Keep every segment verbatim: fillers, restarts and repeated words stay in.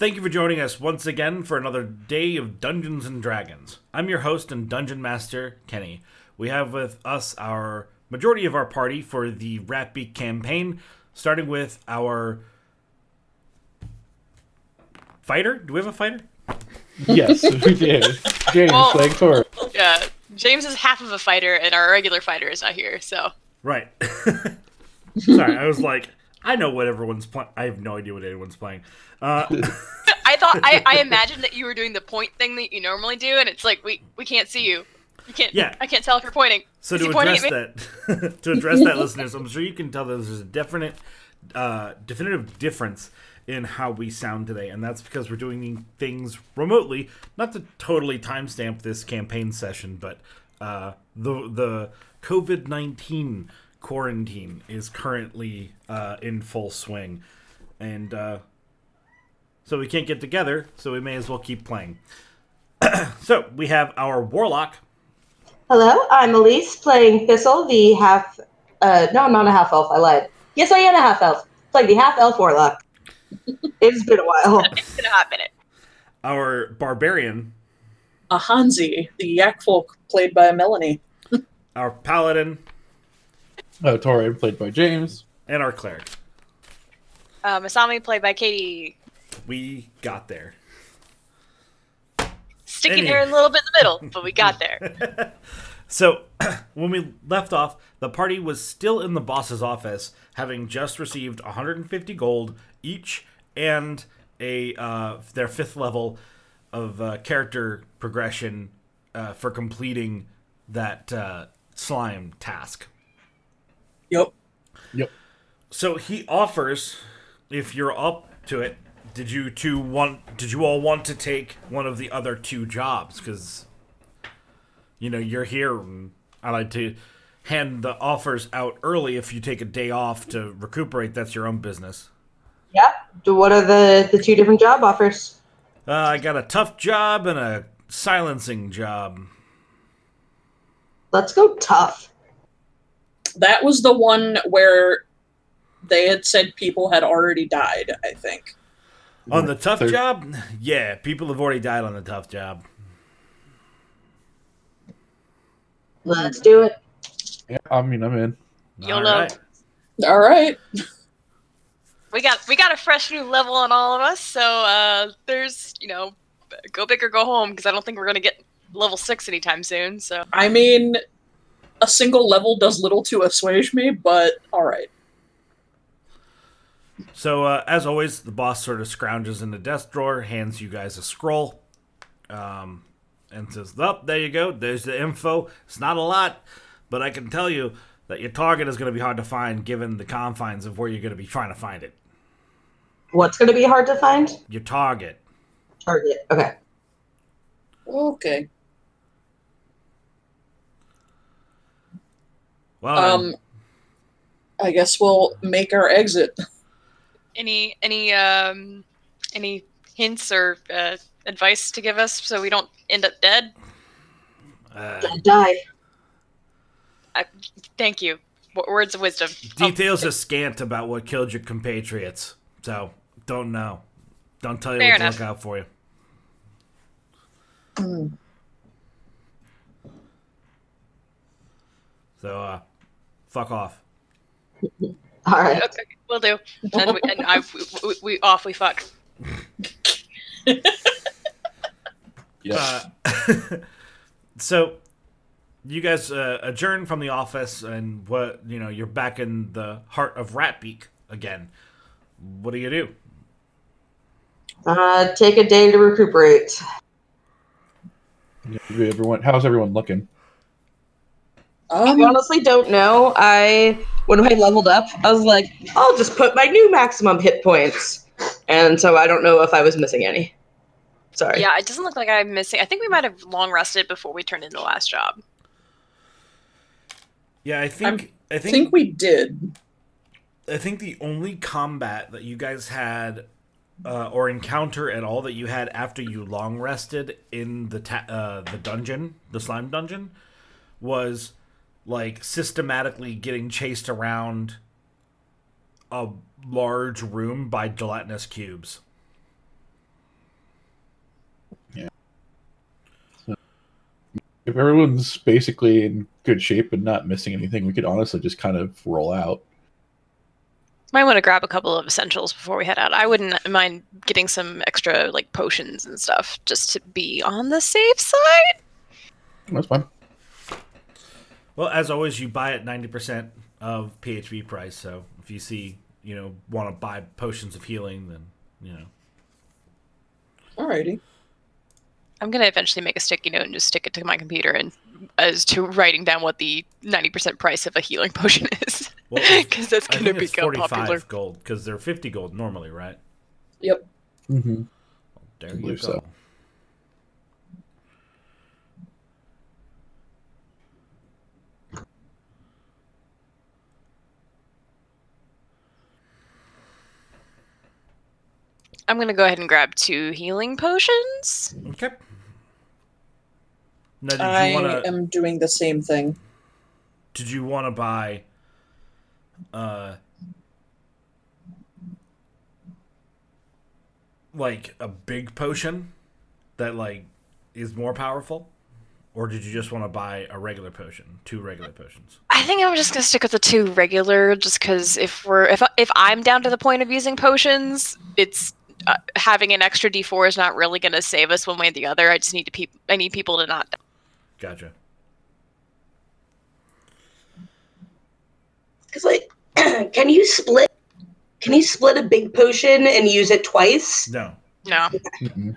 Thank you for joining us once again for another day of Dungeons and Dragons. I'm your host and Dungeon Master, Kenny. We have with us our majority of our party for the Rat Beak campaign, starting with our fighter. Do we have a fighter? Yes, we do. James, well, playing Tori. Yeah, James is half of a fighter, and our regular fighter is not here, so... Right. Sorry, I was like, I know what everyone's playing. I have no idea what anyone's playing. Uh... I thought, I, I imagined that you were doing the point thing that you normally do, and it's like, we, we can't see you. You can't, yeah. I can't tell if you're pointing. So is to address that, to address that, listeners, I'm sure you can tell that there's a definite, uh, definitive difference in how we sound today, and that's because we're doing things remotely. Not to totally timestamp this campaign session, but uh, the the covid nineteen quarantine is currently uh, in full swing, and uh, so we can't get together, so we may as well keep playing. So, we have our warlock. Hello, I'm Elise, playing Thistle, the half... Uh, no, I'm not a half-elf, I lied. Yes, I am a half-elf, playing the half-elf warlock. It's been a while. It's been a hot minute. Our barbarian. Ahanzi, the yak folk, played by Melanie. Our paladin. Oh, Tori, played by James. And our cleric. Uh, Masami, played by Katie. We got there. Sticking anyway. Here a little bit in the middle, but we got there. So, when we left off, the party was still in the boss's office, having just received one hundred fifty gold each and a uh, their fifth level of uh, character progression uh, for completing that uh, slime task. Yep. Yep. So he offers, if you're up to it, did you two want? Did you all want to take one of the other two jobs? Because... You know, you're here, and I like to hand the offers out early. If you take a day off to recuperate, that's your own business. Yeah. What are the, the two different job offers? Uh, I got a tough job and a silencing job. Let's go tough. That was the one where they had said people had already died, I think. On the tough Third. job? Yeah, people have already died on the tough job. Let's do it. Yeah, I mean, I'm in. You'll know. All right. We got we got a fresh new level on all of us, so uh, there's, you know, go big or go home, because I don't think we're going to get level six anytime soon. So I mean, a single level does little to assuage me, but all right. So uh, as always, the boss sort of scrounges in the desk drawer, hands you guys a scroll. Um... And says, oh, there you go. There's the info. It's not a lot, but I can tell you that your target is going to be hard to find given the confines of where you're going to be trying to find it. What's going to be hard to find? Your target. Target. Okay. Okay. Well, um, I guess we'll make our exit. Any, any, um, any hints or, uh, advice to give us so we don't end up dead? Uh, die. I, thank you. W- words of wisdom. Details oh. are scant about what killed your compatriots, so don't know. Don't tell you Fair what enough. to look out for you. Mm. So, uh, fuck off. All right. Okay, we'll do. And, we, and I, we, we off, we fuck. Yeah. Uh, so, you guys uh, adjourn from the office, and what you know, you're back in the heart of Rat Beak again. What do you do? Uh, take a day to recuperate. Everyone, how's everyone looking? Um, I honestly don't know. I when I leveled up, I was like, I'll just put my new maximum hit points, and so I don't know if I was missing any. Sorry. Yeah, it doesn't look like I'm missing. I think we might have long rested before we turned into the last job. Yeah, I think I'm, I think, think we did. I think the only combat that you guys had uh, or encounter at all that you had after you long rested in the ta- uh, the dungeon, the slime dungeon, was like systematically getting chased around a large room by gelatinous cubes. if everyone's basically in good shape and not missing anything, we could honestly just kind of roll out. Might want to grab a couple of essentials before we head out. I wouldn't mind getting some extra like potions and stuff just to be on the safe side. That's fine. Well, as always, you buy at ninety percent of P H B price, so if you see, you know, want to buy potions of healing, then, you know. Alrighty. I'm going to eventually make a sticky note and just stick it to my computer and as to writing down what the ninety percent price of a healing potion is. Because that's going to become popular. I think it's forty-five gold, because they're fifty gold normally, right? Yep. Mm-hmm. Well, there I you go. So. I'm going to go ahead and grab two healing potions. Okay. Now, did I you wanna, am doing the same thing. Did you want to buy uh, like a big potion that like is more powerful? Or did you just want to buy a regular potion, two regular potions? I think I'm just going to stick with the two regular just because if, we're, if, if I'm down to the point of using potions, it's... Uh, having an extra D four is not really going to save us one way or the other. I just need to pe- I need people to not die. Gotcha. Because like, can you split? Can you split a big potion and use it twice? No. No. Mm-hmm.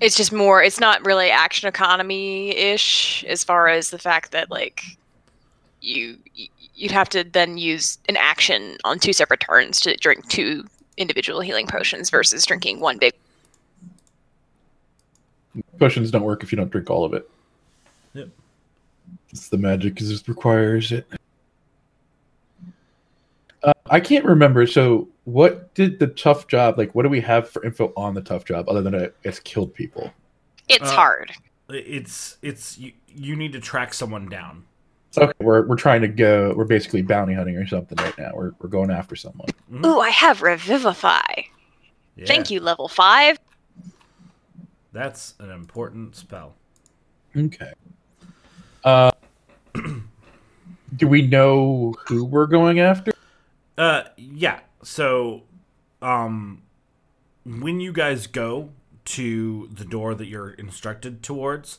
It's just more. It's not really action economy ish as far as the fact that like you you'd have to then use an action on two separate turns to drink two individual healing potions versus drinking one big. Potions don't work if you don't drink all of it. Yep. It's the magic is it requires it. Uh, I can't remember. So what did the tough job, like what do we have for info on the tough job other than it, it's killed people? It's uh, hard. It's, it's, you, you need to track someone down. Okay, we're we're trying to go. We're basically bounty hunting or something right now. We're we're going after someone. Mm-hmm. Ooh, I have Revivify. Yeah. Thank you, level five. That's an important spell. Okay. Uh, do we know who we're going after? Uh, yeah. So, um, when you guys go to the door that you're instructed towards.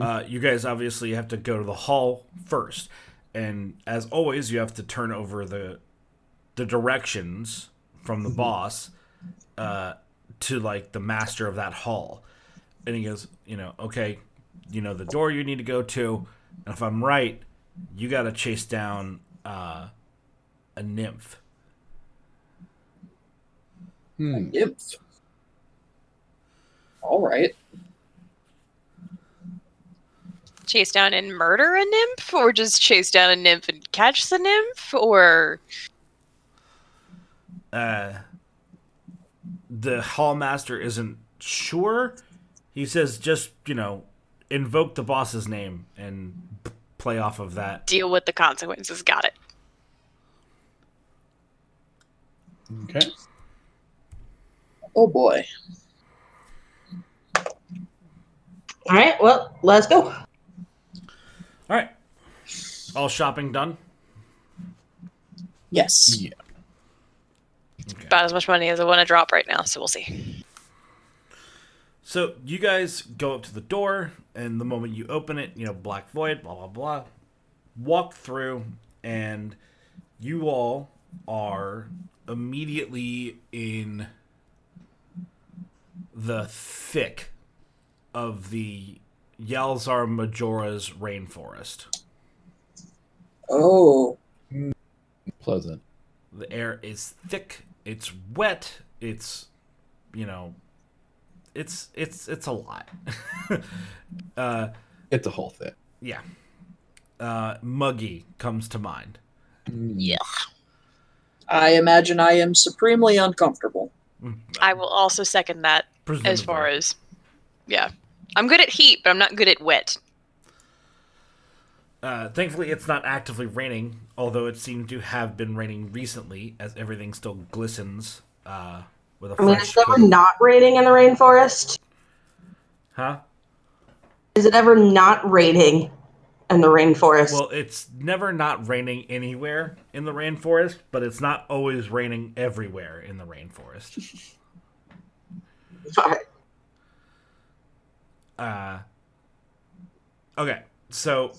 Uh, you guys obviously have to go to the hall first. And as always, you have to turn over the the directions from the boss uh, to, like, the master of that hall. And he goes, you know, okay, you know, the door you need to go to. And if I'm right, you got to chase down uh, a nymph. Hmm. A nymph. All right. Chase down and murder a nymph, or just chase down a nymph and catch the nymph, or uh, the hall master isn't sure. He says, just you know, invoke the boss's name and p- play off of that. Deal with the consequences. Got it. Okay. Oh boy. All right. Well, let's go. All right. All shopping done? Yes. Yeah. Okay. About as much money as I want to drop right now, so we'll see. So you guys go up to the door, and the moment you open it, you know, black void, blah, blah, blah. Walk through, and you all are immediately in the thick of the Yalzar Majora's rainforest. Oh. Pleasant. The air is thick, it's wet, it's, you know, it's it's it's a lot. uh, it's a whole thing. Yeah. Uh, muggy comes to mind. Yeah. I imagine I am supremely uncomfortable. I will also second that. Presumably. As far as, yeah. I'm good at heat, but I'm not good at wet. Uh, thankfully, it's not actively raining, although it seemed to have been raining recently, as everything still glistens uh, with a fresh coat. I mean, it's never not raining in the rainforest. Huh? Is it ever not raining in the rainforest? Well, it's never not raining anywhere in the rainforest, but it's not always raining everywhere in the rainforest. Sorry. Uh, okay, so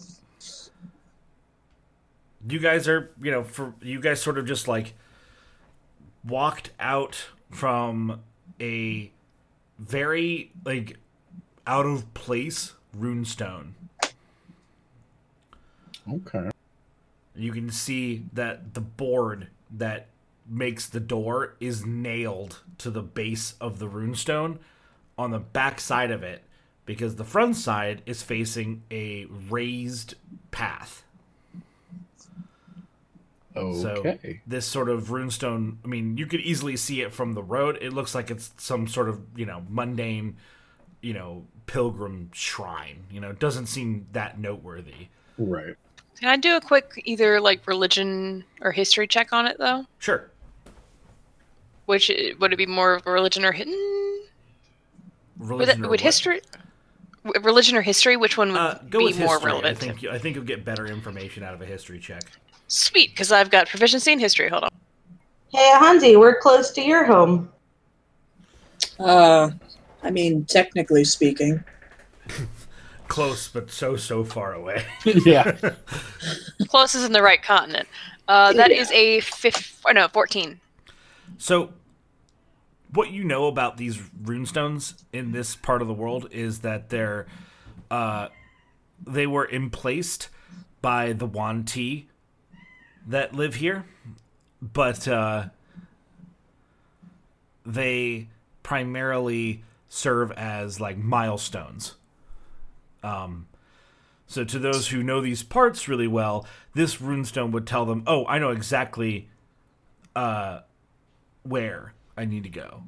you guys are, you know, for you guys sort of just like walked out from a very like out of place runestone. Okay. You can see that the board that makes the door is nailed to the base of the runestone on the back side of it, because the front side is facing a raised path. Okay. So this sort of runestone, I mean, you could easily see it from the road. It looks like it's some sort of, you know, mundane, you know, pilgrim shrine. You know, it doesn't seem that noteworthy. Right. Can I do a quick either, like, religion or history check on it, though? Sure. Which, would it be more of a religion or hidden? Religion would, that, would history... Religion or history, which one would uh, go be with more history. Relevant? I think, you, I think you'll get better information out of a history check. Sweet, because I've got proficiency in history. Hold on. Hey, Ahanzi, we're close to your home. Uh, I mean, technically speaking. Close, but so, so far away. Yeah. Close is in the right continent. Uh, that yeah. is a fifth, or no, fourteen. So, what you know about these runestones in this part of the world is that they're, uh, they were emplaced by the Wanti that live here, but uh, they primarily serve as like milestones. Um, so to those who know these parts really well, this runestone would tell them, "Oh, I know exactly uh, where I need to go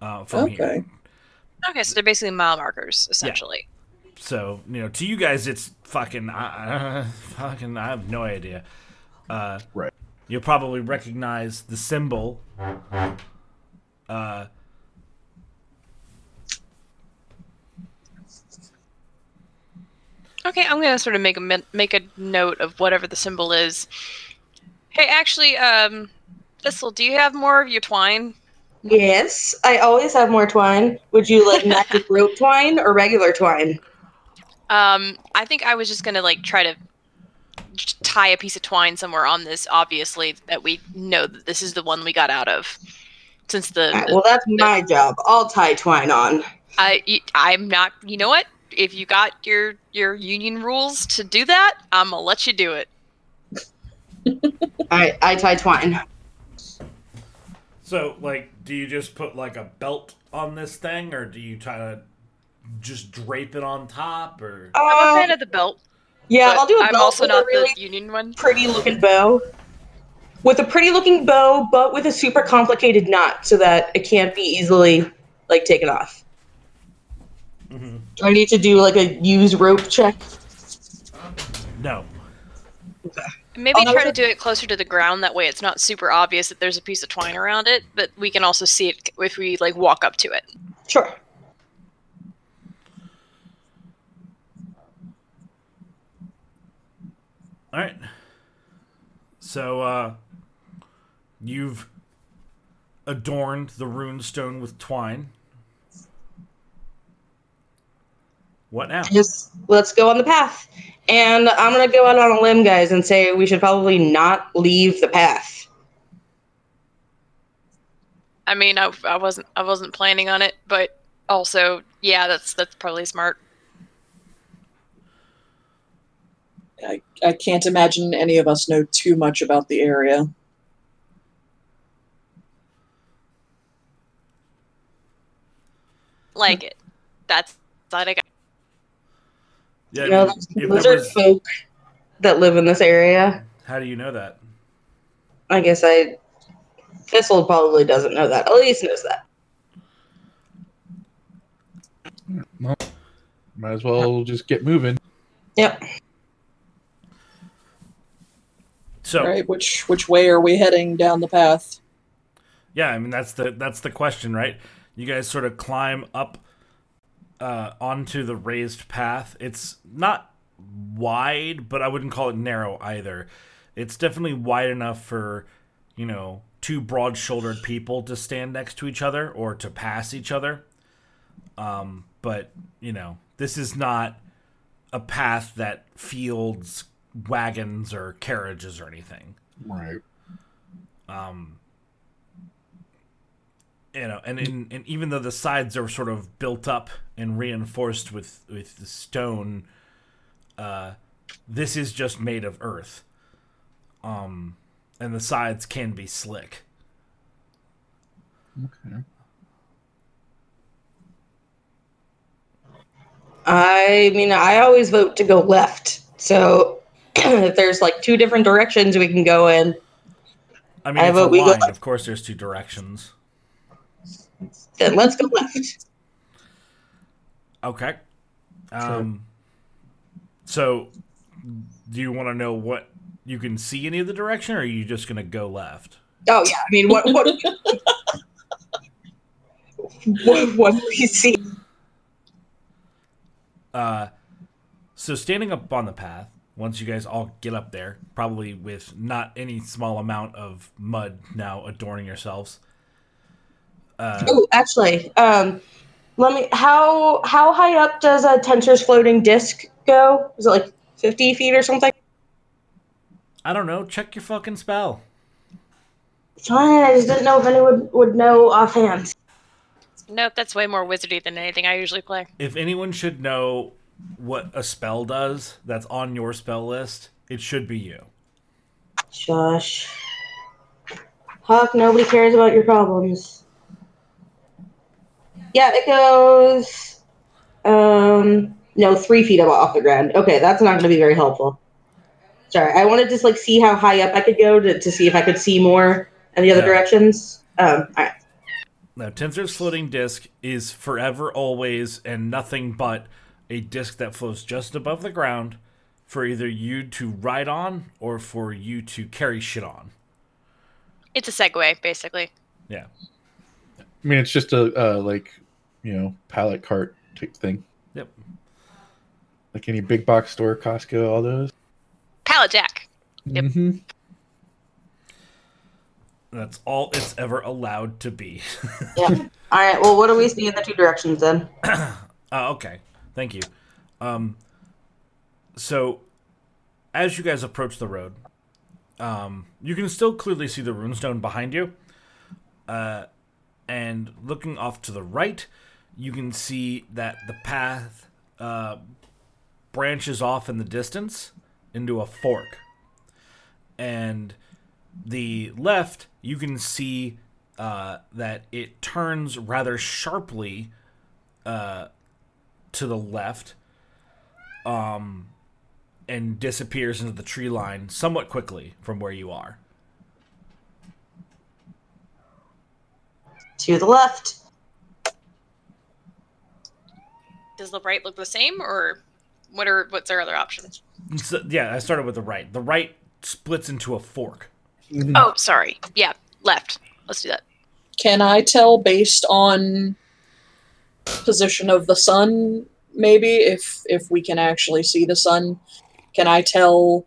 uh, from okay. here." Okay, so they're basically mile markers, essentially. Yeah. So you know, to you guys, it's fucking, uh, fucking, I have no idea. Uh, right. You'll probably recognize the symbol. Uh, okay, I'm gonna sort of make a make a note of whatever the symbol is. Hey, actually, um, Thistle, do you have more of your twine? Yes, I always have more twine. Would you like magic rope twine or regular twine? Um, I think I was just gonna like try to tie a piece of twine somewhere on this, obviously, that we know that this is the one we got out of. Since the right, well, that's the, my job. I'll tie twine on. I I'm not. You know what? If you got your your union rules to do that, I'm gonna let you do it. I I tie twine. So, like, do you just put like a belt on this thing, or do you try to just drape it on top? Or uh, I'm a fan of the belt. Yeah, but I'll do a belt. I'm also with not a really the union one. Pretty looking bow. With a pretty looking bow, but with a super complicated knot so that it can't be easily like taken off. Mm-hmm. Do I need to do like a use rope check? No. Okay. Maybe I'll try to do it closer to the ground. That way it's not super obvious that there's a piece of twine around it, but we can also see it if we like walk up to it. Sure. All right. So, uh, you've adorned the runestone with twine. What now? Just let's go on the path. And I'm going to go out on a limb, guys, and say we should probably not leave the path. I mean, I, I wasn't I wasn't planning on it, but also, yeah, that's that's probably smart. I, I can't imagine any of us know too much about the area. Like it. That's that I got. Yeah, you know, there's lizard was... folk that live in this area. How do you know that? I guess I... Thistle probably doesn't know that. Elise knows that. Well, might as well just get moving. Yep. So, all right, which which way are we heading down the path? Yeah, I mean that's the that's the question, right? You guys sort of climb up uh, onto the raised path. It's not wide, but I wouldn't call it narrow either. It's definitely wide enough for, you know, two broad-shouldered people to stand next to each other or to pass each other. Um, but, you know, this is not a path that fields wagons or carriages or anything. Right. Um, you know, and, in, and even though the sides are sort of built up and reinforced with, with the stone, uh, this is just made of earth. Um, and the sides can be slick. Okay. I mean, I always vote to go left. So if there's like two different directions we can go in. I mean, I it's vote a we line. Go of course, there's two directions. Then let's go left. Okay. Um, sure. So do you want to know what you can see any of the direction, or are you just going to go left? Oh, yeah. I mean, what what, what what do you see? Uh, so standing up on the path, once you guys all get up there, probably with not any small amount of mud now adorning yourselves. Uh, oh, actually, um, let me. How how high up does a Tenser's floating disc go? Is it like fifty feet or something? I don't know. Check your fucking spell. Fine. I just didn't know if anyone would know offhand. Nope, that's way more wizardy than anything I usually play. If anyone should know what a spell does that's on your spell list, it should be you. Shush. Huck, nobody cares about your problems. Yeah, it goes... Um, no, three feet off the ground. Okay, that's not going to be very helpful. Sorry, I wanted to just, like, see how high up I could go to, to see if I could see more in the other yeah. directions. Um, all right. Now, Tenser's floating disc is forever, always, and nothing but a disc that floats just above the ground for either you to ride on or for you to carry shit on. It's a Segway, basically. Yeah. I mean, it's just a, uh, like, you know, pallet cart type thing. Yep. Like any big box store, Costco, all those. Pallet jack. Yep. Mm-hmm. That's all it's ever allowed to be. Yeah. All right. Well, what do we see in the two directions then? uh, okay. Thank you. Um, so, as you guys approach the road, um, you can still clearly see the runestone behind you. Uh, and looking off to the right, you can see that the path uh, branches off in the distance into a fork. And the left, you can see uh, that it turns rather sharply uh, to the left um, and disappears into the tree line somewhat quickly from where you are. To the left. Does the right look the same, or what are what's our other options? So, yeah, I started with the right. The right splits into a fork. Mm-hmm. Oh, sorry. Yeah, left. Let's do that. Can I tell based on position of the sun, maybe, if if we can actually see the sun? Can I tell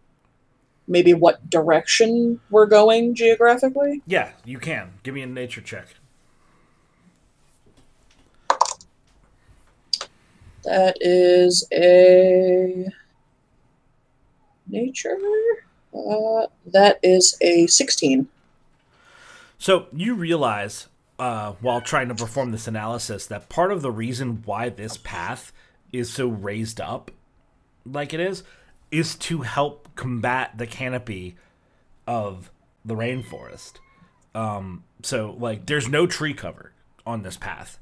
maybe what direction we're going geographically? Yeah, you can. Give me a nature check. That is a... nature... Uh, that is a sixteen. So you realize, uh, while trying to perform this analysis, that part of the reason why this path is so raised up like it is, is to help combat the canopy of the rainforest. Um, so, like, there's no tree cover on this path.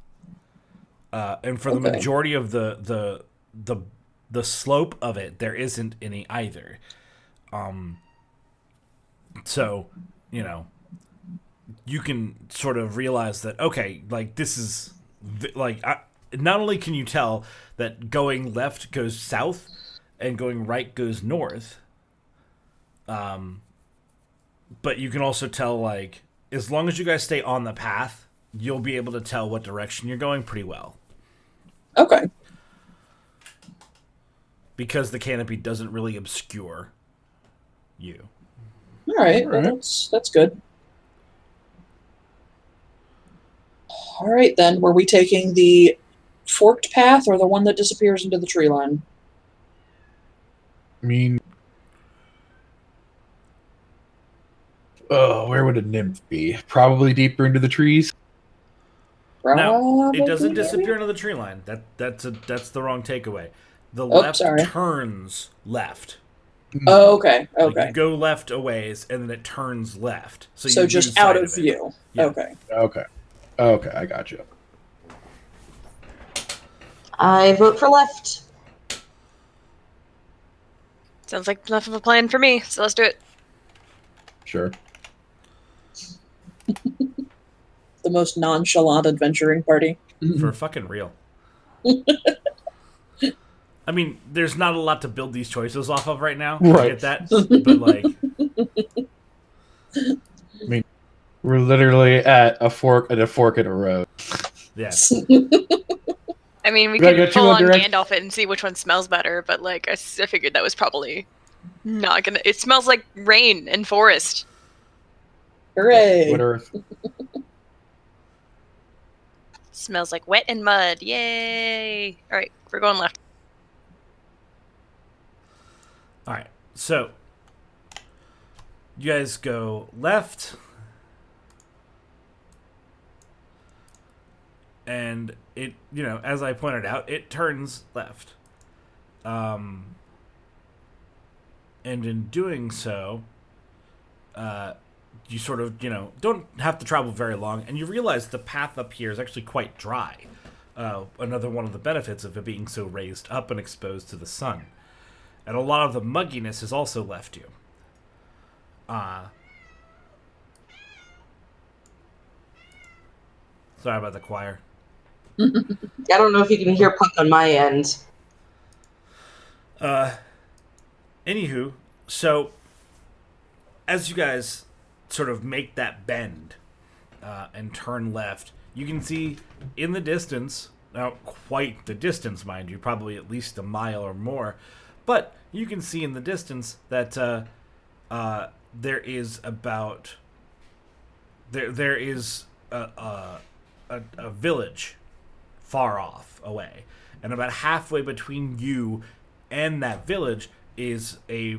Uh, and for the okay. majority of the, the, the, the slope of it, there isn't any either. Um, so, you know, you can sort of realize that, okay, like, this is, like, I, not only can you tell that going left goes south and going right goes north, um, but you can also tell, like, as long as you guys stay on the path, you'll be able to tell what direction you're going pretty well. Okay. because the canopy doesn't really obscure you. All right, all right. Well, that's that's good. All right, then. Were we taking the forked path or the one that disappears into the tree line? I mean... Oh, where would a nymph be? Probably deeper into the trees. No, it doesn't disappear into the tree line. That that's a, that's the wrong takeaway. The oh, left sorry. turns left. Oh, okay. Okay. Like you go left a ways, and then it turns left. So, so you just out of, of view. Yeah. Okay. Okay. Okay, I got you. I vote for left. Sounds like enough of a plan for me, so let's do it. Sure. The most nonchalant adventuring party. For fucking real. I mean, there's not a lot to build these choices off of right now. Right. I get that. But, like... I mean, we're literally at a fork at a fork in a road. Yes. I mean, we could pull on direct? Gandalf it and see which one smells better, but, like, I, I figured that was probably not gonna... It smells like rain and forest. Hooray! What earth? Smells like wet and mud. Yay! All right, we're going left. All right, so you guys go left, and it, you know, as I pointed out, it turns left. Um, and in doing so, uh. you sort of, you know, don't have to travel very long, and you realize the path up here is actually quite dry. Uh, another one of the benefits of it being so raised up and exposed to the sun. And a lot of the mugginess has also left you. Uh, sorry about the choir. I don't know if you can hear Puck on my end. Uh, anywho, so, as you guys... sort of make that bend uh, and turn left. You can see in the distance, now quite the distance, mind you, probably at least a mile or more, but you can see in the distance that uh, uh, there is about there there is a, a, a, a village far off away, and about halfway between you and that village is a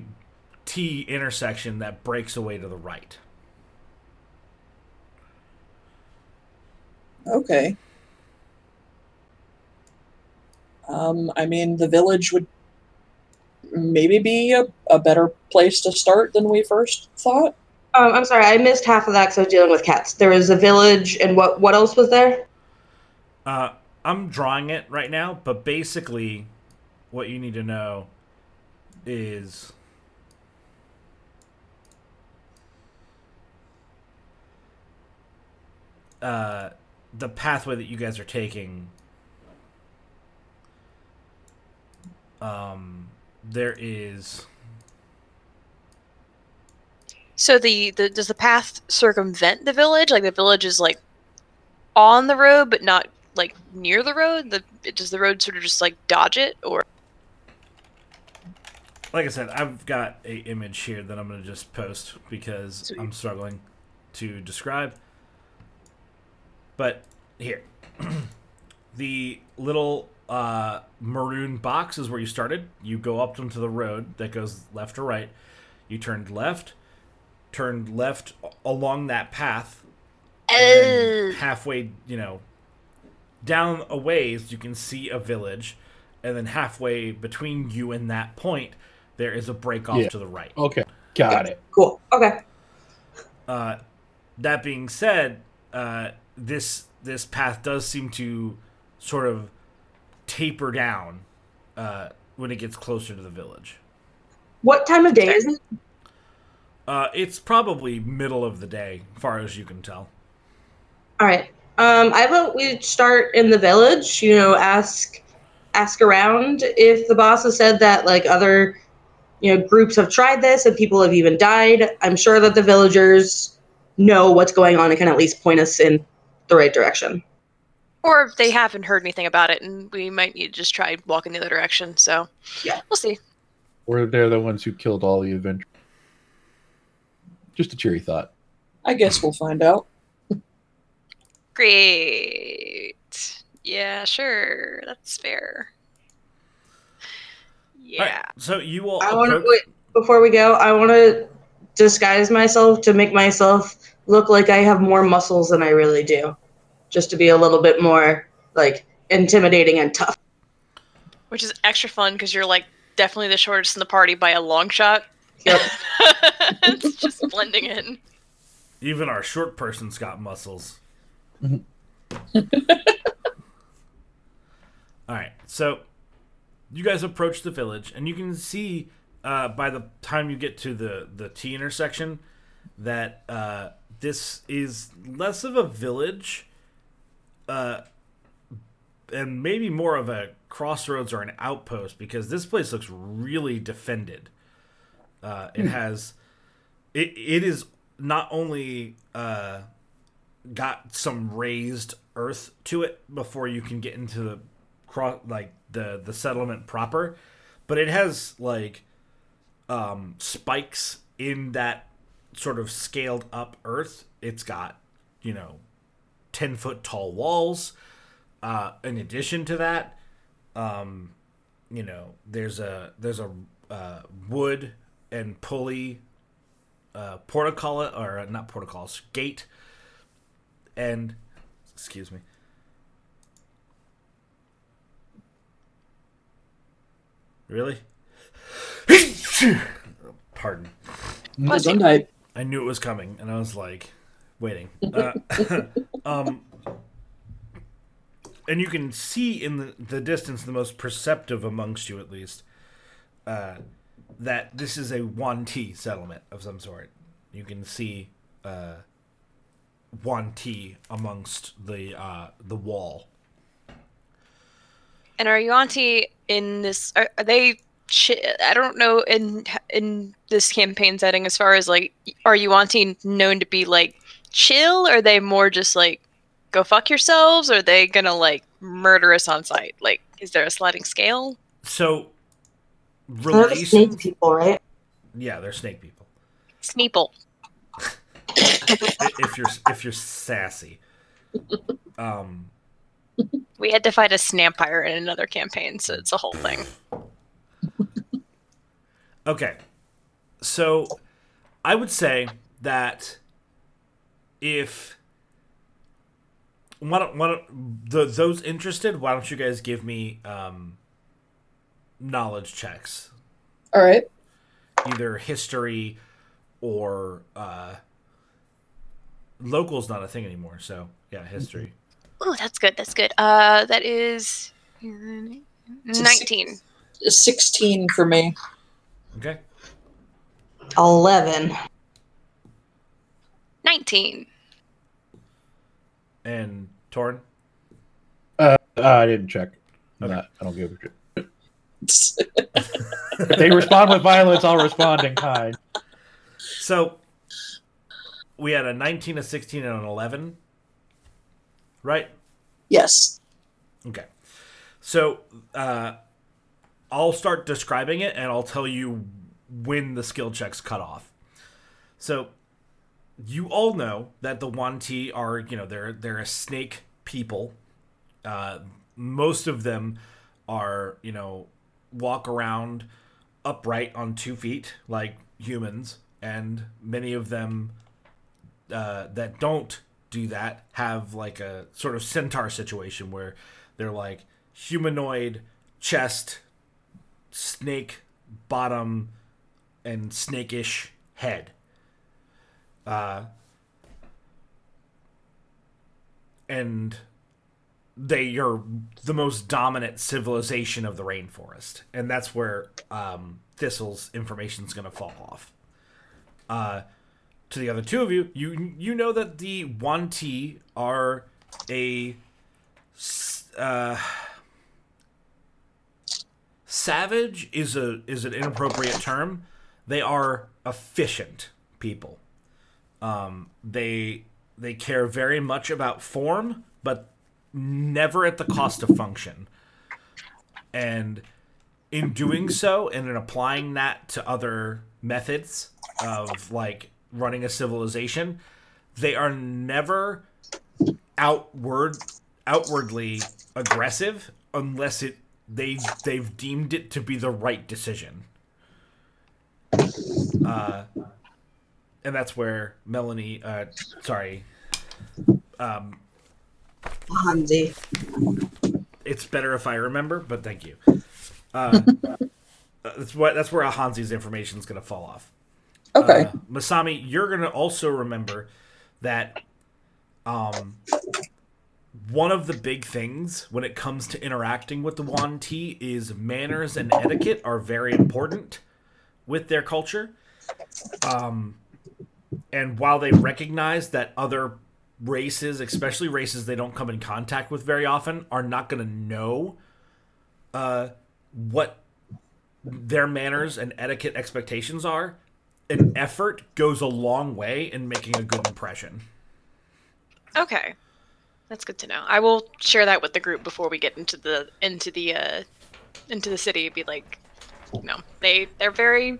T intersection that breaks away to the right. Okay. Um, I mean, the village would maybe be a, a better place to start than we first thought. Um, I'm sorry, I missed half of that because I was dealing with cats. There was a village, and what, what else was there? Uh, I'm drawing it right now, but basically what you need to know is... Uh, the pathway that you guys are taking, um, there is. So the, the does the path circumvent the village? Like the village is like on the road, but not like near the road. The does the road sort of just like dodge it, or? Like I said, I've got an image here that I'm gonna just post because Sweet. I'm struggling to describe. But here, the little uh, maroon box is where you started. You go up onto the road that goes left or right. You turned left, turned left along that path. And halfway, you know, down a ways, you can see a village. And then halfway between you and that point, there is a break off yeah. to the right. Okay, got okay. it. Cool, okay. Uh, that being said... Uh, This this path does seem to sort of taper down uh, when it gets closer to the village. What time of day is it? Uh, it's probably middle of the day, far as you can tell. All right. Um, I vote we start in the village. You know, ask ask around. If the boss has said that, like other you know groups have tried this and people have even died, I'm sure that the villagers know what's going on and can at least point us in the right direction. Or they haven't heard anything about it, and we might need to just try walking the other direction. So, yeah, we'll see. Or they're the ones who killed all the adventurers. Just a cheery thought. I guess we'll find out. Great. Yeah, sure. That's fair. Yeah. Right, so you all. I want to wait before we go. I want to disguise myself to make myself look like I have more muscles than I really do, just to be a little bit more like intimidating and tough. Which is extra fun because you're like definitely the shortest in the party by a long shot. Yep. It's just blending in. Even our short person's got muscles. All right, so you guys approach the village, and you can see uh, by the time you get to the, the T intersection that uh, this is less of a village uh, and maybe more of a crossroads or an outpost, because this place looks really defended. Uh, it has, it it is not only uh, got some raised earth to it before you can get into the cross, like the, the settlement proper, but it has like um, spikes in that sort of scaled up earth. It's got, you know, ten foot tall walls. Uh, in addition to that, um, you know, there's a there's a uh, wood and pulley uh, portico or not portico gate and excuse me really pardon I knew it was coming and I was like waiting uh, um, and you can see in the, the distance, the most perceptive amongst you at least, uh that this is a Wanti settlement of some sort. You can see uh, Wanti amongst the uh, the wall. And are Yuan-ti in this? Are, are they? I don't know in in this campaign setting. As far as like, are Yuan-ti known to be like chill? Or are they more just like go fuck yourselves? Or are they gonna like murder us on sight? Like, is there a sliding scale? So. They're snake people, right? Yeah, they're snake people. Sneeple. if you're if you're sassy, um, we had to fight a snampire in another campaign, so it's a whole thing. Okay, so I would say that if why don't, why don't the, those interested, why don't you guys give me um. knowledge checks. All right. Either history or uh, local's not a thing anymore. So yeah, history. Oh, that's good. That's good. Uh, that is nineteen. Six, sixteen for me. Okay. eleven. nineteen. And Torn? Uh, I didn't check. Okay. Not, I don't give a shit. If they respond with violence, I'll respond in kind. So we had a nineteen, a sixteen, and an eleven, right? Yes. Okay. So uh, I'll start describing it, and I'll tell you when the skill checks cut off. So you all know that the Wanti are, you know, they're they're a snake people. Uh, most of them are, you know, walk around upright on two feet like humans, and many of them uh, that don't do that have like a sort of centaur situation where they're like humanoid chest, snake bottom, and snakish head. Uh, and they are the most dominant civilization of the rainforest. And that's where um, Thistle's information is going to fall off. Uh, to the other two of you, you you know that the Wanti are a uh, savage is a is an inappropriate term. They are efficient people. Um, they they care very much about form, but never at the cost of function. And in doing so, and in applying that to other methods of, like, running a civilization, they are never outward outwardly aggressive unless it they they've deemed it to be the right decision. Uh, and that's where Melanie, uh, sorry, um, Ahanzi. It's better if I remember, but thank you. Uh, that's what that's where Ahanzi's information is going to fall off. Okay, uh, Masami, you're going to also remember that um, one of the big things when it comes to interacting with the Wanti is manners and etiquette are very important with their culture. Um, and while they recognize that other races, especially races they don't come in contact with very often, are not going to know uh, what their manners and etiquette expectations are, an effort goes a long way in making a good impression. Okay. That's good to know. I will share that with the group before we get into the into the uh, into the city. Be like, you know, they they're very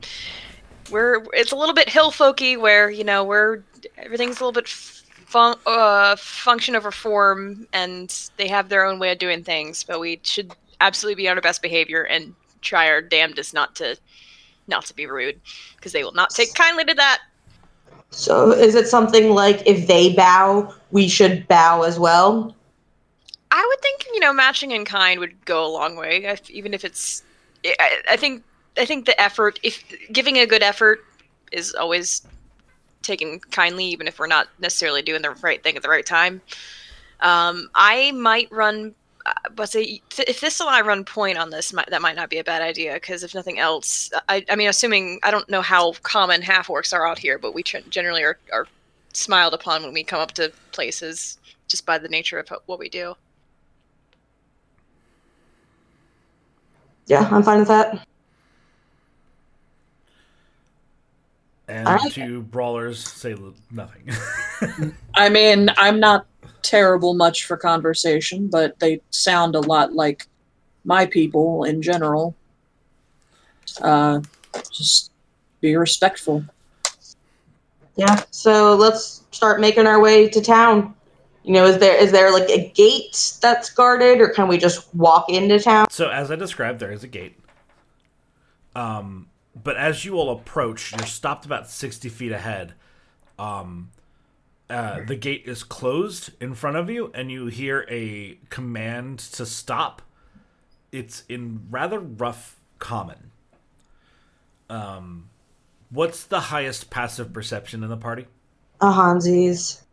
we're it's a little bit hill folky where, you know, we're everything's a little bit fun, uh, function over form, and they have their own way of doing things, but we should absolutely be on our best behavior and try our damnedest not to Not to be rude, because they will not take kindly to that. So is it something like if they bow, we should bow as well? I would think, you know, matching in kind would go a long way. If, even if it's, I, I think, I think the effort, if giving a good effort is always taken kindly, even if we're not necessarily doing the right thing at the right time. Um, I might run. But if Thistle and I run point on this, that might not be a bad idea, because if nothing else, I, I mean, assuming, I don't know how common half-orcs are out here, but we generally are, are smiled upon when we come up to places just by the nature of what we do. Yeah, I'm fine with that. And I... two brawlers say nothing. I mean, I'm not terrible much for conversation, but they sound a lot like my people in general. Uh, just be respectful. Yeah, so let's start making our way to town. You know, is there is there like a gate that's guarded, or can we just walk into town? So as I described, there is a gate. Um, but as you all approach, you're stopped about sixty feet ahead. Um... Uh, the gate is closed in front of you, and you hear a command to stop. It's in rather rough common. Um, what's the highest passive perception in the party? Ahanzi's.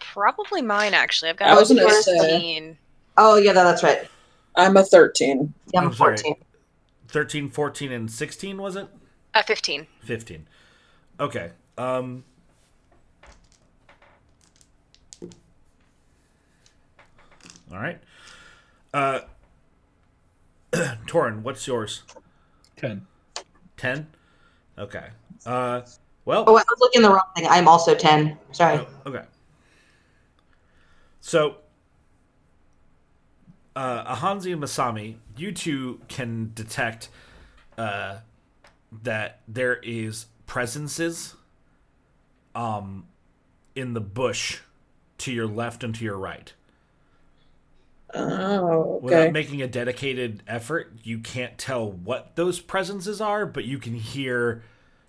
Probably mine, actually. I've got I was a thirteen. Say, oh, yeah, no, that's right. I'm a thirteen. Yeah, I'm, I'm fourteen. Sorry. thirteen, fourteen, and sixteen, was it? Uh, fifteen. fifteen. Okay. Um... All right. Uh, Torin, what's yours? Ten. Ten? Okay. Uh, well... Oh, I was looking the wrong thing. I'm also ten. Sorry. Oh, okay. So, uh, Ahanzi and Masami, you two can detect uh, that there is presences um, in the bush to your left and to your right. Oh, okay. Without making a dedicated effort, you can't tell what those presences are, but you can hear,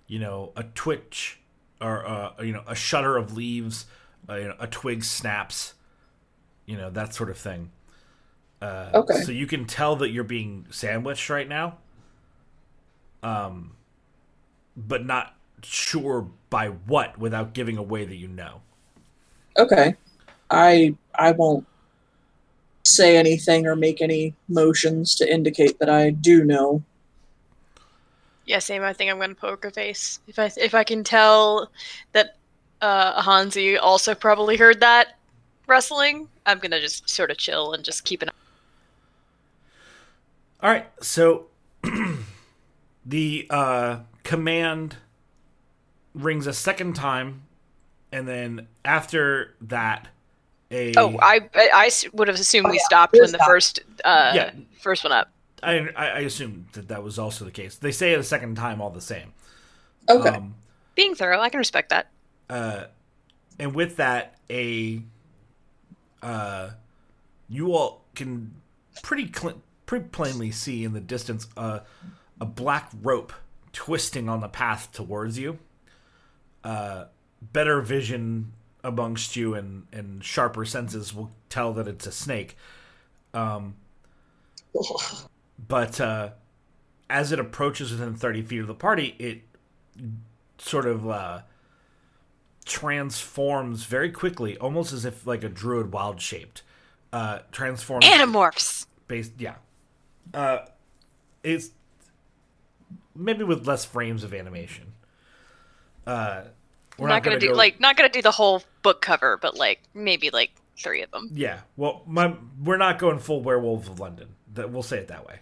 you know, a twitch or, uh, you know, a shudder of leaves, uh, you know, a twig snaps, you know, that sort of thing. Uh, okay. So you can tell that you're being sandwiched right now, um, but not sure by what without giving away that you know. Okay. I I won't say anything or make any motions to indicate that I do know. Yeah, same. I think I'm going to poker face. If I if I can tell that uh, Ahanzi also probably heard that rustling, I'm going to just sort of chill and just keep an eye. All right, so the uh, command rings a second time, and then after that, a... Oh, I I would have assumed oh, we yeah, stopped when the stopped. first uh, yeah. first one up. I I assumed that that was also the case. They say it a second time all the same. Okay. Um, Being thorough, I can respect that. Uh, and with that, a uh, you all can pretty cl- pretty plainly see in the distance uh, a black rope twisting on the path towards you. Uh, better vision amongst you and, and sharper senses will tell that it's a snake. Um, but uh, as it approaches within thirty feet of the party, it sort of uh, transforms very quickly, almost as if like a druid wild-shaped. Uh, transforms... Animorphs! Based, yeah. Uh, it's maybe with less frames of animation. Uh, we're not, not gonna, gonna do go... like not gonna do the whole book cover, but like maybe like three of them. Yeah, well, my we're not going full Werewolf of London. That we'll say it that way.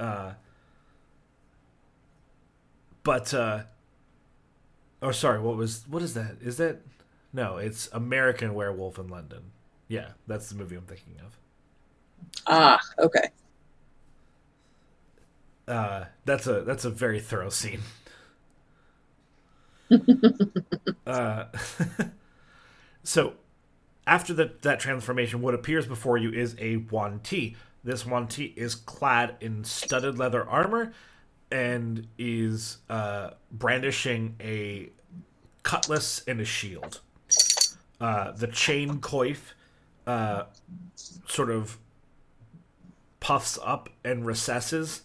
Uh, but uh, oh, sorry, what was what is that? Is that no? It's American Werewolf in London. Yeah, that's the movie I'm thinking of. Ah, okay. Uh, that's a that's a very thorough scene. uh, so after the, that transformation, what appears before you is a Wanti. This Wanti is clad in studded leather armor and is uh, brandishing a cutlass and a shield. Uh, the chain coif uh, sort of puffs up and recesses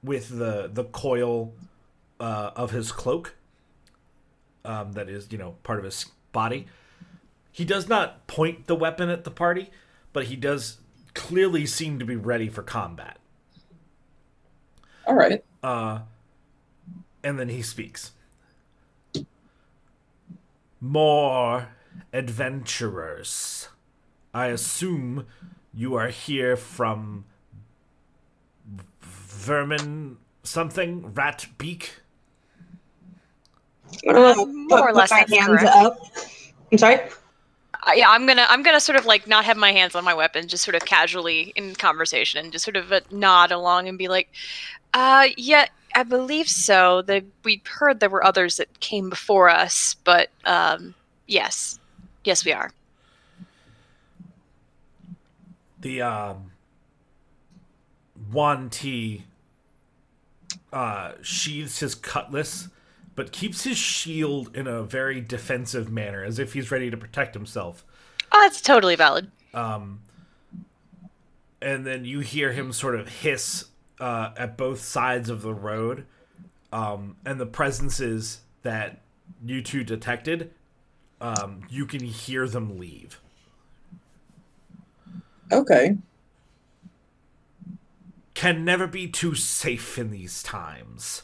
with the, the coil uh, of his cloak. Um, that is, you know, part of his body. He does not point the weapon at the party, but he does clearly seem to be ready for combat. All right. Uh, and then he speaks. More adventurers. I assume you are here from vermin something, Rat Beak. I'm gonna uh, more or less my hands up. I'm sorry. Uh, yeah, I'm gonna I'm gonna sort of like not have my hands on my weapon, just sort of casually in conversation, and just sort of nod along and be like, "Uh, yeah, I believe so. The, we heard there were others that came before us, but um, yes, yes, we are." The um, Yuan-ti uh, sheathes his cutlass, but keeps his shield in a very defensive manner, as if he's ready to protect himself. Oh, that's totally valid. Um, and then you hear him sort of hiss uh, at both sides of the road, um, and the presences that you two detected, um, you can hear them leave. Okay. Can never be too safe in these times.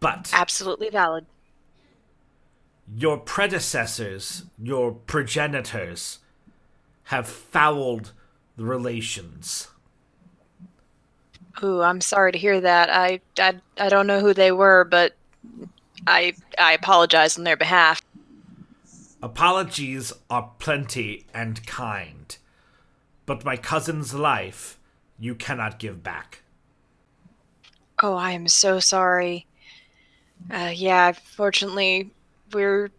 But absolutely valid. Your predecessors, your progenitors, have fouled the relations. Ooh, I'm sorry to hear that. I, I, I don't know who they were, but I, I apologize on their behalf. Apologies are plenty and kind, but my cousin's life you cannot give back. Oh, I am so sorry. Uh, yeah, fortunately, we're,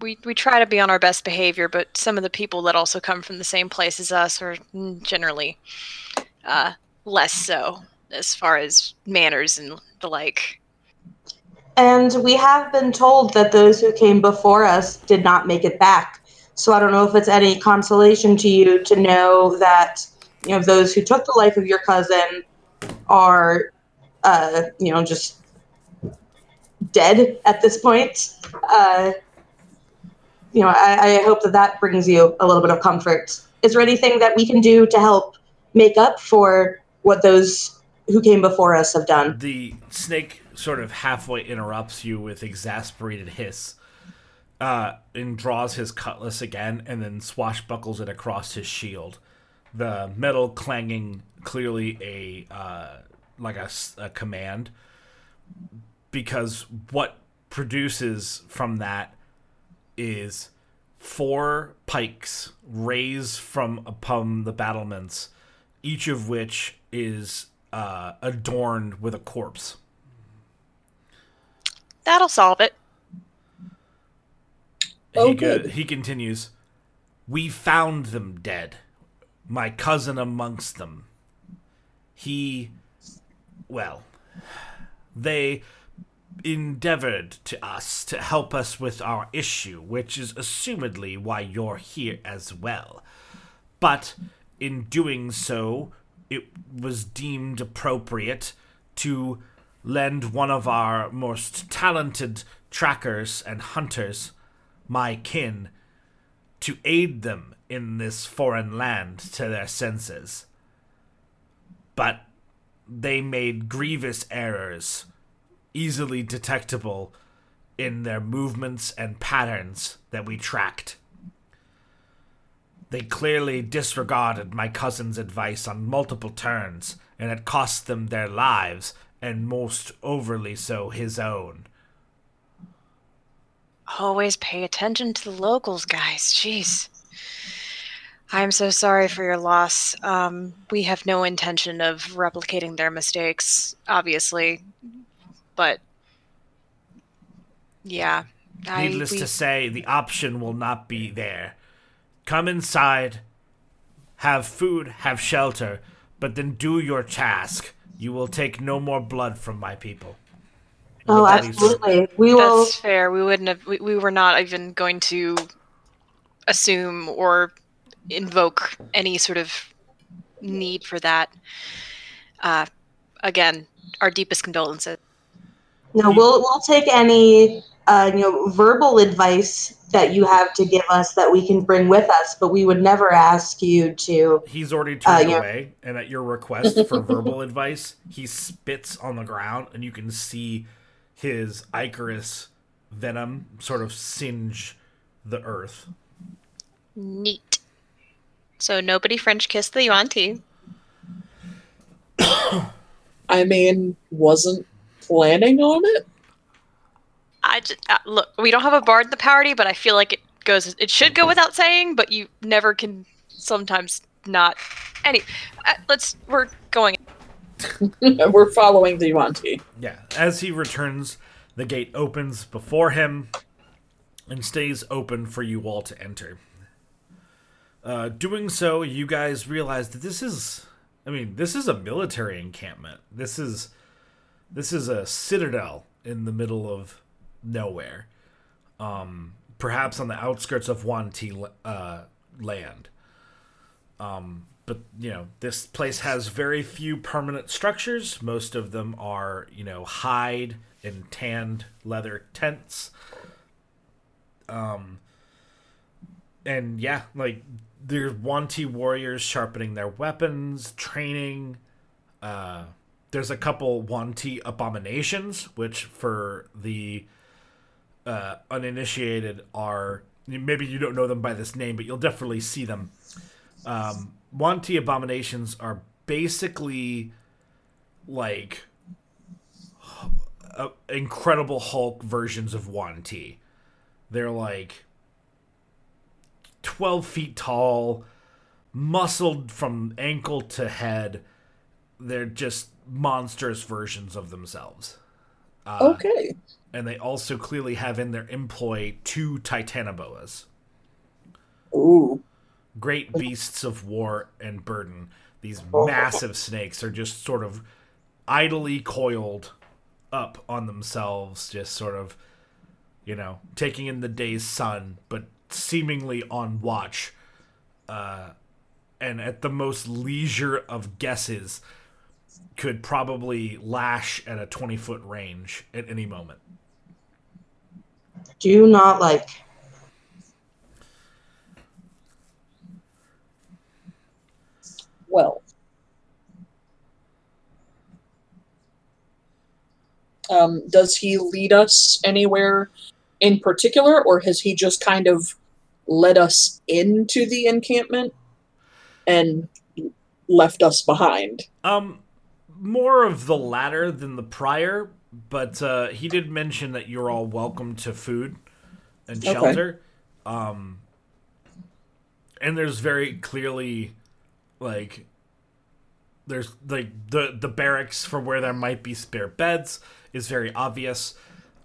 we we try to be on our best behavior, but some of the people that also come from the same place as us are generally uh, less so as far as manners and the like. And we have been told that those who came before us did not make it back. So I don't know if it's any consolation to you to know that, you know, those who took the life of your cousin are, uh, you know, just... dead at this point. Uh, you know, I, I hope that that brings you a little bit of comfort. Is there anything that we can do to help make up for what those who came before us have done? The snake sort of halfway interrupts you with exasperated hiss uh, and draws his cutlass again and then swashbuckles it across his shield. The metal clanging, clearly a uh, like a, a command. Because what produces from that is four pikes raise from upon the battlements, each of which is uh, adorned with a corpse. That'll solve it. Oh, he, good. He continues, "We found them dead, my cousin amongst them. He, well, they endeavored to us to help us with our issue, which is assumedly why you're here as well. But in doing so, it was deemed appropriate to lend one of our most talented trackers and hunters, my kin, to aid them in this foreign land to their senses. But they made grievous errors, easily detectable in their movements and patterns that we tracked. They clearly disregarded my cousin's advice on multiple turns, and it cost them their lives, and most overly so his own." Always pay attention to the locals, guys. Jeez. I'm so sorry for your loss. Um, we have no intention of replicating their mistakes, obviously. But, yeah. Needless I, we... to say, the option will not be there. Come inside, have food, have shelter, but then do your task. You will take no more blood from my people. Oh, absolutely. We will. That's fair. We wouldn't have. We, we were not even going to assume or invoke any sort of need for that. Uh, again, our deepest condolences. No, we'll we'll take any uh, you know verbal advice that you have to give us that we can bring with us, but we would never ask you to. He's already turned uh, away, and at your request for verbal advice, he spits on the ground, and you can see his ichorus venom sort of singe the earth. Neat. So nobody French kissed the Yuan-ti. I mean, wasn't planning on it. I just, uh, look, we don't have a bard in the party, but I feel like it goes. It should go without saying, but you never can. Sometimes not. Any. Uh, let's. We're going. We're following the Wanti. Yeah. As he returns, the gate opens before him and stays open for you all to enter. Uh, doing so, you guys realize that this is, I mean, this is a military encampment. This is, this is a citadel in the middle of nowhere. Um, perhaps on the outskirts of Wanti uh, land. Um, but, you know, this place has very few permanent structures. Most of them are, you know, hide and tanned leather tents. Um, and yeah, like, there's Wanti warriors sharpening their weapons, training. Uh, there's a couple Wanti abominations, which for the uh, uninitiated are, maybe you don't know them by this name, but you'll definitely see them. Um, Wanti abominations are basically like uh, Incredible Hulk versions of Wanti. They're like twelve feet tall, muscled from ankle to head. They're just monstrous versions of themselves. Uh, okay. And they also clearly have in their employ two titanoboas. Ooh. Great beasts of war and burden. These massive snakes are just sort of idly coiled up on themselves, just sort of, you know, taking in the day's sun, but seemingly on watch. Uh, and at the most leisure of guesses, could probably lash at a twenty-foot range at any moment. Do not like. Well. Um, does he lead us anywhere in particular, or has he just kind of led us into the encampment and left us behind? Um... More of the latter than the prior, but uh, he did mention that you're all welcome to food and shelter. Okay. Um, and there's very clearly, like, there's like the the barracks for where there might be spare beds is very obvious,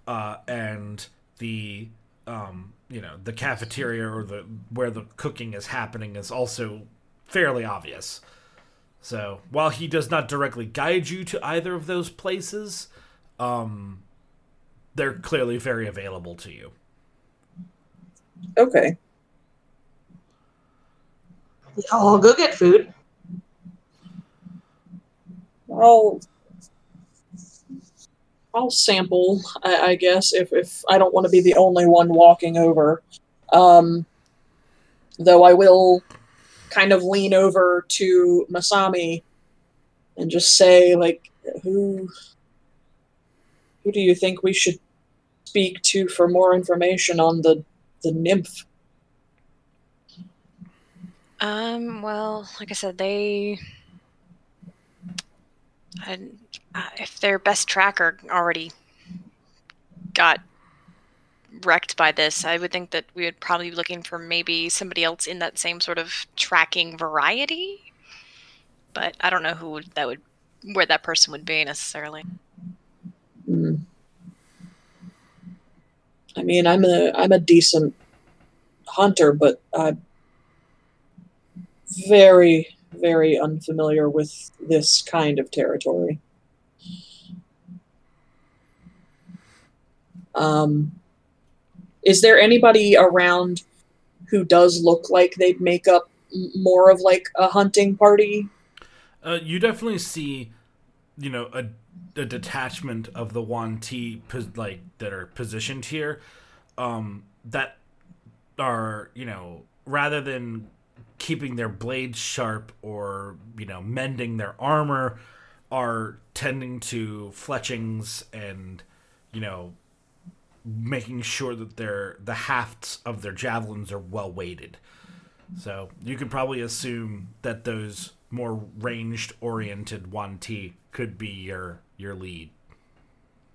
uh, and the um, you know, the cafeteria or the where the cooking is happening is also fairly obvious. So while he does not directly guide you to either of those places, um, they're clearly very available to you. Okay. I'll go get food. I'll I'll sample, I, I guess, if, if I don't want to be the only one walking over. Um, though I will kind of lean over to Masami and just say, like, who who do you think we should speak to for more information on the, the nymph? Um, well, like I said, they... And uh, if their best tracker already got wrecked by this, I would think that we would probably be looking for maybe somebody else in that same sort of tracking variety. But I don't know who that would, where that person would be necessarily. Mm. I mean, I'm a I'm a decent hunter, but I'm very. very unfamiliar with this kind of territory. Um, is there anybody around who does look like they'd make up more of like a hunting party? Uh, you definitely see, you know, a, a detachment of the Wanti like that are positioned here, um, that are, you know, rather than keeping their blades sharp or, you know, mending their armor, are tending to fletchings and, you know, making sure that their the hafts of their javelins are well weighted. So you could probably assume that those more ranged-oriented Wanti could be your your lead.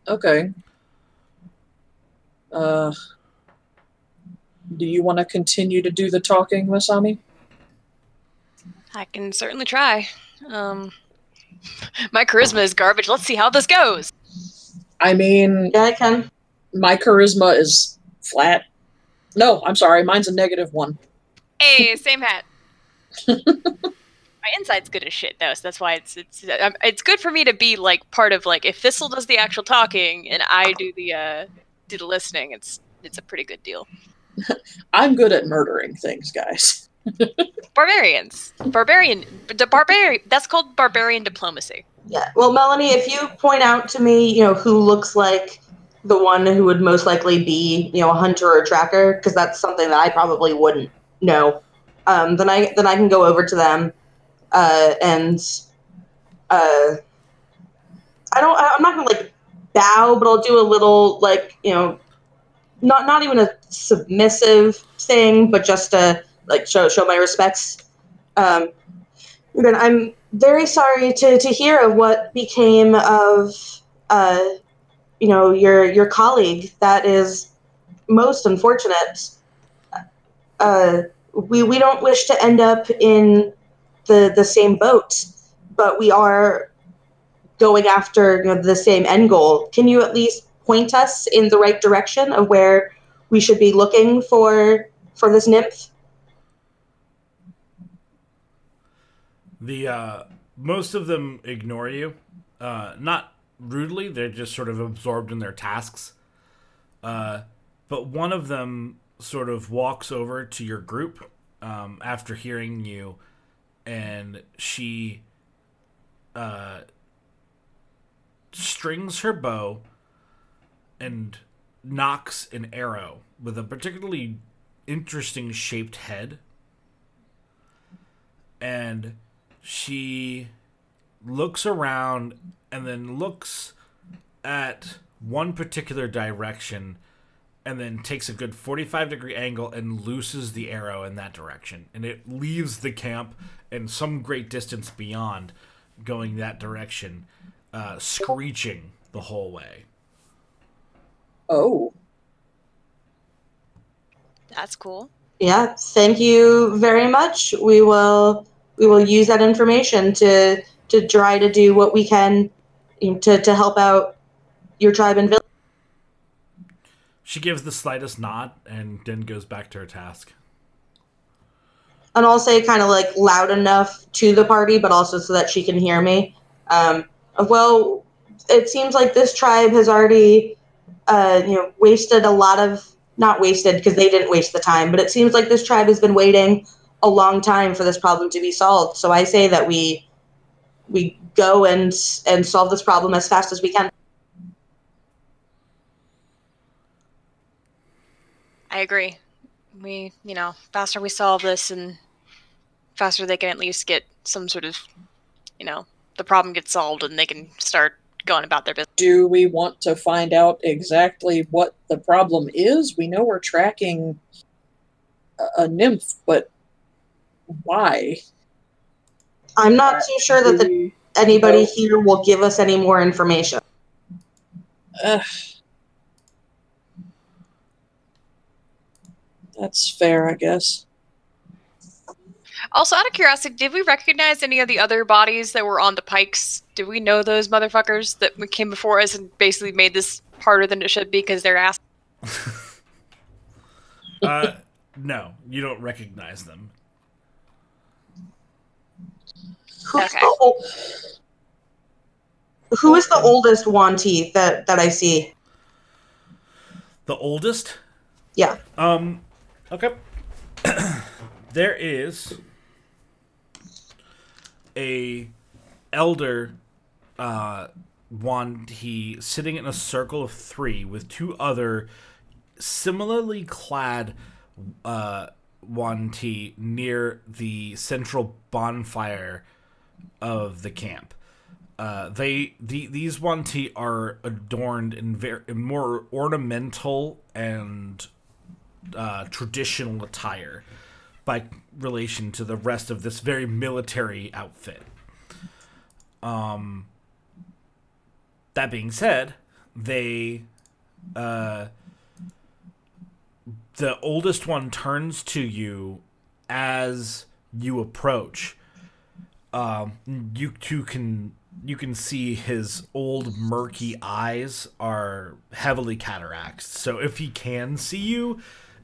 Okay. Uh, do you want to continue to do the talking, Masami? I can certainly try. Um, my charisma is garbage. Let's see how this goes. I mean... Yeah, I can. My charisma is flat. No, I'm sorry. Mine's a negative one. Hey, same hat. My inside's good as shit, though, so that's why it's it's it's good for me to be, like, part of, like, if Thistle does the actual talking and I do the uh, do the listening, it's it's a pretty good deal. I'm good at murdering things, guys. Barbarians. Barbarian. The barbarian. That's called barbarian diplomacy. Yeah. Well, Melanie, if you point out to me, you know, who looks like the one who would most likely be, you know, a hunter or a tracker, because that's something that I probably wouldn't know, um, then I then I can go over to them, uh, and uh, I don't. I, I'm not gonna like bow, but I'll do a little like, you know, not not even a submissive thing, but just a. Like, show show my respects. Um, then I'm very sorry to, to hear of what became of, uh, you know, your your colleague. That is most unfortunate. Uh, we we don't wish to end up in the the same boat, but we are going after, you know, the same end goal. Can you at least point us in the right direction of where we should be looking for for this nymph? The uh, most of them ignore you, uh, not rudely. They're just sort of absorbed in their tasks. Uh, but one of them sort of walks over to your group um, after hearing you, and she uh, strings her bow and knocks an arrow with a particularly interesting shaped head, and she looks around and then looks at one particular direction and then takes a good forty-five degree angle and looses the arrow in that direction. And it leaves the camp and some great distance beyond, going that direction, uh, screeching the whole way. Oh. That's cool. Yeah, thank you very much. We will we will use that information to to try to do what we can to to help out your tribe and village. She gives the slightest nod and then goes back to her task. And I'll say kind of like loud enough to the party, but also so that she can hear me. Um, well, it seems like this tribe has already, uh, you know, wasted a lot of, not wasted because they didn't waste the time, but it seems like this tribe has been waiting a long time for this problem to be solved. So I say that we we go and and solve this problem as fast as we can. I agree. We, you know, faster we solve this and faster they can at least get some sort of, you know, the problem gets solved and they can start going about their business. Do we want to find out exactly what the problem is? We know we're tracking a, a nymph, but why? I'm not too sure that the, anybody here will give us any more information. Ugh. That's fair, I guess. Also, out of curiosity, did we recognize any of the other bodies that were on the pikes? Did we know those motherfuckers that came before us and basically made this harder than it should be because they're ass? uh, no, you don't recognize them. Who's okay. the old- Who is the oldest Wanti that, that I see? The oldest? Yeah. Um. Okay. There is a elder uh, Wanti sitting in a circle of three with two other similarly clad uh, Wanti near the central bonfire of the camp. Uh, they the these Wanti are adorned in, ver- in more ornamental and Uh, traditional attire by relation to the rest of this very military outfit. Um, that being said, they uh, the oldest one turns to you as you approach. Um, you two can you can see his old murky eyes are heavily cataracts, so if he can see you,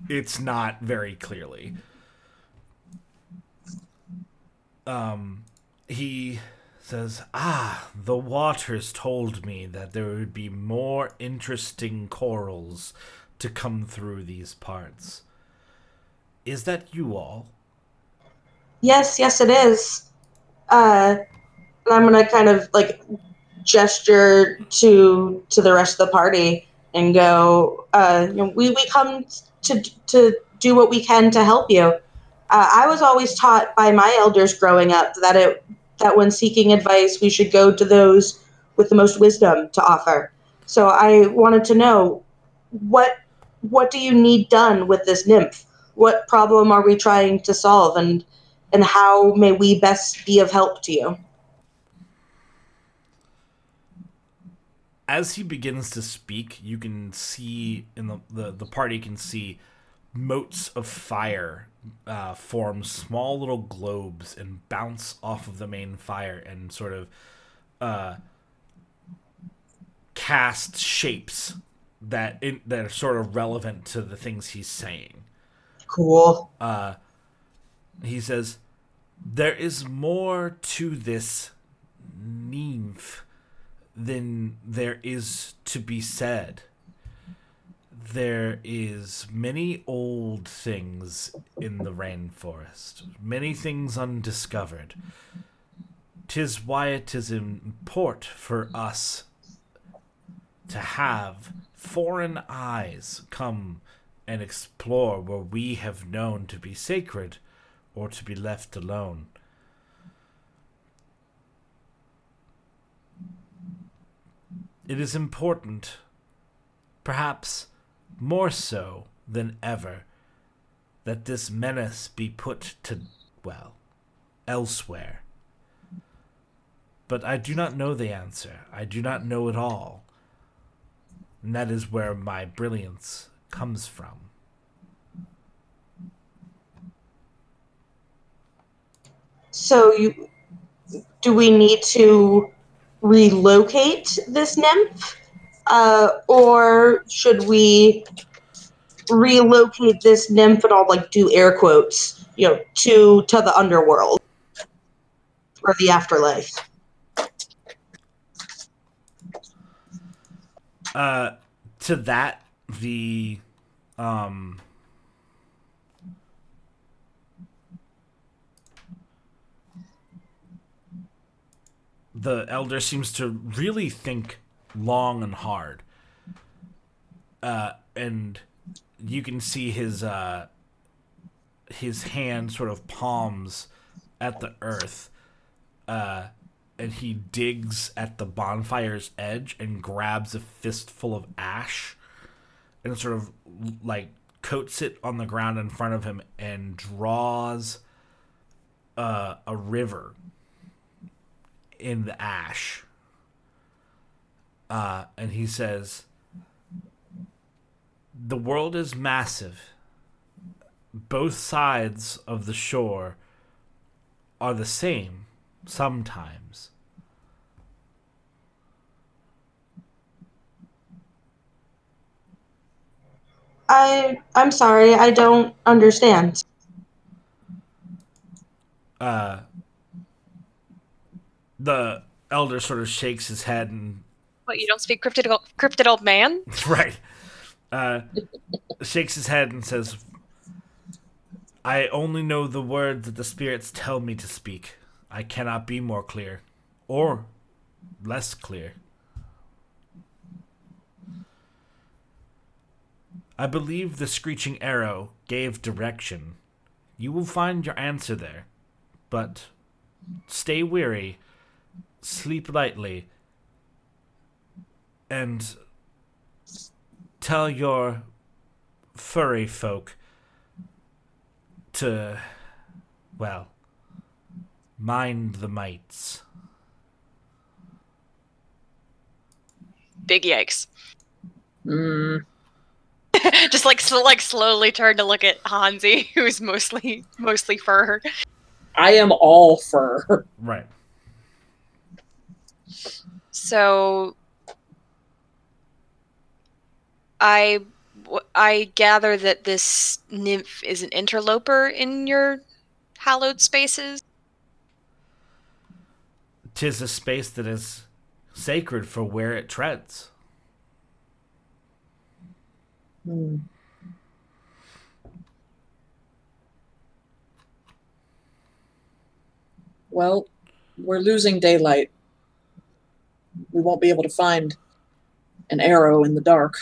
it's not very clearly. Um, he says, "Ah, the waters told me that there would be more interesting corals to come through these parts. Is that you all?" Yes, yes, it is. Uh, I'm gonna kind of like gesture to to the rest of the party and go, uh, you know, we we come to to do what we can to help you. Uh, I was always taught by my elders growing up that it that when seeking advice, we should go to those with the most wisdom to offer. So I wanted to know, what what do you need done with this nymph? What problem are we trying to solve, and and how may we best be of help to you? As he begins to speak, you can see, in the, the, the party can see motes of fire uh, form small little globes and bounce off of the main fire and sort of uh, cast shapes that in, that are sort of relevant to the things he's saying. Cool. Uh, he says, "There is more to this nymph than there is to be said. There is many old things in the rainforest, many things undiscovered. 'Tis why it is important for us to have foreign eyes come and explore where we have known to be sacred or to be left alone. It is important, perhaps more so than ever, that this menace be put to, well, elsewhere. But I do not know the answer. I do not know it all. And that is where my brilliance comes from." So you, do we need to relocate this nymph? Uh, or should we relocate this nymph and all, like, do air quotes, you know, to to the underworld or the afterlife? Uh, to that, the, um... the elder seems to really think long and hard. Uh, and you can see his, uh, his hand sort of palms at the earth. Uh, and he digs at the bonfire's edge and grabs a fistful of ash and sort of, like, coats it on the ground in front of him and draws uh, a river in the ash, uh, and he says, "The world is massive. Both sides of the shore are the same sometimes. I I'm sorry, I don't understand." Uh The elder sort of shakes his head and... What, you don't speak cryptid old, cryptid old man? Right. Uh, shakes his head and says, "I only know the word that the spirits tell me to speak. I cannot be more clear. Or less clear. I believe the screeching arrow gave direction. You will find your answer there. But stay weary. Sleep lightly, and tell your furry folk to, well, mind the mites." Big yikes. Mm. Just like so, like slowly turn to look at Hanzi, who's mostly mostly fur. I am all fur. Right. So, I, I gather that this nymph is an interloper in your hallowed spaces? "'Tis a space that is sacred for where it treads." Hmm. Well, we're losing daylight. We won't be able to find an arrow in the dark.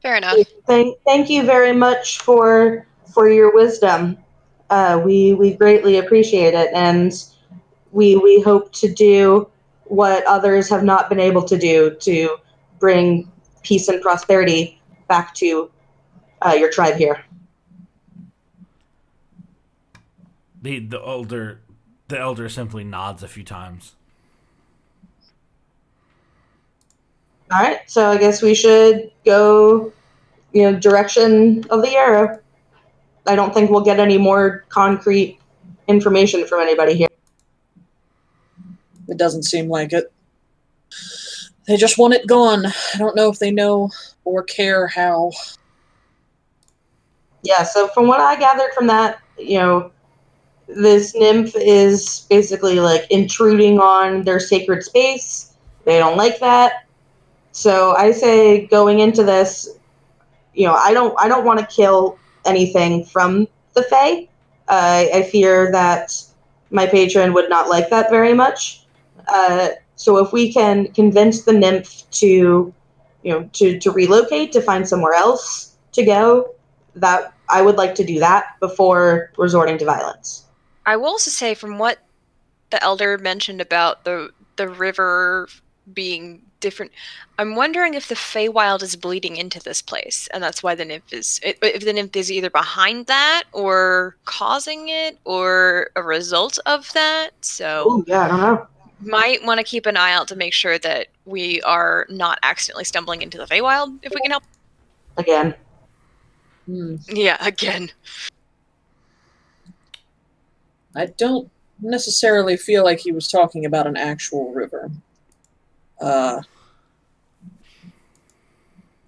Fair enough. Thank, thank you very much for for your wisdom. Uh, we we greatly appreciate it, and we we hope to do what others have not been able to do to bring peace and prosperity back to uh, your tribe here. The the older. The elder simply nods a few times. All right, so I guess we should go, you know, direction of the arrow. I don't think we'll get any more concrete information from anybody here. It doesn't seem like it. They just want it gone. I don't know if they know or care how. Yeah, so from what I gathered from that, you know, this nymph is basically, like, intruding on their sacred space. They don't like that. So I say going into this, you know, I don't I don't want to kill anything from the Fae. Uh, I fear that my patron would not like that very much. Uh, so if we can convince the nymph to, you know, to, to relocate, to find somewhere else to go, that I would like to do that before resorting to violence. I will also say, from what the elder mentioned about the the river being different, I'm wondering if the Feywild is bleeding into this place, and that's why the nymph is, if the nymph is either behind that or causing it or a result of that. So, Ooh, yeah, I don't know. Might want to keep an eye out to make sure that we are not accidentally stumbling into the Feywild if we can help. Again. Mm. Yeah, again. I don't necessarily feel like he was talking about an actual river. Uh,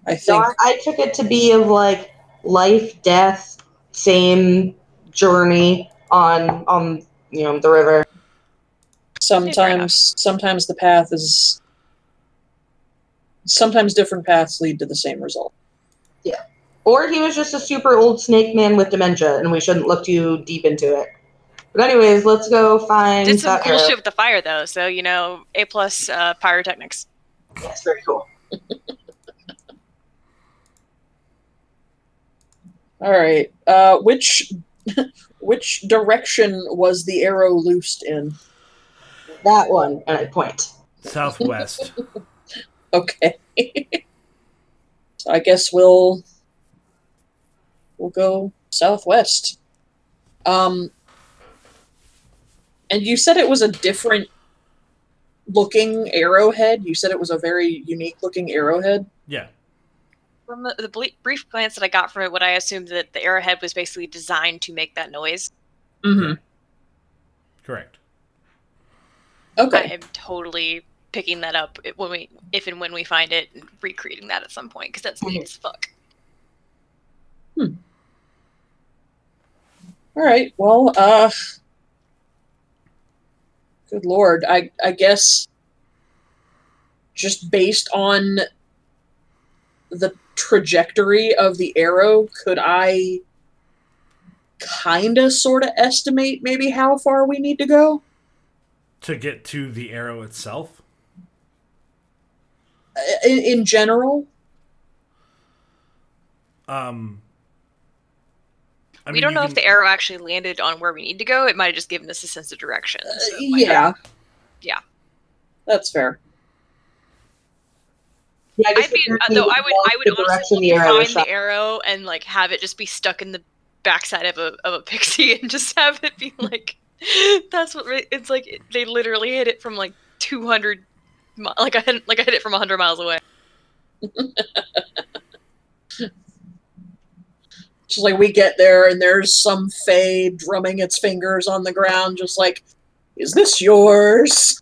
I think so I, I took it to be of like life, death, same journey on on you know the river. Sometimes, sometimes the path is. Sometimes different paths lead to the same result. Yeah. Or he was just a super old snake man with dementia, and we shouldn't look too deep into it. But anyways, let's go find... Did some cool shit with the fire, though, so, you know, A-plus uh, pyrotechnics. Yes, very cool. All right. Uh, which which direction was the arrow loosed in? That one, and I point. Southwest. Okay. So I guess we'll... We'll go southwest. Um, and you said it was a different looking arrowhead. You said it was a very unique looking arrowhead. Yeah. From the, the ble- brief glance that I got from it, what I assumed that the arrowhead was basically designed to make that noise. Mm-hmm. Correct. Okay. I am totally picking that up when we, if and when we find it, and recreating that at some point because that's neat mm-hmm. as fuck. Hmm. All right, well, uh, good lord, I, I guess just based on the trajectory of the arrow, could I kind of sort of estimate maybe how far we need to go? To get to the arrow itself? In, in general? Um... I mean, we don't know can... if the arrow actually landed on where we need to go. It might have just given us a sense of direction. So yeah. Not... Yeah. That's fair. Yeah, I mean, though I would, I would honestly the find shot. the arrow and like have it just be stuck in the backside of a of a pixie and just have it be like, that's what it's like. They literally hit it from like two hundred, like I like I hit it from one hundred miles away. Just like we get there and there's some fae drumming its fingers on the ground, just like, is this yours?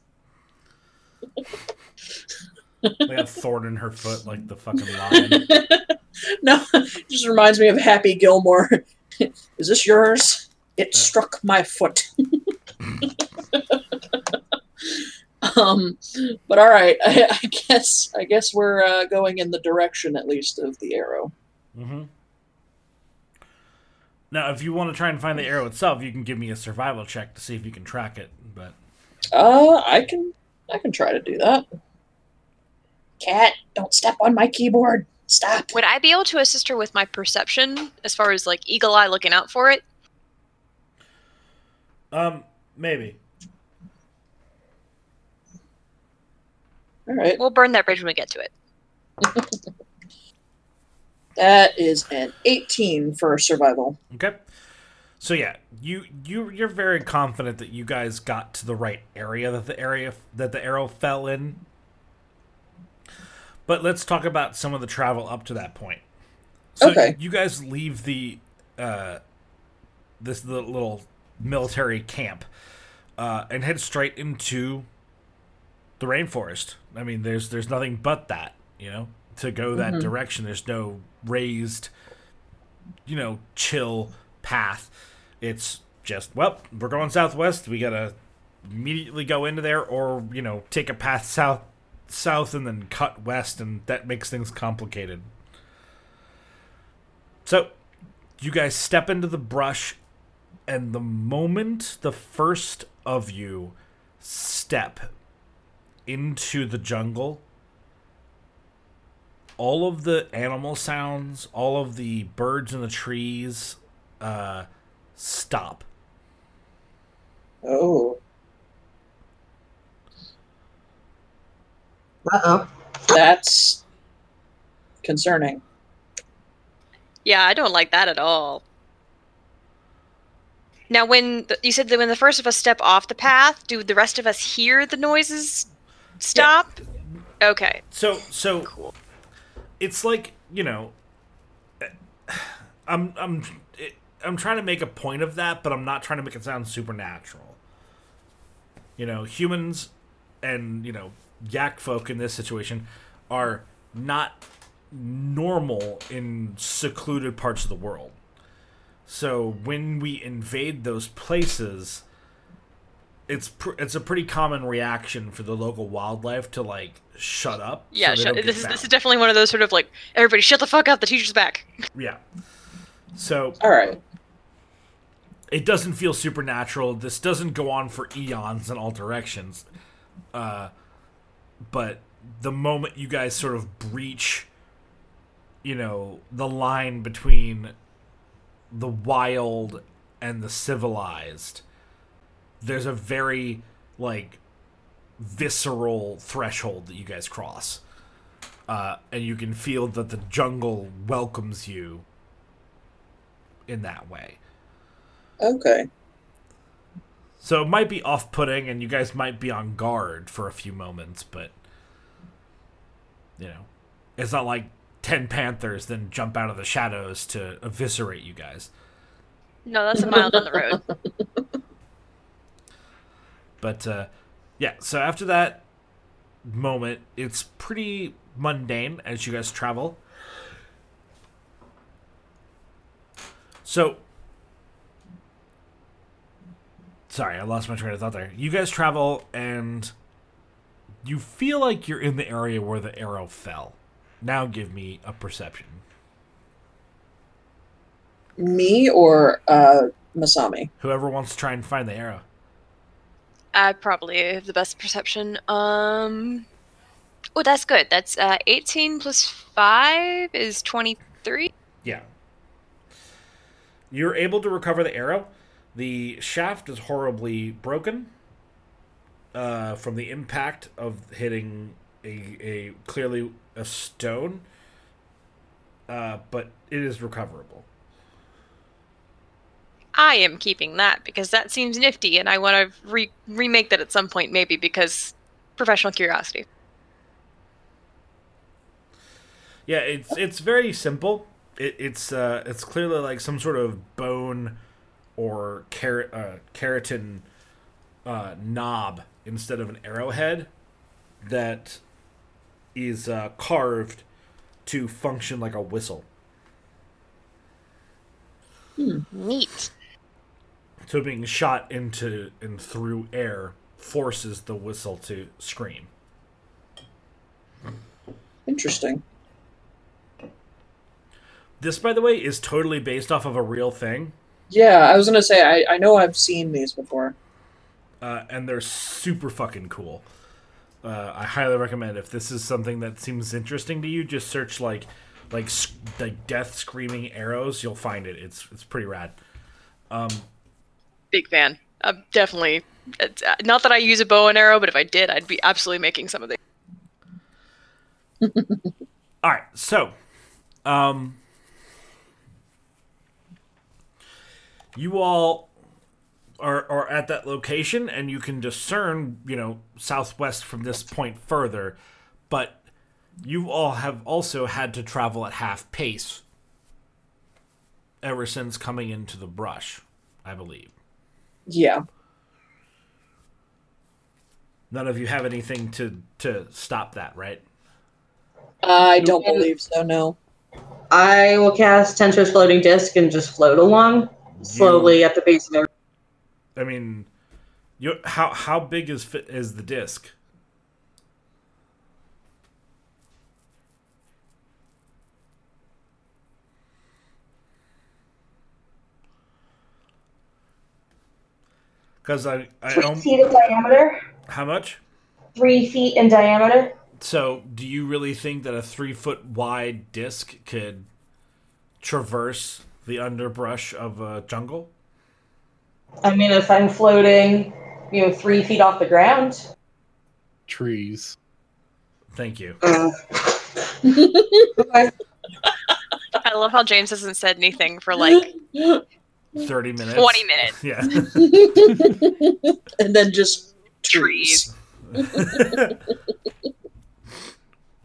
Like a thorn in her foot, like the fucking lion. No, it just reminds me of Happy Gilmore. Is this yours? It yeah. struck my foot. um, but all right, I, I guess I guess we're uh, going in the direction at least of the arrow. Mm-hmm. Now, if you want to try and find the arrow itself, you can give me a survival check to see if you can track it. But uh, I can, I can try to do that. Cat, don't step on my keyboard. Stop. Would I be able to assist her with my perception as far as like eagle eye looking out for it? Um, maybe. All right. We'll burn that bridge when we get to it. That is an eighteen for survival. Okay. So yeah, you you you're very confident that you guys got to the right area that the area that the arrow fell in. But let's talk about some of the travel up to that point. So okay. you guys leave the uh, this little military camp uh, and head straight into the rainforest. I mean, there's there's nothing but that, you know. To go that mm-hmm. direction, there's no raised, you know, chill path. It's just, well, we're going southwest. We gotta immediately go into there, or you know, take a path south, south, and then cut west, and that makes things complicated. So, you guys step into the brush, and the moment the first of you step into the jungle, all of the animal sounds, all of the birds in the trees, uh, stop. Oh. Uh-oh. That's concerning. Yeah, I don't like that at all. Now, when the, you said that when the first of us step off the path, do the rest of us hear the noises stop? Yeah. Okay. So, so... Cool. It's like, you know, I'm, I'm, it, I'm trying to make a point of that, but I'm not trying to make it sound supernatural. You know, humans and, you know, yak folk in this situation are not normal in secluded parts of the world. So when we invade those places, it's pr- it's a pretty common reaction for the local wildlife to, like, shut up. Yeah, so shut, this is found. This is definitely one of those sort of, like, everybody shut the fuck up, the teacher's back. Yeah. So... All right. It doesn't feel supernatural. This doesn't go on for eons in all directions. Uh, but the moment you guys sort of breach, you know, the line between the wild and the civilized, there's a very, like, visceral threshold that you guys cross. Uh, and you can feel that the jungle welcomes you in that way. Okay. So it might be off-putting, and you guys might be on guard for a few moments, but, you know, it's not like ten panthers then jump out of the shadows to eviscerate you guys. No, that's a mile down the road. But, uh, yeah, so after that moment, it's pretty mundane as you guys travel. So... Sorry, I lost my train of thought there. You guys travel, and you feel like you're in the area where the arrow fell. Now give me a perception. Me or uh, Masami? Whoever wants to try and find the arrow. I probably have the best perception. Um, oh, that's good. That's uh, eighteen plus five is twenty-three. Yeah. You're able to recover the arrow. The shaft is horribly broken uh, from the impact of hitting a, a clearly a stone, uh, but it is recoverable. I am keeping that because that seems nifty, and I want to re- remake that at some point, maybe, because professional curiosity. Yeah, it's it's very simple. It, it's uh, it's clearly like some sort of bone or ker- uh, keratin uh, knob instead of an arrowhead that is uh, carved to function like a whistle. Hmm, neat. So being shot into and through air forces the whistle to scream. Interesting. This, by the way, is totally based off of a real thing. Yeah, I was going to say, I, I know I've seen these before. Uh, and they're super fucking cool. Uh, I highly recommend, if this is something that seems interesting to you, just search, like, like, sc- like death screaming arrows. You'll find it. It's it's pretty rad. Um, Big fan. I'm definitely, it's, uh, not that I use a bow and arrow, but if I did, I'd be absolutely making some of these. All right, so... Um, You all are, are at that location, and you can discern, you know, southwest from this point further, but you all have also had to travel at half pace ever since coming into the brush, I believe. Yeah. None of you have anything to, to stop that, right? Uh, I don't believe so, no. I will cast Tenser's floating disc and just float along. Slowly you, at the base of everything. I mean, you how how big is is the disc? Because I I three don't, feet in diameter. How much? Three feet in diameter. So, do you really think that a three foot wide disc could traverse the underbrush of a jungle? I mean, if I'm floating, you know, three feet off the ground. Trees. Thank you. Uh. I love how James hasn't said anything for like thirty minutes. Twenty minutes. Yeah. And then just trees. trees.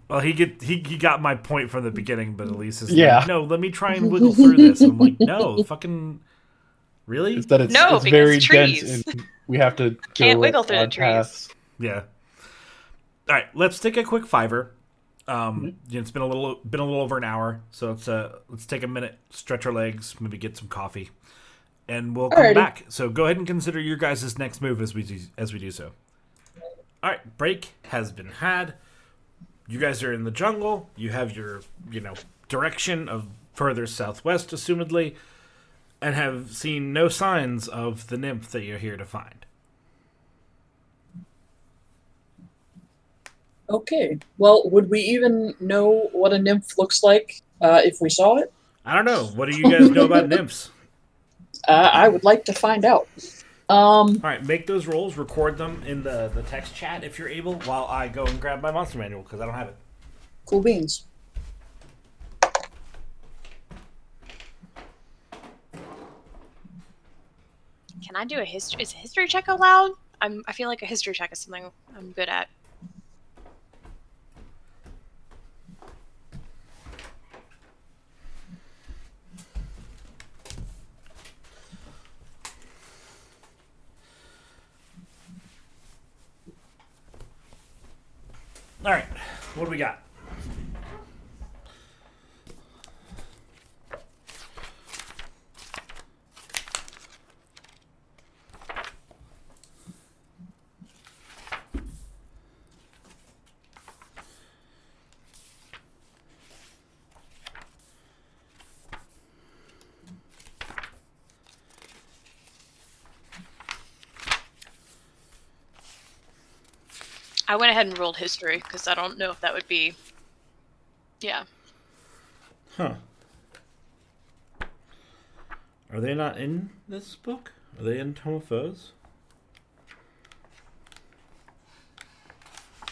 Well, he get he, he got my point from the beginning, but Elise is yeah. like, no, let me try and wiggle through this. And I'm like, no, fucking Really? It's that it's, no, it's very trees. dense and we have to can't wiggle through the trees. Paths. Yeah. All right, let's take a quick fiver. Um, mm-hmm. It's been a little been a little over an hour, so let's uh, let's take a minute, stretch our legs, maybe get some coffee, and we'll Alrighty. come back. So go ahead and consider your guys' next move as we do, as we do so. All right, break has been had. You guys are in the jungle. You have your you know direction of further southwest, assumedly, and have seen no signs of the nymph that you're here to find. Okay. Well, would we even know what a nymph looks like uh, if we saw it? I don't know. What do you guys know about nymphs? Uh, I would like to find out. Um, All right. Make those rolls. Record them in the, the text chat if you're able while I go and grab my monster manual because I don't have it. Cool beans. Can I do a history? Is a history check allowed? I'm, I feel like a history check is something I'm good at. All right, what do we got? I went ahead and rolled history, because I don't know if that would be... Yeah. Huh. Are they not in this book? Are they in Tome of Foes?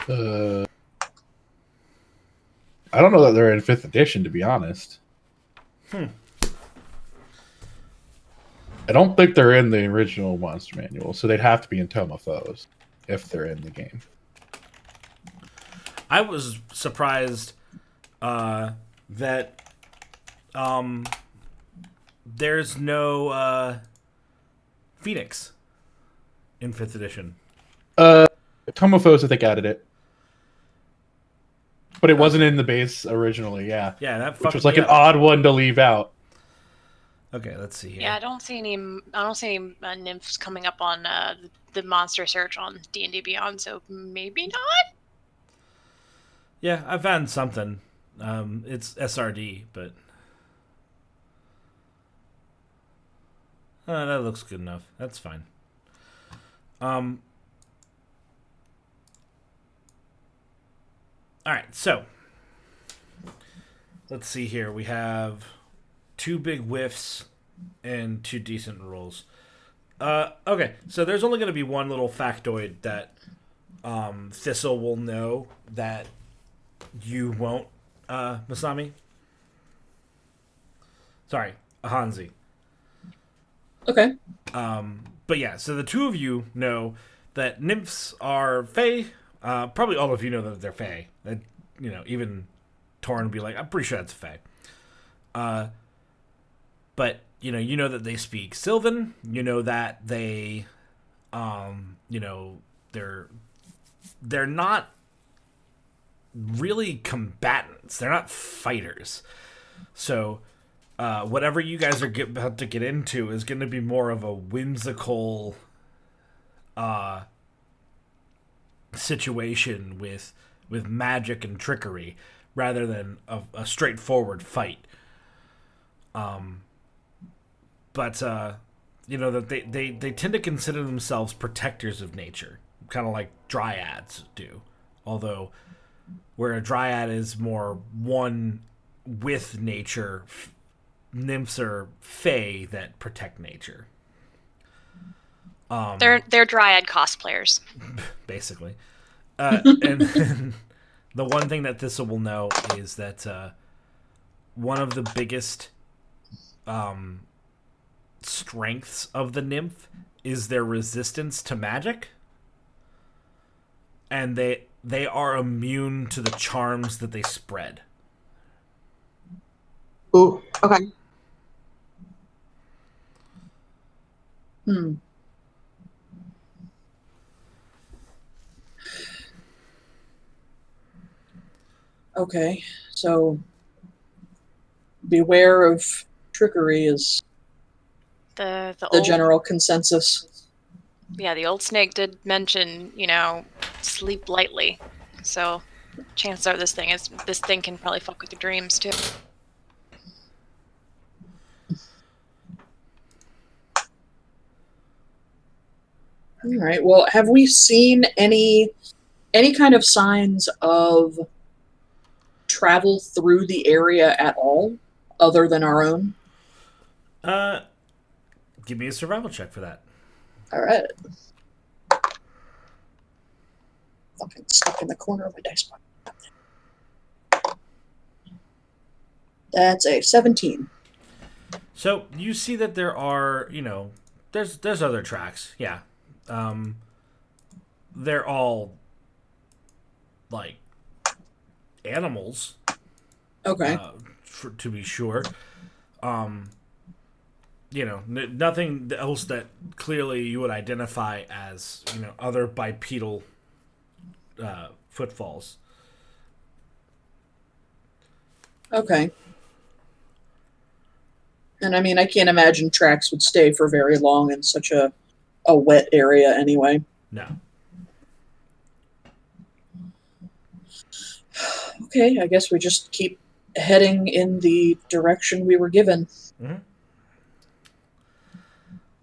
Uh, I don't know that they're in fifth edition, to be honest. Hmm. I don't think they're in the original Monster Manual, so they'd have to be in Tome of Foes if they're in the game. I was surprised uh, that um, there's no uh, Phoenix in fifth edition. Uh, Tome of Foes, I think, added it. But it wasn't in the base originally, yeah. Yeah, that fucked Which was like me an up. odd one to leave out. Okay, let's see here. Yeah, I don't see any I don't see any uh, nymphs coming up on uh, the monster search on D and D Beyond, so maybe not? Yeah, I found something. Um, it's S R D, but... Oh, that looks good enough. That's fine. Um. Alright, so. Let's see here. We have two big whiffs and two decent rolls. Uh, okay, so there's only going to be one little factoid that um, Thistle will know that you won't, uh, Masami? Sorry, Ahanzi. Okay. Um, but yeah, so the two of you know that nymphs are fae. Uh, probably all of you know that they're fae. That, you know, even Torin would be like, I'm pretty sure that's a fae. Uh, but, you know, you know that they speak Sylvan. You know that they, um, you know, they're, they're not really combatants. They're not fighters. So uh, whatever you guys are get, about to get into is going to be more of a whimsical uh, situation with with magic and trickery rather than a, a straightforward fight. Um, but, uh, you know, that they, they, they tend to consider themselves protectors of nature, kind of like dryads do. Although... Where a dryad is more one with nature, nymphs are fae that protect nature. Um, they're they're dryad cosplayers, basically. Uh, and, and the one thing that Thistle will know is that uh, one of the biggest um, strengths of the nymph is their resistance to magic, and they. They are immune to the charms that they spread. Ooh, okay. Hmm. Okay, so beware of trickery is the the, the old, general consensus. Yeah, the old snake did mention, you know, sleep lightly. So chances are this thing is this thing can probably fuck with your dreams too. All right. Well, have we seen any any kind of signs of travel through the area at all, other than our own? Uh, give me a survival check for that. All right. Fucking stuck in the corner of my dice box. That's a seventeen. So you see that there are, you know, there's there's other tracks, yeah. Um, they're all like animals. Okay. Uh, for, to be sure. Um, you know, n- nothing else that clearly you would identify as, you know, other bipedal uh, footfalls. Okay. And I mean, I can't imagine tracks would stay for very long in such a a wet area anyway. No. Okay, I guess we just keep heading in the direction we were given. Mm-hmm.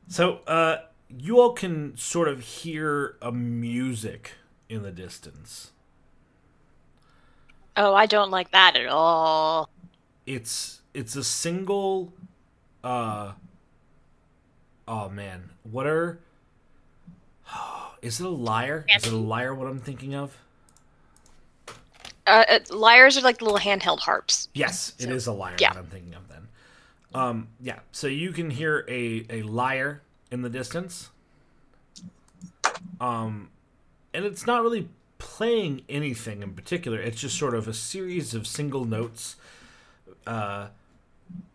So, uh, you all can sort of hear a music in the distance. Oh, I don't like that at all. It's, it's a single, uh, oh man, what are... Is it a lyre? Is it a lyre what I'm thinking of? Uh, uh, lyres are like little handheld harps. Yes, so, it is a lyre yeah. that I'm thinking of then. Um, yeah, so you can hear a, a lyre in the distance. Um, and it's not really playing anything in particular. It's just sort of a series of single notes uh,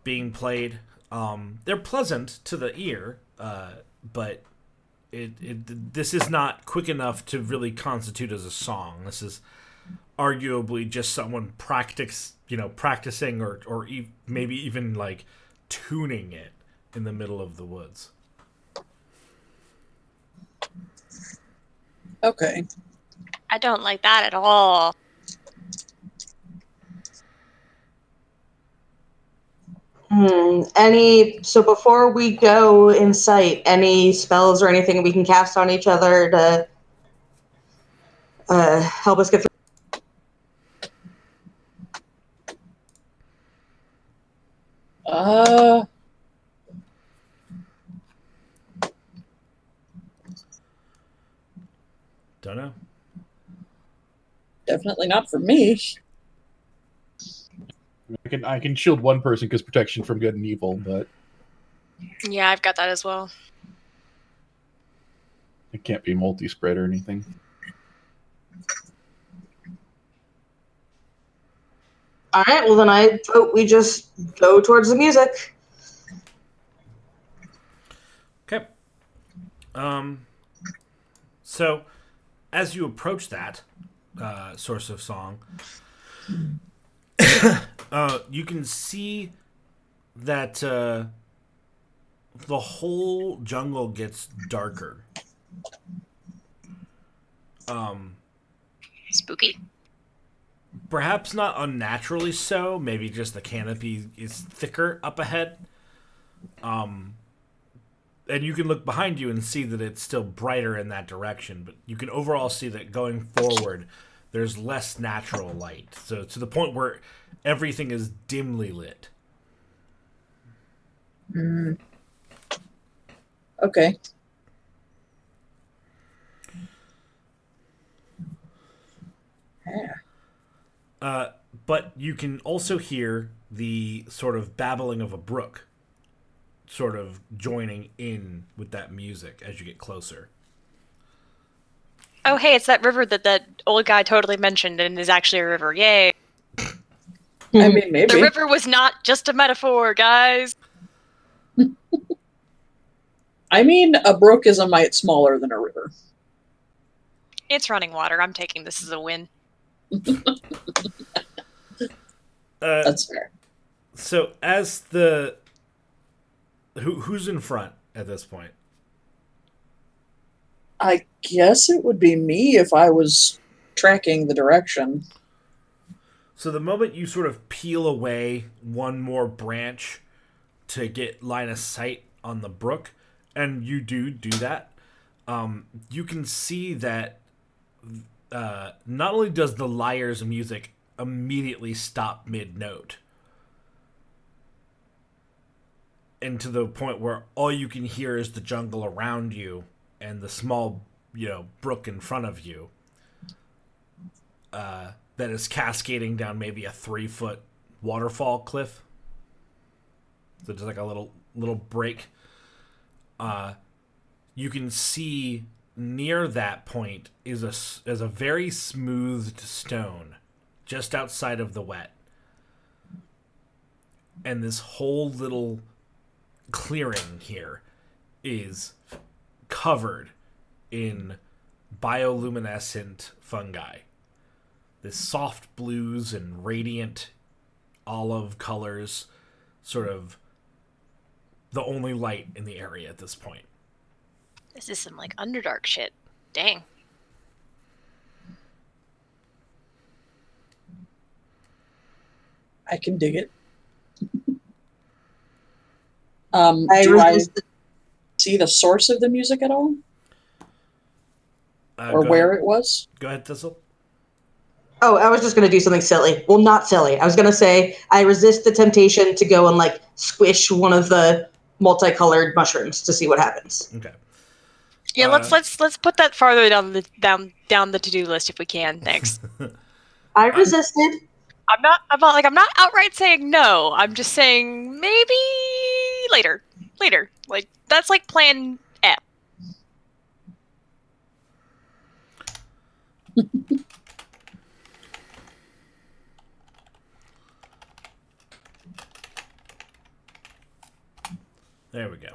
being played. Um, they're pleasant to the ear, uh, but... It, it, this is not quick enough to really constitute as a song. This is arguably just someone practice, you know, practicing or or e- maybe even like tuning it in the middle of the woods. Okay. I don't like that at all. Hmm. Any so before we go in sight, any spells or anything we can cast on each other to uh, help us get through? Uh. Don't know. Definitely not for me. I can I can shield one person because protection from good and evil, but yeah, I've got that as well. It can't be multi-spread or anything. All right, well then I vote we just go towards the music. Okay. Um. So, as you approach that uh, source of song. Uh, you can see that uh, the whole jungle gets darker. Um, Spooky. Perhaps not unnaturally so. Maybe just the canopy is thicker up ahead. Um, and you can look behind you and see that it's still brighter in that direction. But you can overall see that going forward... There's less natural light, so to the point where everything is dimly lit. Mm. Okay. Yeah. Uh, but you can also hear the sort of babbling of a brook, sort of joining in with that music as you get closer. Oh, hey, it's that river that that old guy totally mentioned and is actually a river. Yay. I mean, maybe. The river was not just a metaphor, guys. I mean, a brook is a mite smaller than a river. It's running water. I'm taking this as a win. uh, That's fair. So as the... Who Who's in front at this point? I guess it would be me if I was tracking the direction. So the moment you sort of peel away one more branch to get line of sight on the brook, and you do do that, um, you can see that uh, not only does the lyre's music immediately stop mid-note, and to the point where all you can hear is the jungle around you and the small, you know, brook in front of you uh, that is cascading down maybe a three-foot waterfall cliff. So just like a little little break. Uh, you can see near that point is a, is a very smoothed stone just outside of the wet. And this whole little clearing here is covered in bioluminescent fungi. This soft blues and radiant olive colors, sort of the only light in the area at this point. This is some, like, Underdark shit. Dang. I can dig it. Um, I do I see the source of the music at all? Uh, or where ahead. It was? Go ahead, Thistle. Oh, I was just going to do something silly. Well, not silly. I was going to say I resist the temptation to go and, like, squish one of the multicolored mushrooms to see what happens. Okay. Yeah, uh, let's let's let's put that farther down the down down the to-do list if we can. Thanks. I resisted. I'm not. I'm not like I'm not outright saying no. I'm just saying maybe. Later. Later. Like, that's like plan F. There we go.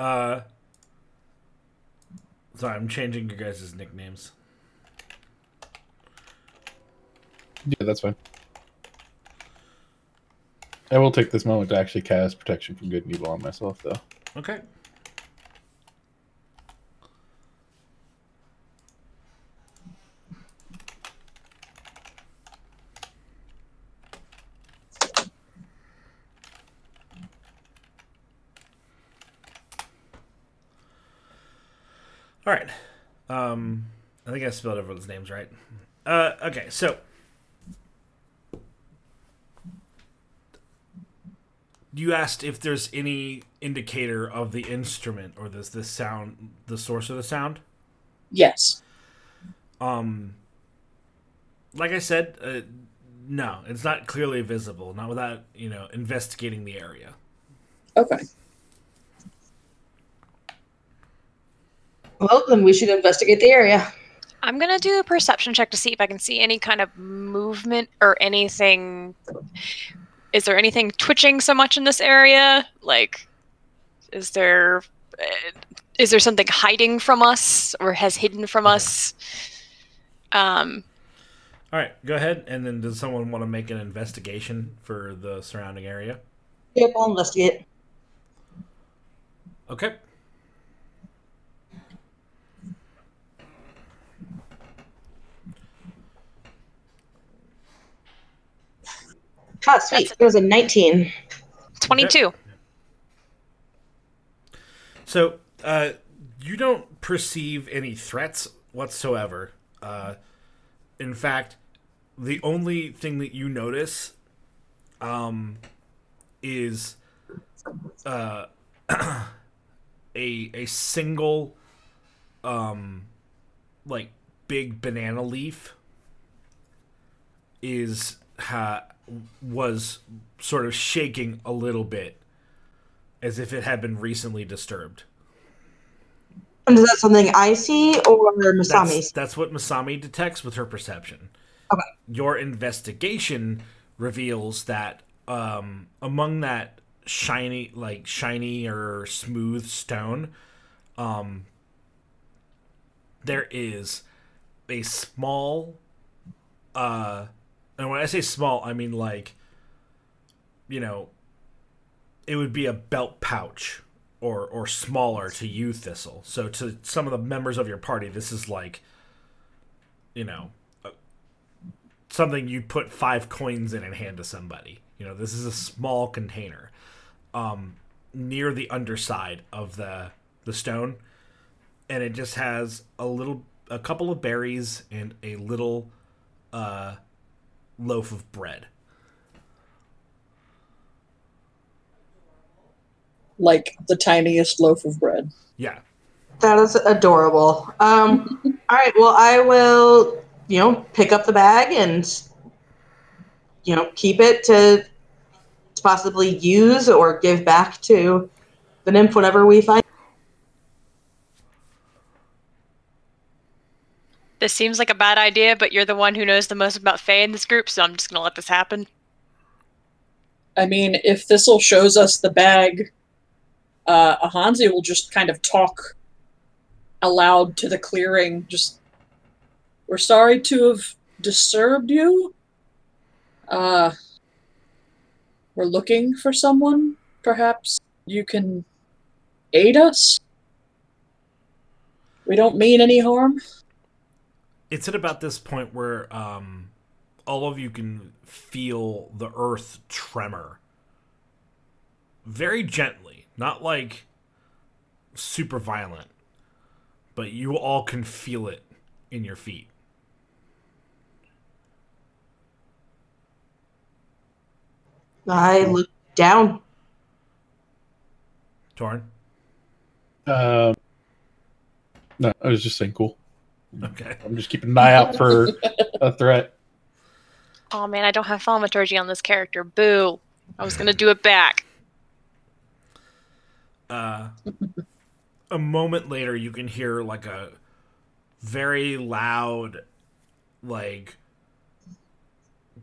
Uh, sorry, I'm changing your guys' nicknames. Yeah, that's fine. I will take this moment to actually cast Protection from Good and Evil on myself, though. Okay. All right. Um, I think I spelled everyone's names right. Uh, okay, so... You asked if there's any indicator of the instrument or this the sound, the source of the sound? Yes. Um. Like I said, uh, no, it's not clearly visible. Not without, you know, investigating the area. Okay. Well, then we should investigate the area. I'm going to do a perception check to see if I can see any kind of movement or anything... Is there anything twitching so much in this area? Like, is there is there something hiding from us or has hidden from us? Um. All right, go ahead. And then does someone want to make an investigation for the surrounding area? Yep, I'll investigate. Okay. Oh, sweet. It was a nineteen. twenty-two. Okay. So, uh, you don't perceive any threats whatsoever. Uh, in fact, the only thing that you notice um, is uh, a a single um, like big banana leaf is... Uh, was sort of shaking a little bit as if it had been recently disturbed. And is that something I see or Masami's? That's, that's what Masami detects with her perception. Okay. Your investigation reveals that um, among that shiny, like shiny or smooth stone, um, there is a small, uh, and when I say small, I mean like, you know, it would be a belt pouch or or smaller to you, Thistle. So to some of the members of your party, this is like, you know, something you'd put five coins in and hand to somebody. You know, this is a small container. Um, near the underside of the the stone, and it just has a little, a couple of berries and a little uh, loaf of bread. Like the tiniest loaf of bread. Yeah. That is adorable. Um, all right, well, I will, you know, pick up the bag and, you know, keep it to, to possibly use or give back to the nymph whenever we find. This seems like a bad idea, but you're the one who knows the most about Fae in this group, so I'm just going to let this happen. I mean, if Thistle shows us the bag, uh, Ahanzi will just kind of talk aloud to the clearing. Just, we're sorry to have disturbed you. Uh, we're looking for someone. Perhaps you can aid us? We don't mean any harm. It's at about this point where um, all of you can feel the earth tremor. Very gently. Not like super violent. But you all can feel it in your feet. I look down. Torn? Uh, no, I was just saying cool. Okay. I'm just keeping an eye out for a threat. Oh man, I don't have thaumaturgy on this character. Boo. I was going to do it back. Uh, a moment later, you can hear like a very loud, like,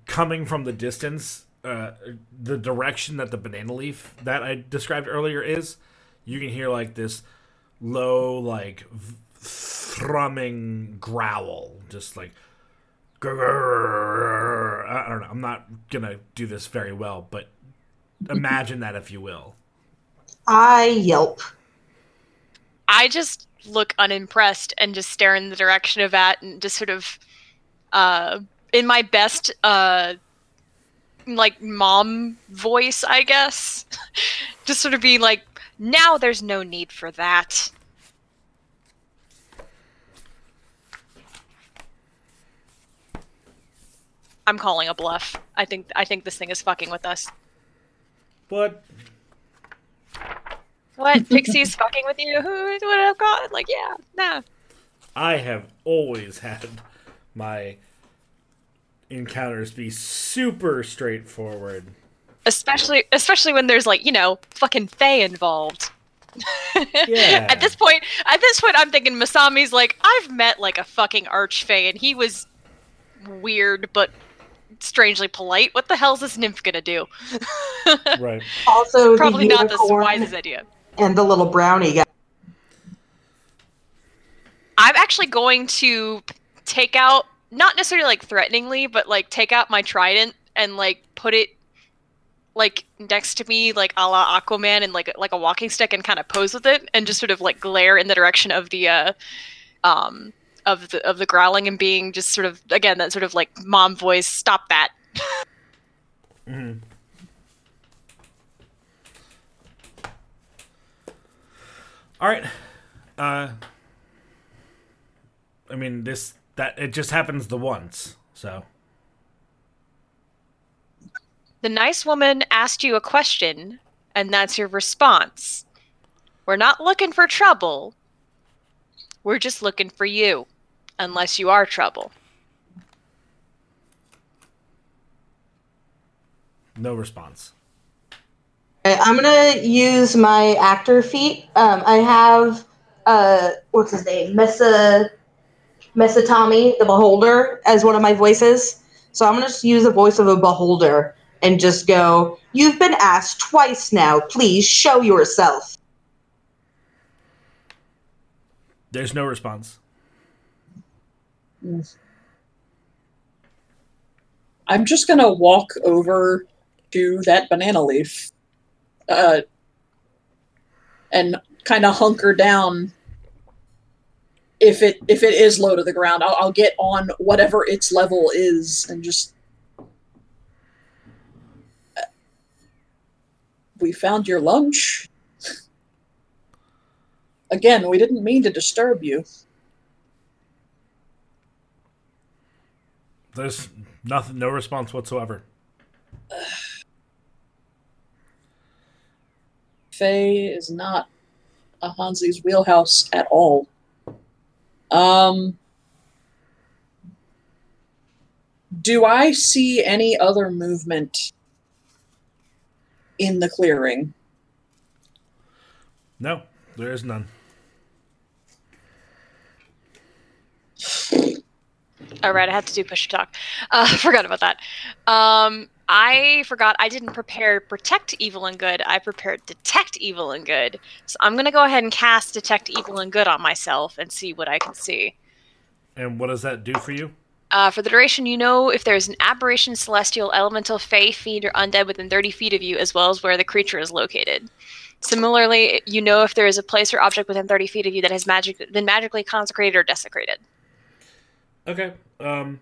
coming from the distance, uh, the direction that the banana leaf that I described earlier is. You can hear like this low, like, v- thrumming growl, just like, grrr, I don't know, I'm not gonna do this very well, but imagine that if you will. I yelp. I just look unimpressed and just stare in the direction of that, and just sort of, uh, in my best, uh, like mom voice, I guess, just sort of be like, now there's no need for that. I'm calling a bluff. I think I think this thing is fucking with us. What? What? Pixie's fucking with you? Who would have got? Like, yeah, nah. I have always had my encounters be super straightforward. Especially, especially when there's like, you know, fucking Fae involved. Yeah. At this point, at this point, I'm thinking Masami's like, I've met like a fucking archfae, and he was weird, but strangely polite. What the hell's this nymph gonna do? Right. Also, probably the not the wisest idea. And the little brownie guy. I'm actually going to take out, not necessarily like threateningly, but like take out my trident and like put it like next to me, like a la Aquaman, and like like a walking stick, and kind of pose with it, and just sort of like glare in the direction of the uh, um. of the of the growling, and being just sort of, again, that sort of like mom voice, stop that. Mm-hmm. All right. Uh, I mean, this, that, it just happens the once, so. The nice woman asked you a question, and that's your response. We're not looking for trouble. We're just looking for you, unless you are trouble. No response. I'm going to use my actor feat. Um, I have, uh, what's his name? Mesa, Mesa Tommy, the Beholder, as one of my voices. So I'm going to just use the voice of a Beholder and just go, "You've been asked twice now. Please show yourself." There's no response. Yes. I'm just going to walk over to that banana leaf uh, and kind of hunker down. If it if it is low to the ground, I'll, I'll get on whatever its level is and just... We found your lunch. Again, we didn't mean to disturb you. There's nothing, no response whatsoever. Faye is not Ahanzi's wheelhouse at all. Um, do I see any other movement in the clearing? No, there is none. All right, I have to do push to talk. Uh, forgot about that. Um, I forgot I didn't prepare protect evil and good. I prepared detect evil and good. So I'm going to go ahead and cast detect evil and good on myself and see what I can see. And what does that do for you? Uh, for the duration, you know if there's an aberration, celestial, elemental, fey, fiend, or undead within thirty feet of you, as well as where the creature is located. Similarly, you know if there is a place or object within thirty feet of you that has magic- been magically consecrated or desecrated. Okay. Um,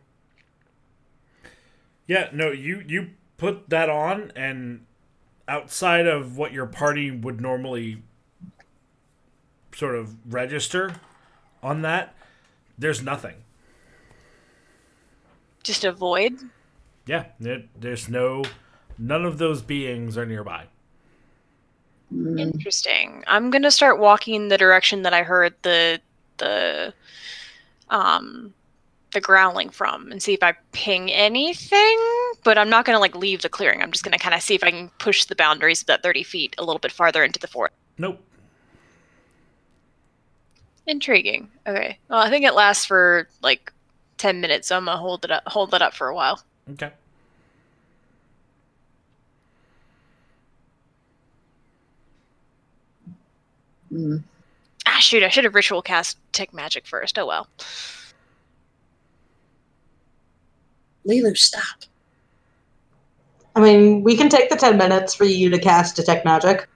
yeah, no, you, you put that on, and outside of what your party would normally sort of register on that, there's nothing. Just a void? Yeah, it, there's no... None of those beings are nearby. Interesting. I'm going to start walking in the direction that I heard the... the um... the growling from and see if I ping anything, but I'm not going to like leave the clearing. I'm just going to kind of see if I can push the boundaries of that thirty feet a little bit farther into the forest. Nope. Intriguing. Okay. Well, I think it lasts for like ten minutes, so I'm going to hold it up, hold that up for a while. Okay. Mm. Ah, shoot. I should have ritual cast Tech Magic first. Oh, well. Lelu, stop. I mean, we can take the ten minutes for you to cast Detect Magic.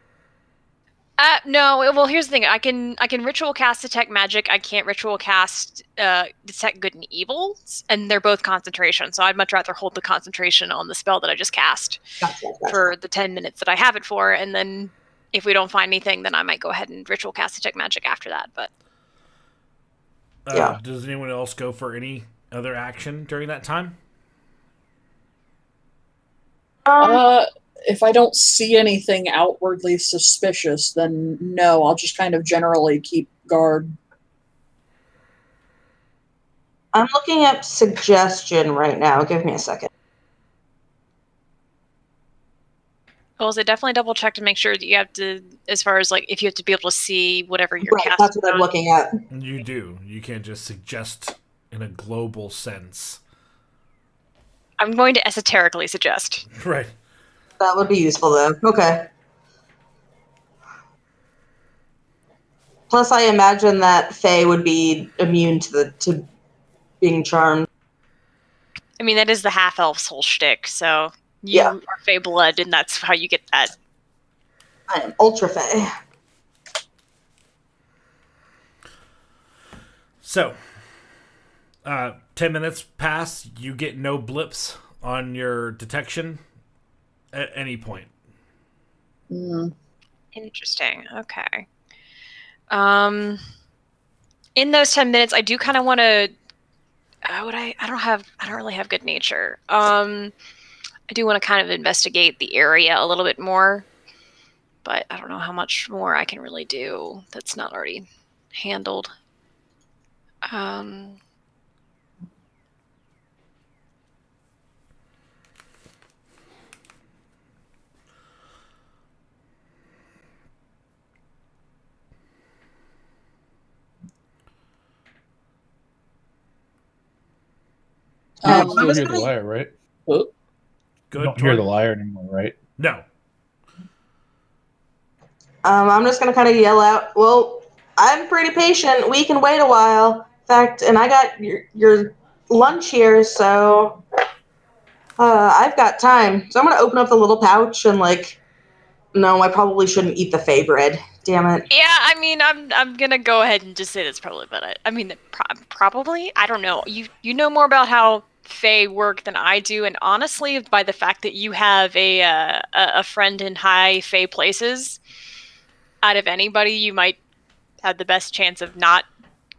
Uh, no, well, here's the thing. I can I can ritual cast Detect Magic. I can't ritual cast uh, Detect Good and Evil, and they're both concentration, so I'd much rather hold the concentration on the spell that I just cast gotcha, gotcha. for the ten minutes that I have it for, and then if we don't find anything, then I might go ahead and ritual cast Detect Magic after that. But uh, yeah. Does anyone else go for any other action during that time? Um, uh, if I don't see anything outwardly suspicious, then no, I'll just kind of generally keep guard. I'm looking up suggestion right now. Give me a second. Well, so definitely double check to make sure that you have to, as far as like, if you have to be able to see whatever you're right, casting. That's what I'm looking at. You do. You can't just suggest in a global sense. I'm going to esoterically suggest. Right. That would be useful, though. Okay. Plus, I imagine that Faye would be immune to the to being charmed. I mean, that is the half-elf's whole shtick, so you yeah. are Faye blood, and that's how you get that. I am ultra Faye. So, uh... Ten minutes pass, you get no blips on your detection at any point. Mm. Interesting. Okay. Um, in those ten minutes, I do kind of want to. Uh, would I? I don't have. I don't really have good nature. Um, I do want to kind of investigate the area a little bit more, but I don't know how much more I can really do that's not already handled. Um. Um, I was gonna... the wire, right? Good. You don't hear the liar anymore, right? No. Um, I'm just gonna kind of yell out. Well, I'm pretty patient. We can wait a while. In fact, and I got your your lunch here, so uh, I've got time. So I'm gonna open up the little pouch and like. No, I probably shouldn't eat the Fey bread. Damn it. Yeah, I mean, I'm I'm gonna go ahead and just say that's probably about it. I mean, pro- probably? I don't know. You you know more about how Fey work than I do, and honestly, by the fact that you have a uh, a friend in high Fey places, out of anybody, you might have the best chance of not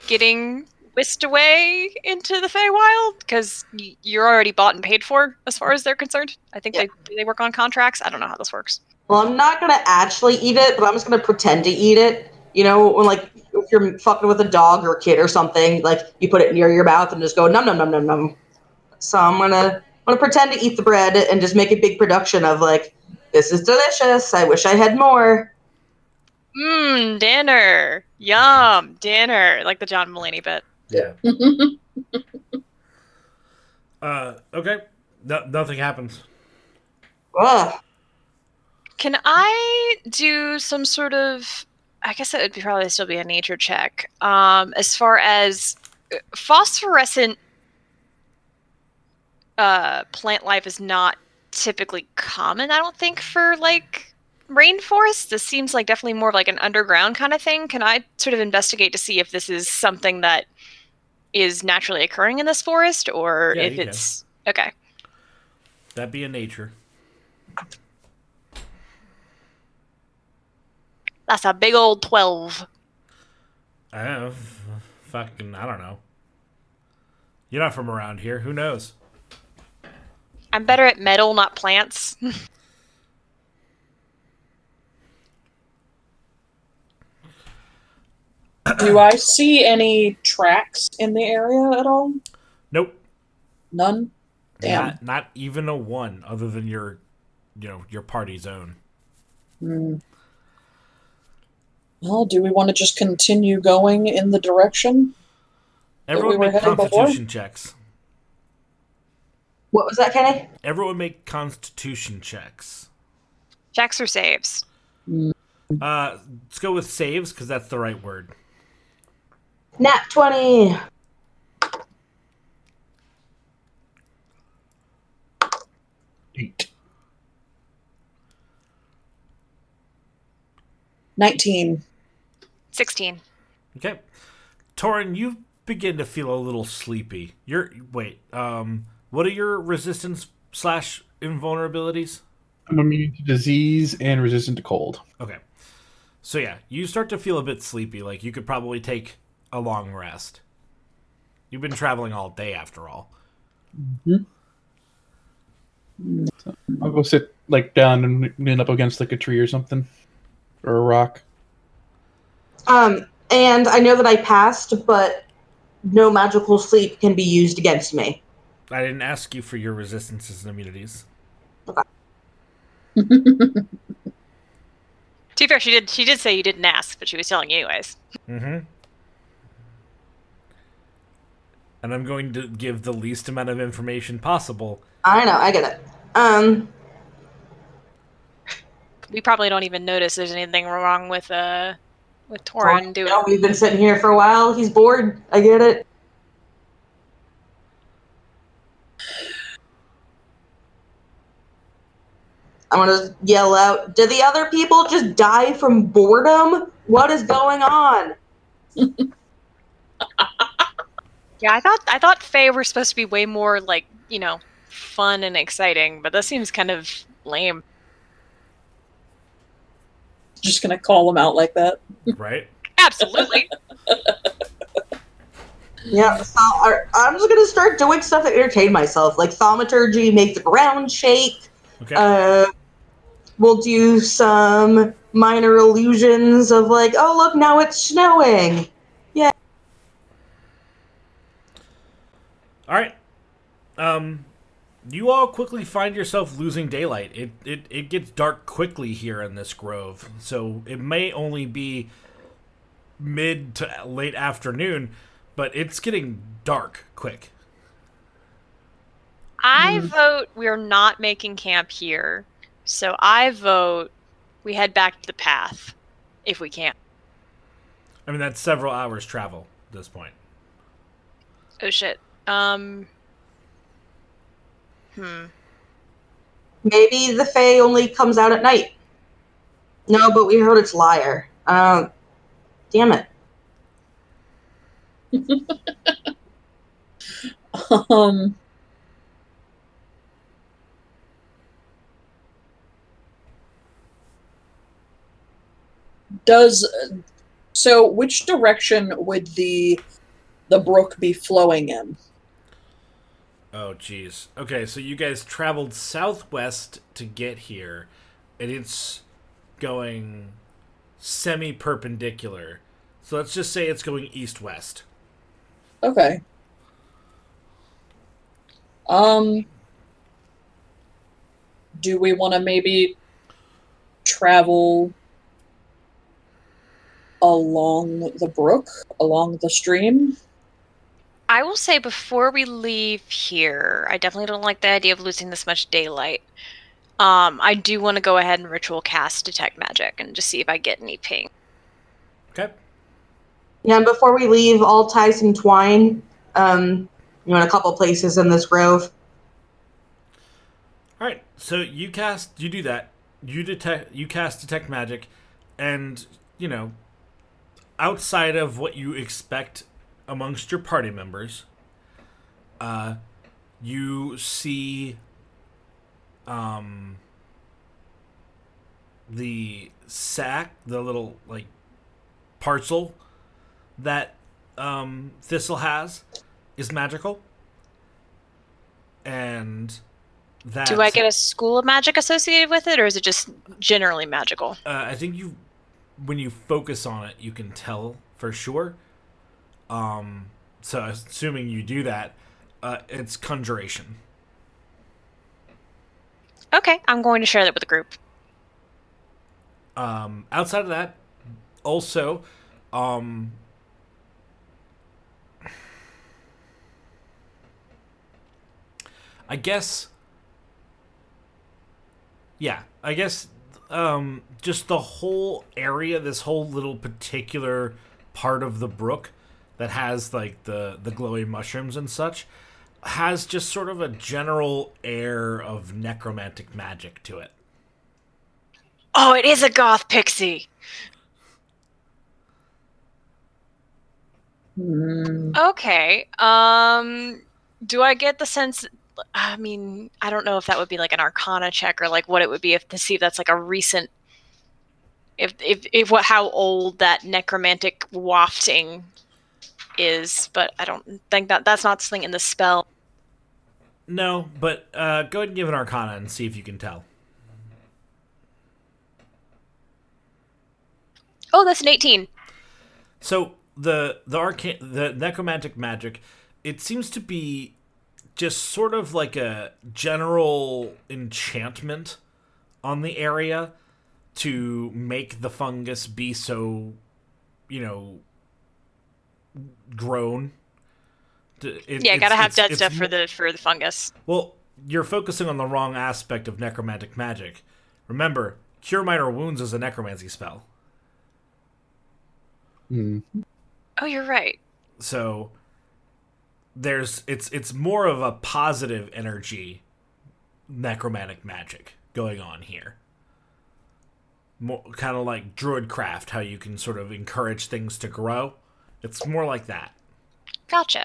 getting whisked away into the Feywild, because y- you're already bought and paid for, as far as they're concerned. I think yeah. they they work on contracts. I don't know how this works. Well, I'm not going to actually eat it, but I'm just going to pretend to eat it. You know, when, like, if you're fucking with a dog or a kid or something, like, you put it near your mouth and just go, nom, nom, nom, nom, nom. So I'm going to I'm gonna pretend to eat the bread and just make a big production of, like, this is delicious. I wish I had more. Mmm, dinner. Yum, dinner. Like the John Mulaney bit. Yeah. uh, okay. No, nothing happens. Ugh. Can I do some sort of, I guess it would be probably still be a nature check, um, as far as phosphorescent uh, plant life is not typically common, I don't think, for like rainforests. This seems like definitely more of like an underground kind of thing. Can I sort of investigate to see if this is something that is naturally occurring in this forest or yeah, if it's, can. Okay. That'd be a nature. That's a big old twelve. I don't know. Fucking, I don't know. You're not from around here. Who knows? I'm better at metal, not plants. Do I see any tracks in the area at all? Nope. None? Damn. Not, not even a one, other than your, you know, your party's own. Hmm. Well, do we want to just continue going in the direction Everyone that we make constitution before? Checks. What was that, Kenny? Everyone make constitution checks. Checks or saves? Mm. Uh, let's go with saves, because that's the right word. Nat twenty! Eight. nineteen. sixteen. Okay. Torin, you begin to feel a little sleepy. You're wait, um, what are your resistance slash invulnerabilities? I'm immune to disease and resistant to cold. Okay. So yeah, you start to feel a bit sleepy, like you could probably take a long rest. You've been traveling all day after all. Mm-hmm. I'll go sit like down and lean up against like a tree or something. Or a rock. Um, and I know that I passed, but no magical sleep can be used against me. I didn't ask you for your resistances and immunities. Okay. To be fair, she did, she did say you didn't ask, but she was telling you anyways. Mm-hmm. And I'm going to give the least amount of information possible. I know, I get it. Um... We probably don't even notice there's anything wrong with uh, with Torin doing. No, we've been sitting here for a while. He's bored. I get it. I'm gonna yell out. Do the other people just die from boredom? What is going on? Yeah, I thought I thought Fae were supposed to be way more like, you know, fun and exciting, but that seems kind of lame. Just gonna call them out like that, right? Absolutely. Yeah, so I'm just gonna start doing stuff to entertain myself, like thaumaturgy, make the ground shake. Okay. Uh, we'll do some minor illusions of like, oh look, now it's snowing. Yeah. All right. Um, you all quickly find yourself losing daylight. It, it it gets dark quickly here in this grove, so it may only be mid to late afternoon, but it's getting dark quick. I mm. vote we're not making camp here. So I vote we head back to the path if we can. I mean, that's several hours travel at this point. Oh, shit. Um. Hmm. Maybe the Fae only comes out at night. No, but we heard it's liar. Um, damn it. um. Does so? Which direction would the the brook be flowing in? Oh, geez. Okay, so you guys traveled southwest to get here, and it's going semi-perpendicular. So let's just say it's going east-west. Okay. Um. Do we want to maybe travel along the brook, along the stream? I will say before we leave here, I definitely don't like the idea of losing this much daylight. Um, I do want to go ahead and ritual cast Detect Magic and just see if I get any ping. Okay. Yeah, and before we leave, I'll tie some twine um, you know, in a couple places in this grove. All right, so you cast, you do that. You detect, you cast Detect Magic, and, you know, outside of what you expect amongst your party members, uh, you see um, the sack, the little, like, parcel that um, Thistle has is magical. And that... Do I get a school of magic associated with it, or is it just generally magical? Uh, I think you, when you focus on it, you can tell for sure. Um, so assuming you do that, uh, it's conjuration. Okay, I'm going to share that with the group. Um, outside of that, also, um, I guess, yeah, I guess, um, just the whole area, this whole little particular part of the brook that has, like, the, the glowy mushrooms and such, has just sort of a general air of necromantic magic to it. Oh, it is a goth pixie! Mm. Okay, um, do I get the sense, I mean, I don't know if that would be, like, an arcana check or, like, what it would be if to see if that's, like, a recent, if, if, if what, how old that necromantic wafting is, but I don't think that that's not something in the spell. No, but uh, go ahead and give an arcana and see if you can tell. Oh, that's an eighteen. So the the arcan the necromantic magic, it seems to be just sort of like a general enchantment on the area to make the fungus be so, you know, grown. It, yeah, gotta have dead stuff for the for the fungus. Well, you're focusing on the wrong aspect of necromantic magic. Remember, cure minor wounds is a necromancy spell. Mm. Oh, you're right. So there's it's it's more of a positive energy necromantic magic going on here. More kind of like druidcraft, how you can sort of encourage things to grow. It's more like that. Gotcha.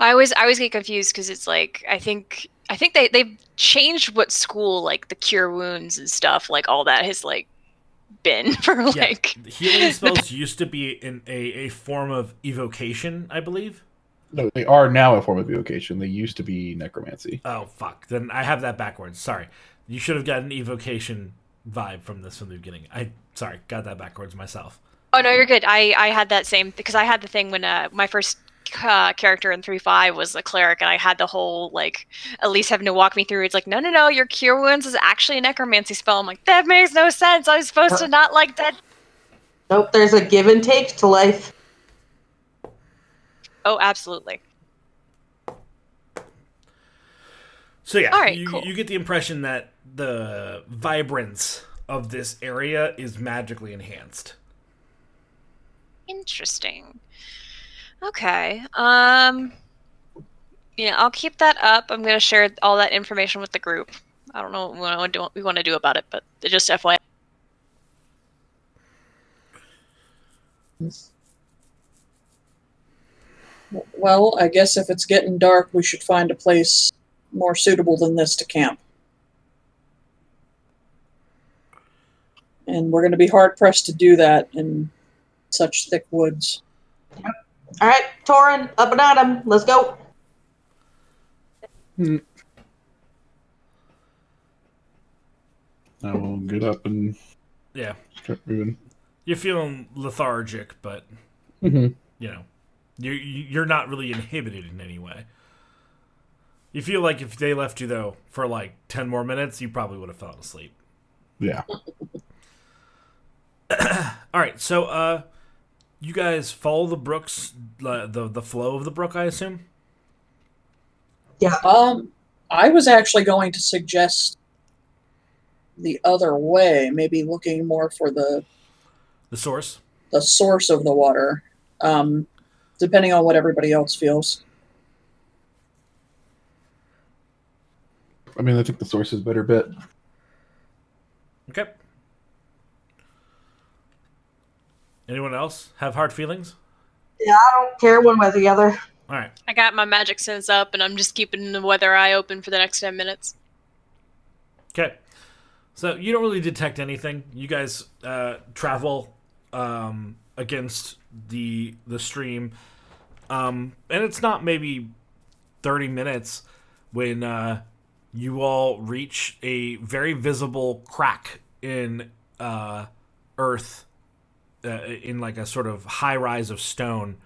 I always I always get confused because it's like I think I think they they've changed what school, like the cure wounds and stuff, like all that has like been for like yeah. Healing spells used to be in a, a form of evocation, I believe. No, they are now a form of evocation. They used to be necromancy. Oh fuck. Then I have that backwards. Sorry. You should have gotten evocation vibe from this from the beginning. I sorry, got that backwards myself. Oh, no, you're good. I, I had that same... Because I had the thing when uh, my first uh, character in three point five was a cleric, and I had the whole, like, Elise having to walk me through. It's like, no, no, no, your Cure Wounds is actually a necromancy spell. I'm like, that makes no sense. I was supposed to not like that. Nope, there's a give and take to life. Oh, absolutely. So yeah, All right, you, cool. you get the impression that the vibrance of this area is magically enhanced. Interesting. Okay. Um, yeah, I'll keep that up. I'm going to share all that information with the group. I don't know what we want to do about it, but just F Y I. Well, I guess if it's getting dark, we should find a place more suitable than this to camp. And we're going to be hard-pressed to do that in such thick woods. All right, Torin, up and at 'em. Let's go. I will get up and yeah, start moving. You're feeling lethargic, but mm-hmm. you know, you're you're not really inhibited in any way. You feel like if they left you though for like ten more minutes, you probably would have fallen asleep. Yeah. All right, so uh, you guys follow the brooks, uh, the the flow of the brook, I assume. Yeah. Um, I was actually going to suggest the other way, maybe looking more for the the source, the source of the water. Um, depending on what everybody else feels. I mean, I think the source is a better bet. Okay. Anyone else have hard feelings? Yeah, I don't care one way or the other. All right. I got my magic sense up, and I'm just keeping the weather eye open for the next ten minutes. Okay. So you don't really detect anything. You guys uh, travel um, against the the stream, um, and it's not maybe thirty minutes when uh, you all reach a very visible crack in uh, earth. Uh, in like a sort of high rise of stone,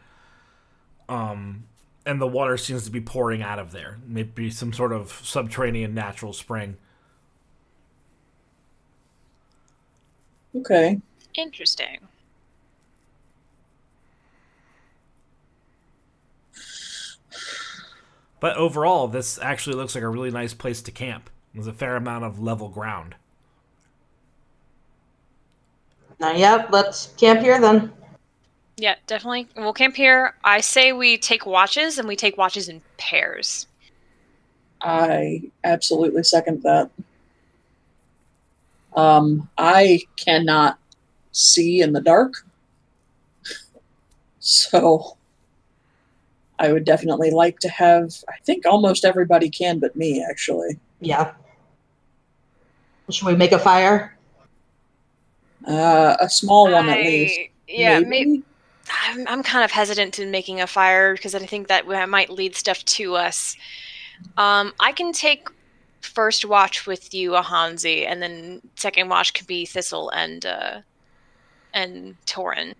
um, and the water seems to be pouring out of there. Maybe some sort of subterranean natural spring. Okay. Interesting. But overall, this actually looks like a really nice place to camp. There's a fair amount of level ground. Uh, yep, let's camp here then. Yeah, definitely. We'll camp here. I say we take watches, and we take watches in pairs. I absolutely second that. Um, I cannot see in the dark. So I would definitely like to have, I think almost everybody can but me, actually. Yeah. Should we make a fire? Uh, a small one, I, at least. Yeah, maybe. May- I'm, I'm kind of hesitant in making a fire because I think that might lead stuff to us. Um, I can take first watch with you, Ahanzi, and then second watch could be Thistle and uh, and Torin.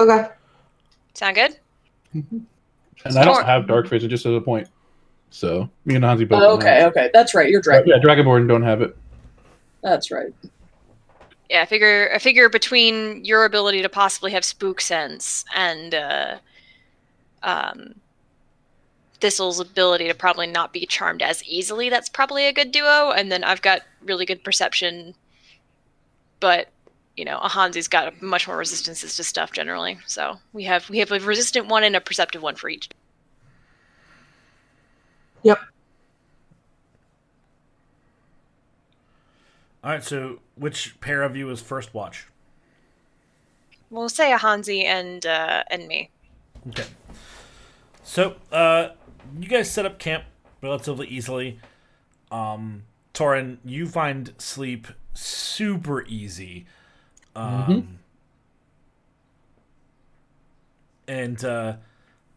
Okay. Sound good? Mm-hmm. And I don't have dark vision, just as a point. So me and Ahanzi both. Oh, okay, okay, it. That's right. You're dragonborn. Yeah, dragonborn don't have it. That's right. Yeah, I figure I figure between your ability to possibly have spook sense and uh, um, Thistle's ability to probably not be charmed as easily, that's probably a good duo. And then I've got really good perception, but you know, Ahanzi's got much more resistances to stuff generally. So we have we have a resistant one and a perceptive one for each. Yep. All right, so which pair of you is first watch? We'll say Ahanzi and uh, and me. Okay. So uh, you guys set up camp relatively easily. Um, Torin, you find sleep super easy. Um, mm-hmm. And uh,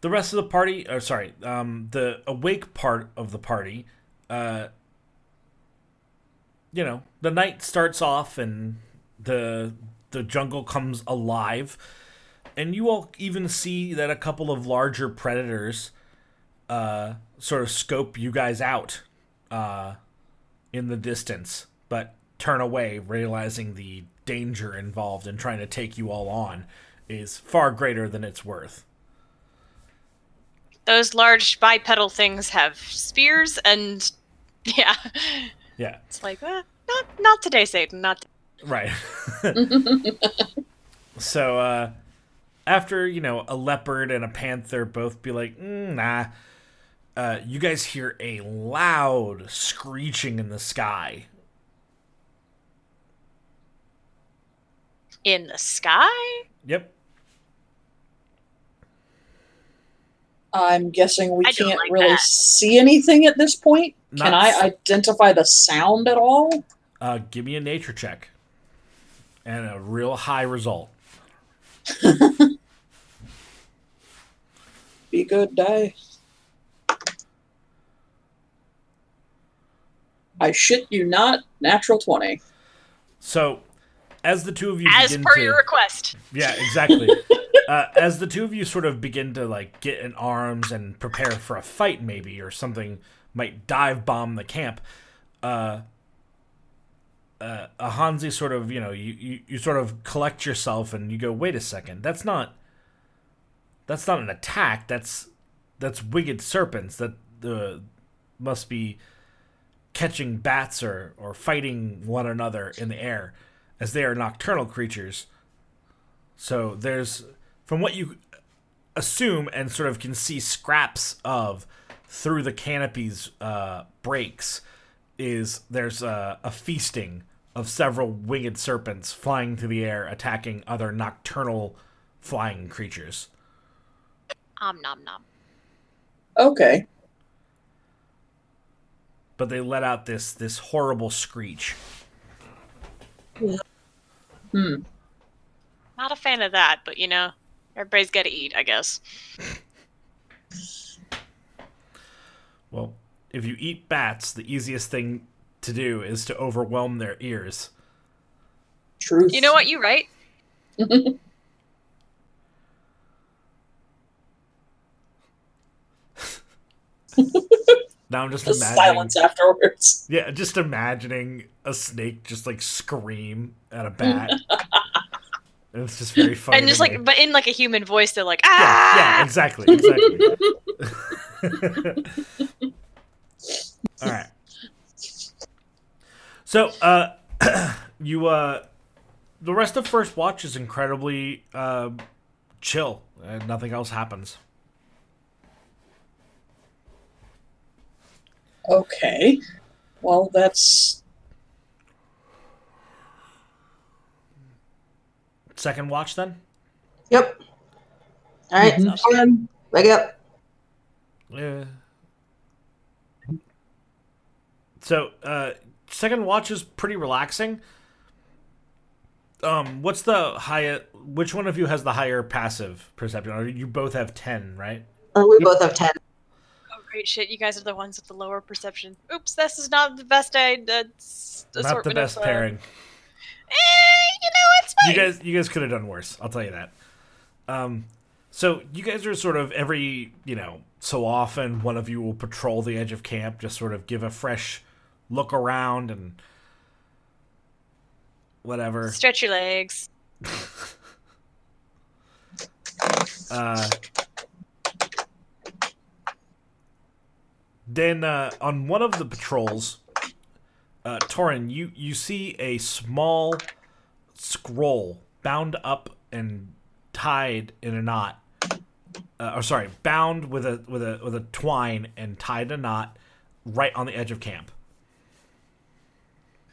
the rest of the party, or sorry, um, the awake part of the party, uh, you know, the night starts off and the the jungle comes alive. And you all even see that a couple of larger predators uh, sort of scope you guys out uh, in the distance, but turn away, realizing the danger involved in trying to take you all on is far greater than it's worth. Those large bipedal things have spears and yeah. Yeah. It's like, eh, not not today, Satan, not today. Right. So uh, after, you know, a leopard and a panther both be like, mm, nah, uh, you guys hear a loud screeching in the sky. In the sky? Yep. I'm guessing we can't like really that. see anything at this point. Not Can I s- identify the sound at all? Uh, give me a nature check. And a real high result. Be good, die. I shit you not, natural twenty. So... As the two of you as begin per to, your request. Yeah, exactly. uh, as the two of you sort of begin to like get in arms and prepare for a fight, maybe, or something might dive bomb the camp. Uh, uh, Ahanzi sort of, you know, you, you, you sort of collect yourself and you go, wait a second, that's not that's not an attack. That's that's winged serpents that uh, must be catching bats or or fighting one another in the air, as they are nocturnal creatures. So there's, from what you assume and sort of can see scraps of through the canopy's uh, breaks, is there's a, a feasting of several winged serpents flying through the air, attacking other nocturnal flying creatures. Om nom nom. Okay. But they let out this this horrible screech. Yeah. Hmm. Not a fan of that, but you know, everybody's got to eat, I guess. Well, if you eat bats, the easiest thing to do is to overwhelm their ears. Truth. You know what? You're right. Now I'm just the imagining silence afterwards. Yeah, just imagining a snake just like scream at a bat. And it's just very funny. And just like, but in like a human voice, they're like, ah! Yeah, yeah, exactly, exactly. All right. So, uh, you, uh, the rest of First Watch is incredibly uh, chill, and nothing else happens. Okay. Well, that's... Second watch, then? Yep. All right. Mm-hmm. Wake up. Yeah. So, uh, second watch is pretty relaxing. Um, what's the higher... Which one of you has the higher passive perception? You both have ten, right? Oh, we yep. both have ten. Great shit, you guys are the ones with the lower perception. Oops, this is not the best I... That's not the best of, uh, pairing. Eh, you know, it's fine. You guys, you guys could have done worse, I'll tell you that. Um, so you guys are sort of every, you know, so often one of you will patrol the edge of camp, just sort of give a fresh look around and whatever. Stretch your legs. uh... Then uh, on one of the patrols, uh, Torin, you, you see a small scroll bound up and tied in a knot. Uh, or sorry, bound with a with a with a twine and tied in a knot, right on the edge of camp.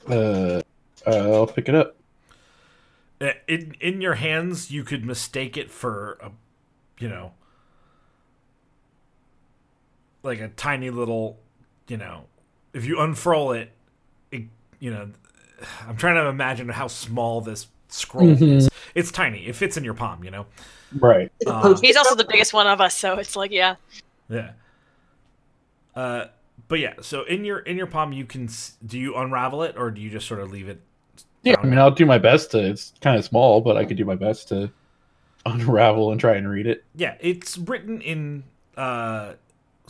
Uh, I'll pick it up. In in your hands, you could mistake it for a, you know. Like a tiny little, you know, if you unfurl it, it, you know, I'm trying to imagine how small this scroll mm-hmm. is. It's tiny. It fits in your palm, you know? Right. Um, He's also the biggest one of us, so it's like, yeah. Yeah. Uh, but yeah, so in your in your palm, you can, do you unravel it or do you just sort of leave it? Yeah, I mean, down? I'll do my best to, it's kind of small, but I could do my best to unravel and try and read it. Yeah, it's written in, uh,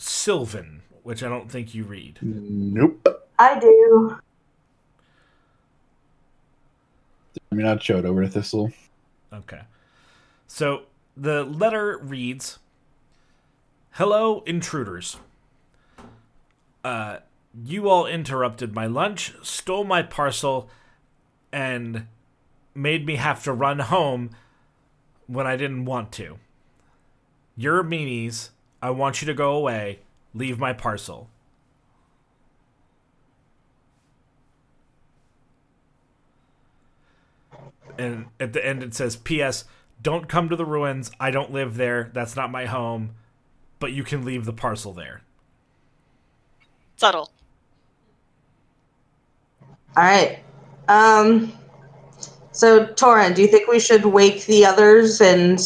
Sylvan, which I don't think you read. Nope. I do. I mean, I'd show it over to Thistle. Okay. So the letter reads, Hello, intruders. Uh, you all interrupted my lunch, stole my parcel, and made me have to run home when I didn't want to. You're meanies. I want you to go away. Leave my parcel. And at the end it says, P S Don't come to the ruins. I don't live there. That's not my home. But you can leave the parcel there. Subtle. All right. Um, so, Torin, do you think we should wake the others and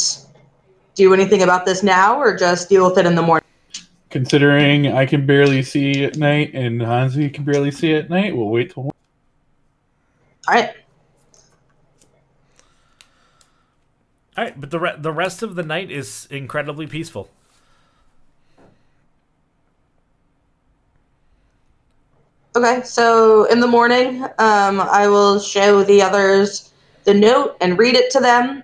do anything about this now, or just deal with it in the morning? Considering I can barely see at night and Hanzi can barely see at night, we'll wait till morning. All right. All right, but the re- the rest of the night is incredibly peaceful. Okay, so in the morning, um, I will show the others the note and read it to them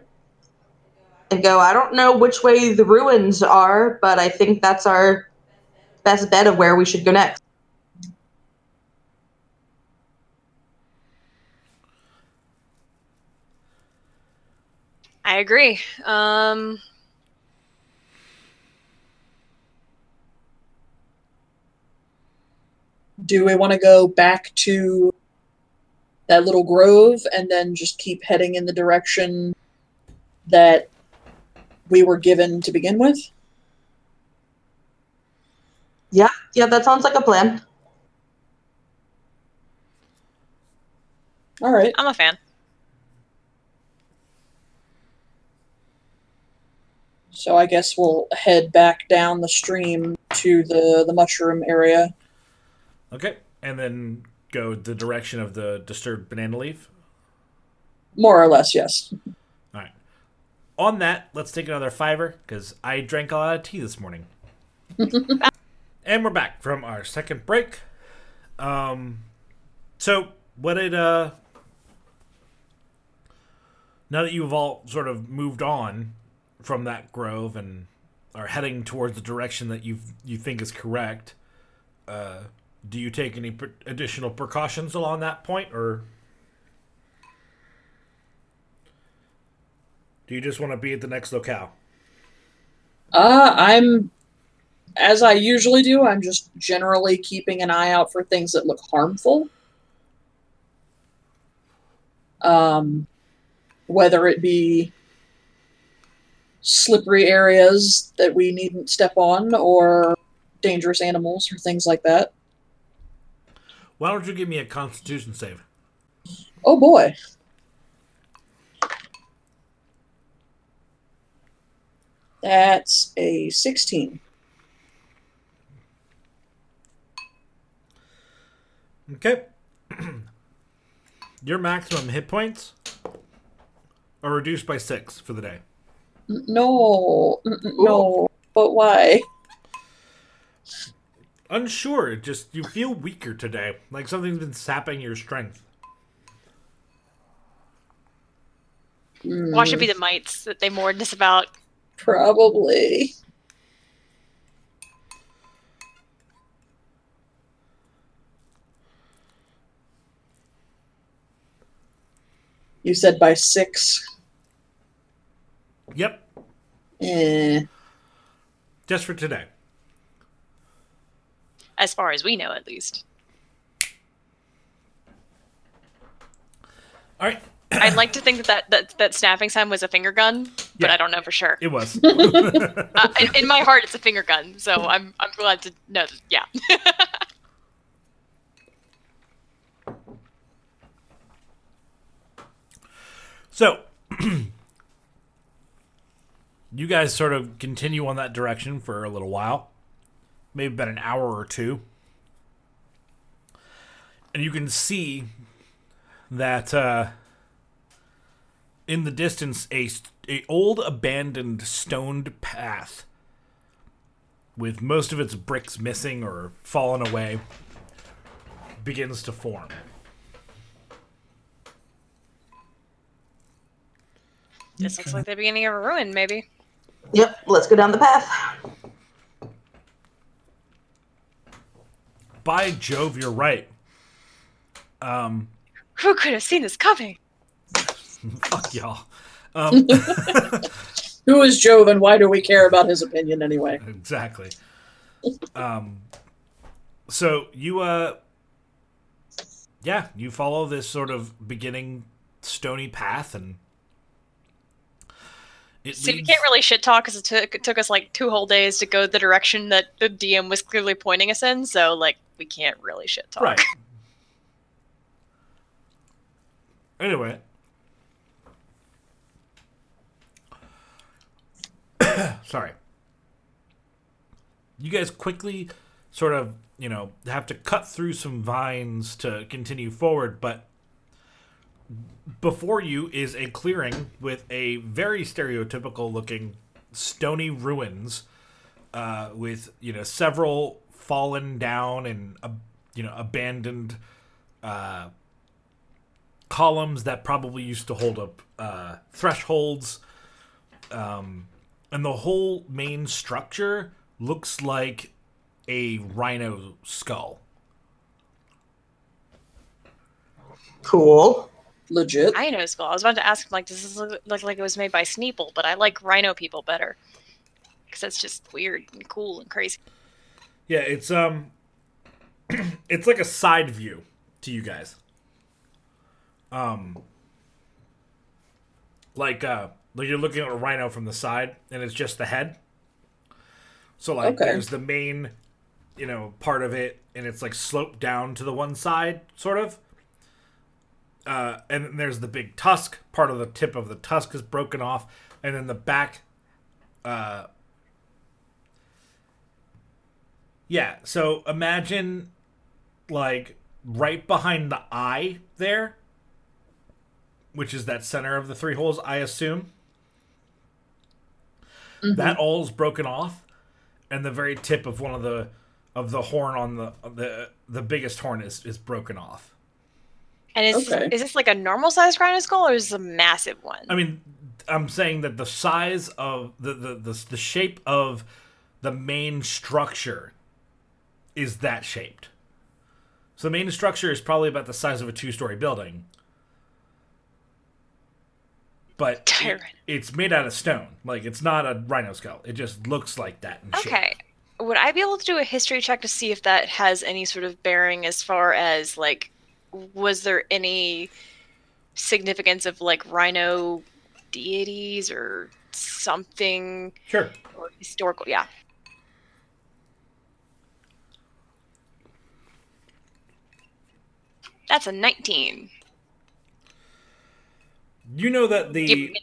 and go, I don't know which way the ruins are, but I think that's our best bet of where we should go next. I agree. Um... Do we want to go back to that little grove and then just keep heading in the direction that we were given to begin with? Yeah, yeah, that sounds like a plan. All right. I'm a fan. So I guess we'll head back down the stream to the, the mushroom area. Okay, and then go the direction of the disturbed banana leaf? More or less, yes. All right. On that, let's take another fiver, because I drank a lot of tea this morning. And we're back from our second break. Um, so, what did... Uh, now that you've all sort of moved on from that grove and are heading towards the direction that you you think is correct... Uh, Do you take any per- additional precautions along that point, or do you just want to be at the next locale? Uh, I'm, as I usually do, I'm just generally keeping an eye out for things that look harmful. Um, whether it be slippery areas that we needn't step on, or dangerous animals, or things like that. Why don't you give me a constitution save? Oh, boy. That's a sixteen. Okay. Your maximum hit points are reduced by six for the day. No. No. But why? Unsure, just you feel weaker today. Like something's been sapping your strength. Mm. Why should be the mites that they warned us about? Probably. You said by six? Yep. Eh. Just for today. As far as we know, at least. All right. I'd like to think that that, that that snapping sound was a finger gun, but yeah, I don't know for sure. It was. uh, in, in my heart, it's a finger gun, so I'm I'm glad to know. That, yeah. So, you guys sort of continue on that direction for a little while. Maybe about an hour or two. And you can see that uh, in the distance, a, a old abandoned stoned path with most of its bricks missing or fallen away begins to form. This looks like the beginning of a ruin, maybe. Yep, let's go down the path. by Jove, you're right. Um, Who could have seen this coming? Fuck y'all. Um, Who is Jove, and why do we care about his opinion anyway? Exactly. Um, so you, uh, yeah, you follow this sort of beginning stony path, and it See, leads... we can't really shit talk because it took, it took us like two whole days to go the direction that the D M was clearly pointing us in, so like we can't really shit talk. Right. Anyway. Sorry. You guys quickly sort of, you know, have to cut through some vines to continue forward, but before you is a clearing with a very stereotypical looking stony ruins uh, with, you know, several fallen down and, uh, you know, abandoned uh, columns that probably used to hold up uh, thresholds. Um, and the whole main structure looks like a rhino skull. Cool. Legit. Rhino skull. I was about to ask, like, does this look, look like it was made by Sneeple? But I like rhino people better. Because that's just weird and cool and crazy. Yeah, it's, um... it's like a side view to you guys. Um... Like, uh... Like, you're looking at a rhino from the side, and it's just the head. So, like, okay. There's the main, you know, part of it, and it's, like, sloped down to the one side, sort of. Uh, and then there's the big tusk. Part of the tip of the tusk is broken off. And then the back... Uh, yeah, so imagine, like, right behind the eye there, which is that center of the three holes, I assume. Mm-hmm. That all is broken off, and the very tip of one of the of the horn on the the the biggest horn is, is broken off. And is okay. is this like a normal sized rhino skull, or is this a massive one? I mean, I'm saying that the size of the the the, the shape of the main structure is that shaped. So the main structure is probably about the size of a two story building. But it, it's made out of stone. Like, it's not a rhino skull. It just looks like that. In okay. Shape. Would I be able to do a history check to see if that has any sort of bearing as far as, like, was there any significance of, like, rhino deities or something? Sure. Or historical, yeah. That's a nineteen. You know that the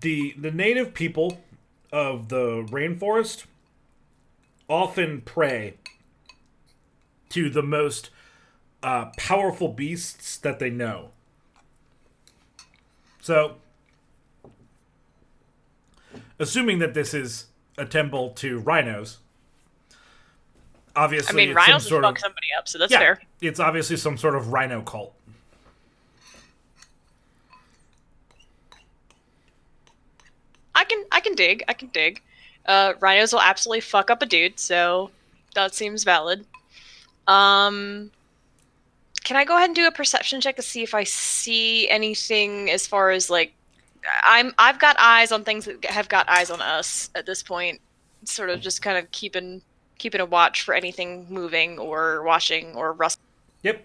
the the native people of the rainforest often prey to the most uh, powerful beasts that they know. So, assuming that this is a temple to rhinos, obviously, I mean, it's rhinos some sort fuck of, somebody up, so that's yeah, fair. It's obviously some sort of rhino cult. I can I can dig. I can dig. Uh, rhinos will absolutely fuck up a dude, so that seems valid. Um, can I go ahead and do a perception check to see if I see anything as far as, like... I'm, I've got eyes on things that have got eyes on us at this point. Sort of just kind of keeping keeping a watch for anything moving or washing or rustling. Yep.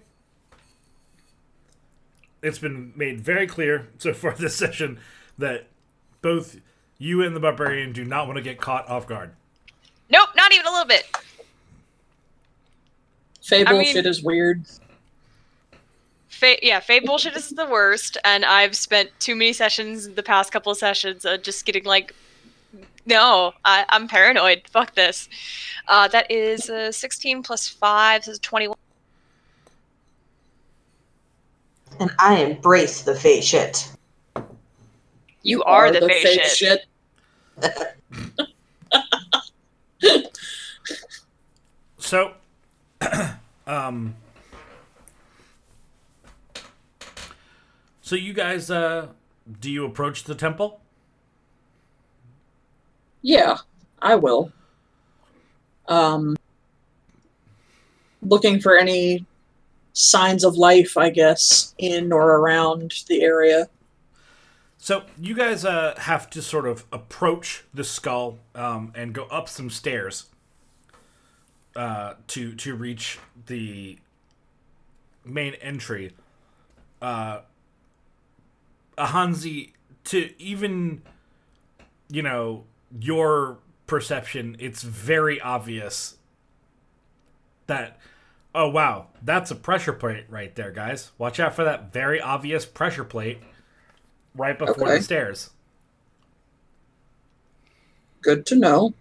It's been made very clear so far this session that both... you and the barbarian do not want to get caught off guard. Nope, not even a little bit. Fey I bullshit mean, is weird. Fey, yeah, Fey bullshit is the worst, and I've spent too many sessions, the past couple of sessions, uh, just getting like, no, I, I'm paranoid. Fuck this. Uh, that is uh, sixteen plus five, so twenty-one. And I embrace the Fey shit. You, you are, are the, the Fey shit. shit. So, um, so you guys, uh, do you approach the temple? Yeah, I will. Um, looking for any signs of life, I guess, in or around the area. So you guys uh, have to sort of approach the skull um, and go up some stairs uh, to to reach the main entry. Uh, Ahanzi, to even, you know, your perception, it's very obvious that, oh wow, that's a pressure plate right there, guys. Watch out for that very obvious pressure plate right before okay. the stairs. Good to know.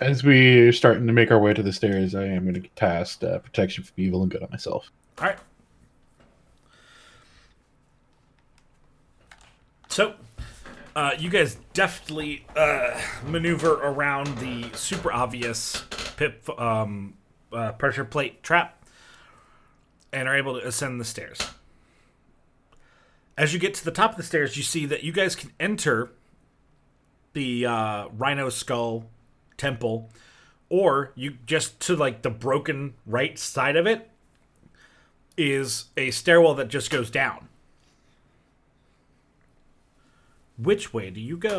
As we're starting to make our way to the stairs, I am going to cast uh, Protection from Evil and Good on myself. All right. So, uh, you guys deftly uh, maneuver around the super obvious pip, um, uh, pressure plate trap and are able to ascend the stairs. As you get to the top of the stairs, you see that you guys can enter the uh, Rhino Skull Temple, or you just to like the broken right side of it is a stairwell that just goes down. Which way do you go?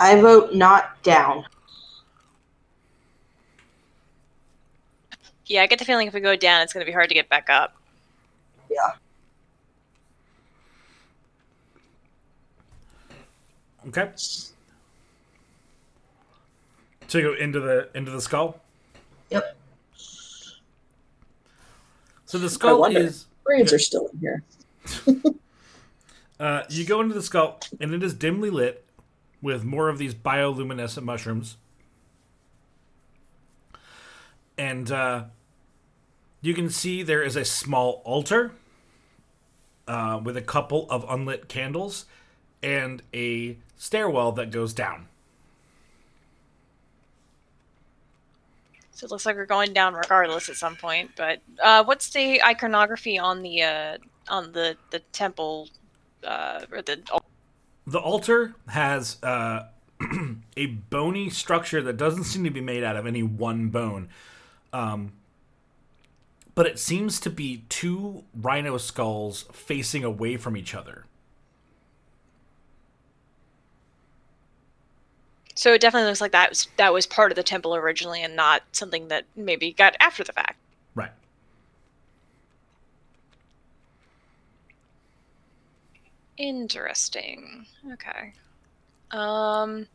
I vote not down. Yeah, I get the feeling if we go down, it's going to be hard to get back up. Yeah. Okay. So you go into the into the skull? Yep. So the skull is... Brains are still in here. uh, you go into the skull, and it is dimly lit with more of these bioluminescent mushrooms. And uh, you can see there is a small altar uh, with a couple of unlit candles and a stairwell that goes down. So it looks like we're going down regardless at some point. But uh, what's the iconography on the uh, on the the temple uh, or the altar? The altar has uh, a bony structure that doesn't seem to be made out of any one bone. Um, but it seems to be two rhino skulls facing away from each other. So it definitely looks like that was, that was part of the temple originally and not something that maybe got after the fact. Right. Interesting. Okay. Um...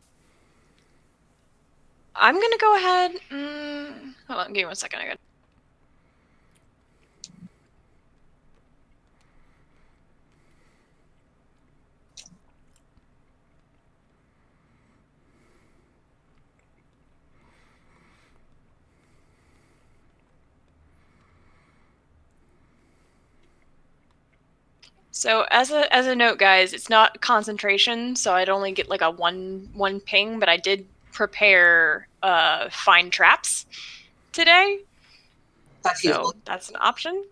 I'm going to go ahead... Mm, hold on, give me one second. I got... So as a as a note, guys, it's not concentration, so I'd only get like a one one ping, but I did... prepare uh find traps today, that's so useful. That's an option.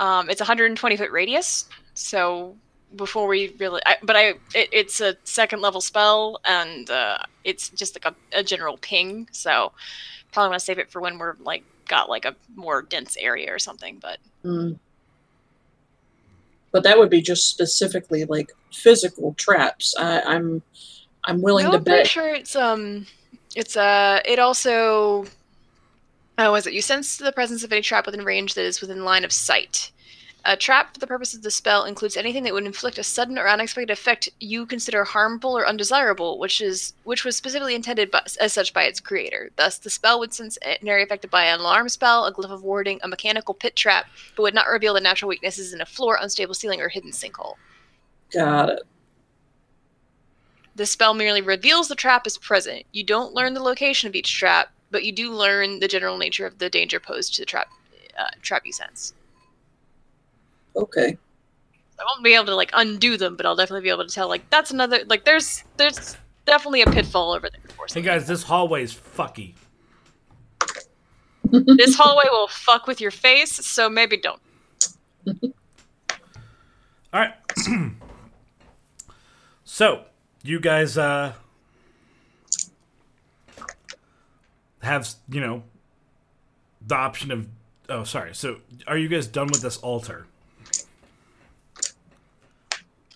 Um it's a one hundred twenty foot radius, so before we really I, but I it, it's a second level spell, and uh it's just like a, a general ping, so probably want to save it for when we're like got like a more dense area or something. But mm. but that would be just specifically like physical traps. I, I'm I'm willing no, to I'm bet. I'm sure it's um, it's uh, it also. Oh, was it? You sense the presence of any trap within range that is within line of sight. A trap for the purpose of the spell includes anything that would inflict a sudden or unexpected effect you consider harmful or undesirable, which is which was specifically intended by, as such by its creator. Thus, the spell would sense an area affected by an alarm spell, a glyph of warding, a mechanical pit trap, but would not reveal the natural weaknesses in a floor, unstable ceiling, or hidden sinkhole. Got it. The spell merely reveals the trap is present. You don't learn the location of each trap, but you do learn the general nature of the danger posed to the trap uh, trap you sense. Okay. I won't be able to like undo them, but I'll definitely be able to tell like that's another like there's there's definitely a pitfall over there. Hey guys, this hallway is fucky. This hallway will fuck with your face, so maybe don't. All right. So, you guys uh, have, you know, the option of... Oh, sorry. So, are you guys done with this altar?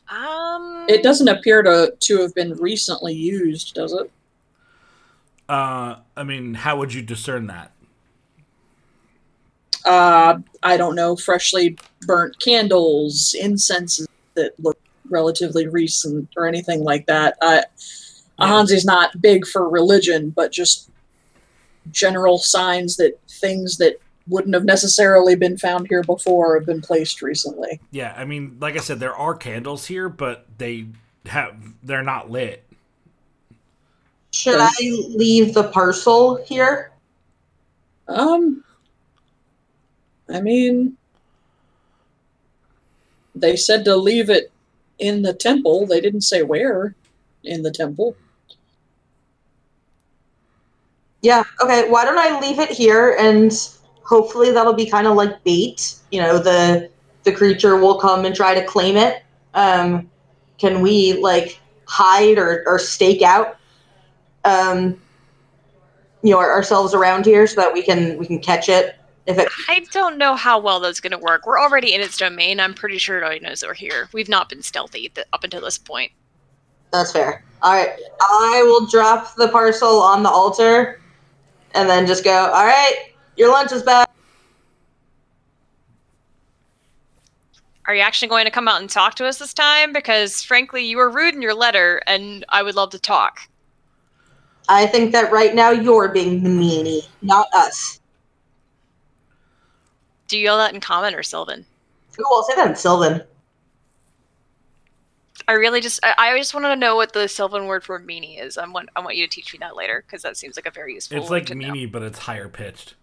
Um... It doesn't appear to, to have been recently used, does it? Uh, I mean, how would you discern that? Uh, I don't know. Freshly burnt candles, incenses that look relatively recent, or anything like that. Uh, yeah. Ahanzi's not big for religion, but just general signs that things that wouldn't have necessarily been found here before have been placed recently. Yeah, I mean, like I said, there are candles here, but they have they're not lit. Should I leave the parcel here? Um, I mean, they said to leave it in the temple. They didn't say where in the temple. Yeah, okay, why don't I leave it here, and hopefully that'll be kind of like bait. You know, the the creature will come and try to claim it. Um, can we, like, hide or, or stake out Um, you know, ourselves around here so that we can we can catch it. If it. I don't know how well that's going to work. We're already in its domain. I'm pretty sure it already knows we're here. We've not been stealthy th- up until this point. That's fair. All right, I will drop the parcel on the altar, and then just go. All right, your lunch is back. Are you actually going to come out and talk to us this time? Because frankly, you were rude in your letter, and I would love to talk. I think that right now you're being the meanie, not us. Do you yell that in common or Sylvan? Oh, I'll say that in Sylvan. I really just, I, I just want to know what the Sylvan word for meanie is. I want, I want you to teach me that later, because that seems like a very useful it's word. It's like meanie, know. But it's higher pitched.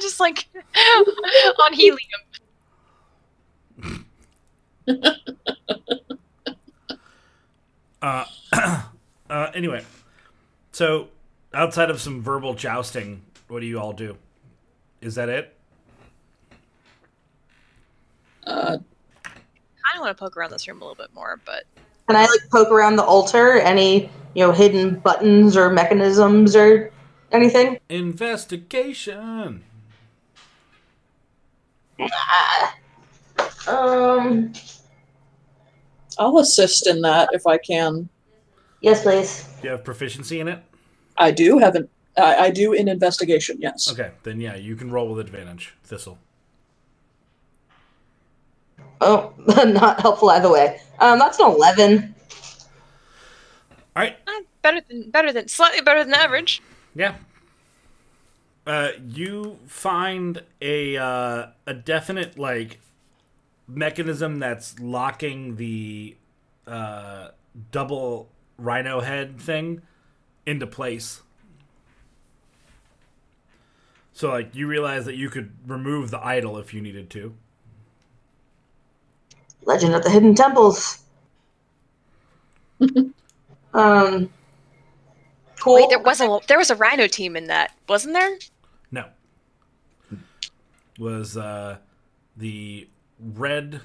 Just like on helium. uh, uh, anyway. So, outside of some verbal jousting, what do you all do? Is that it? Uh, I kind of want to poke around this room a little bit more, but... Can I, like, poke around the altar? Any, you know, hidden buttons or mechanisms or anything? Investigation! Ah. Um, I'll assist in that if I can. Yes, please. Do you have proficiency in it? I do have an. Uh, I do in investigation. Yes. Okay, then yeah, you can roll with advantage, Thistle. Oh, not helpful either way. Um, that's an eleven. All right. Uh, better than better than slightly better than average. Yeah. Uh, you find a uh, a definite like mechanism that's locking the uh, double rhino head thing into place. So, like, you realize that you could remove the idol if you needed to. Legend of the Hidden Temples. um, cool. Wait, there was a there was a rhino team in that, wasn't there? No. It was uh, the red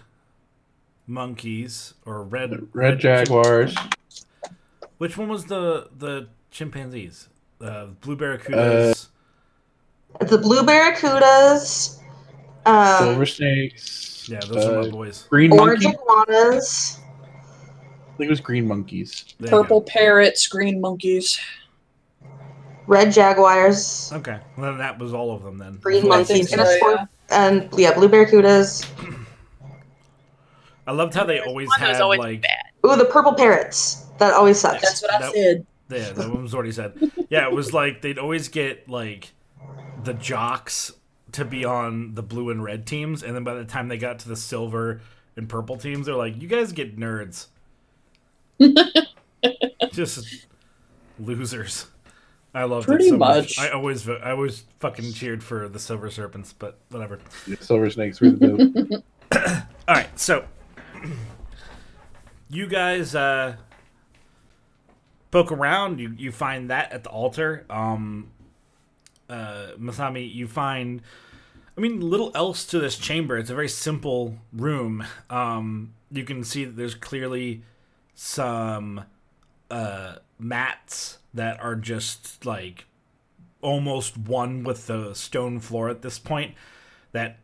monkeys or red red, red jaguars. Which one was the, the chimpanzees? Uh, blue barracudas? Uh, the blue barracudas. Um, Silver snakes. Yeah, those uh, are my boys. Green monkeys. Orange iguanas. I think it was green monkeys. There Purple parrots, green monkeys. Red jaguars. Okay, well then that was all of them then. Green monkeys. So, yeah. And yeah, blue barracudas. I loved how they always had always like... Bad. Ooh, the purple parrots. That always sucks. That's what I that, said. Yeah, that one was already said. Yeah, it was like they'd always get like the jocks to be on the blue and red teams, and then by the time they got to the silver and purple teams, they're like, "You guys get nerds, just losers." I loved Pretty it so much. much. I always, I always fucking cheered for the silver serpents, but whatever. Silver snakes were the move. All right, so you guys. Uh, Poke around, you, you find that at the altar. Um, uh, Masami, you find, I mean, little else to this chamber. It's a very simple room. Um, you can see that there's clearly some uh, mats that are just like almost one with the stone floor at this point, that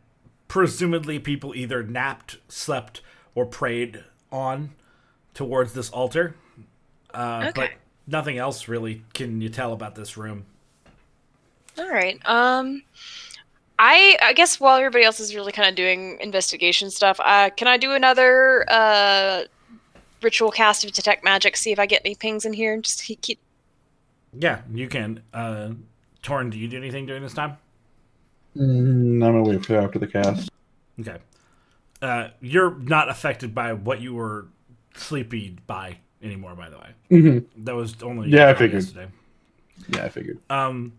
presumably people either napped, slept, or prayed on towards this altar. Uh, okay. But nothing else really can you tell about this room. All right. Um, I I guess while everybody else is really kind of doing investigation stuff, uh, can I do another uh, ritual cast of detect magic, see if I get any pings in here? And just keep. Yeah, you can. Uh, Torn, do you do anything during this time? Mm, I'm going to wait for after the cast. Okay. Uh, you're not affected by what you were sleepy by anymore, by the way. Mm-hmm. That was only yeah, I figured. yesterday. Yeah, I figured. Um.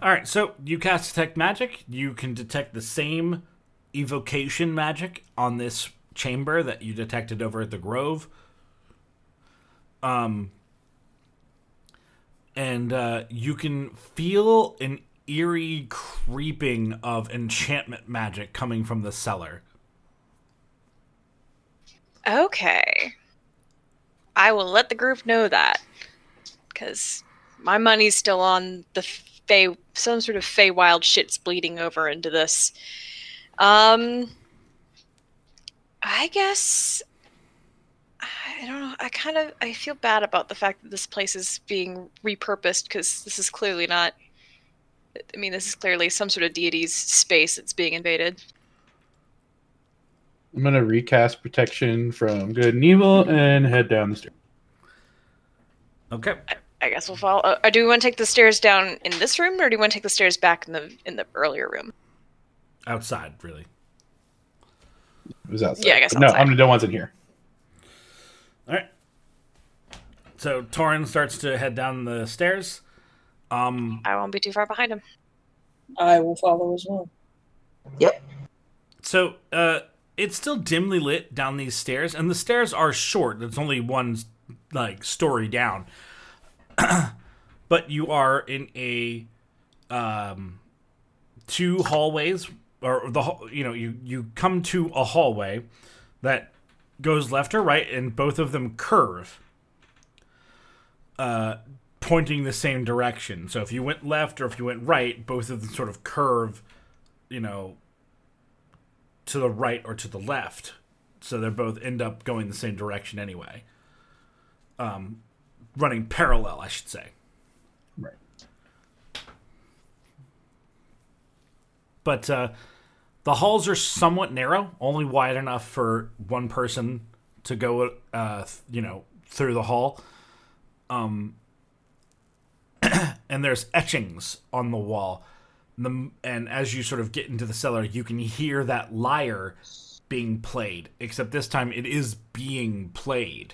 All right, so you cast detect magic. You can detect the same evocation magic on this chamber that you detected over at the Grove. Um, and uh, you can feel an eerie creeping of enchantment magic coming from the cellar. Okay. I will let the group know that, because my money's still on the Fey, some sort of Feywild shit's bleeding over into this. Um, I guess... I don't know. I kind of I feel bad about the fact that this place is being repurposed, because this is clearly not. I mean, this is clearly some sort of deity's space that's being invaded. I'm gonna recast protection from good and evil and head down the stairs. Okay. I, I guess we'll follow. Uh, do we want to take the stairs down in this room, or do we want to take the stairs back in the in the earlier room? Outside, really. It was outside. Yeah, I guess outside. No, I'm no one's in here. All right. So Torin starts to head down the stairs. Um, I won't be too far behind him. I will follow as well. Yep. So uh, it's still dimly lit down these stairs, and the stairs are short. It's only one like story down. But you are in a um, two hallways, or the you know you you come to a hallway that goes left or right, and both of them curve, uh, pointing the same direction. So if you went left or if you went right, both of them sort of curve, you know, to the right or to the left. So they both end up going the same direction anyway. Um, running parallel, I should say. Right. But, uh, the halls are somewhat narrow, only wide enough for one person to go, uh, you know, through the hall. Um, and there's etchings on the wall. And, the, and as you sort of get into the cellar, you can hear that lyre being played. Except this time it is being played.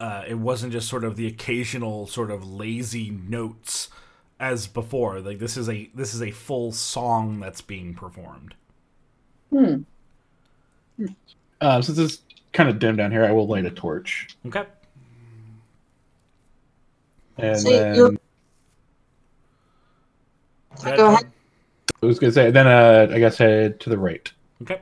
Uh, it wasn't just sort of the occasional sort of lazy notes as before. Like this is a this is a full song that's being performed. Hmm. Uh, since it's kind of dim down here, I will light a torch. Okay. And so then... You're... That... Go ahead. I was going to say, then uh, I guess head to the right. Okay.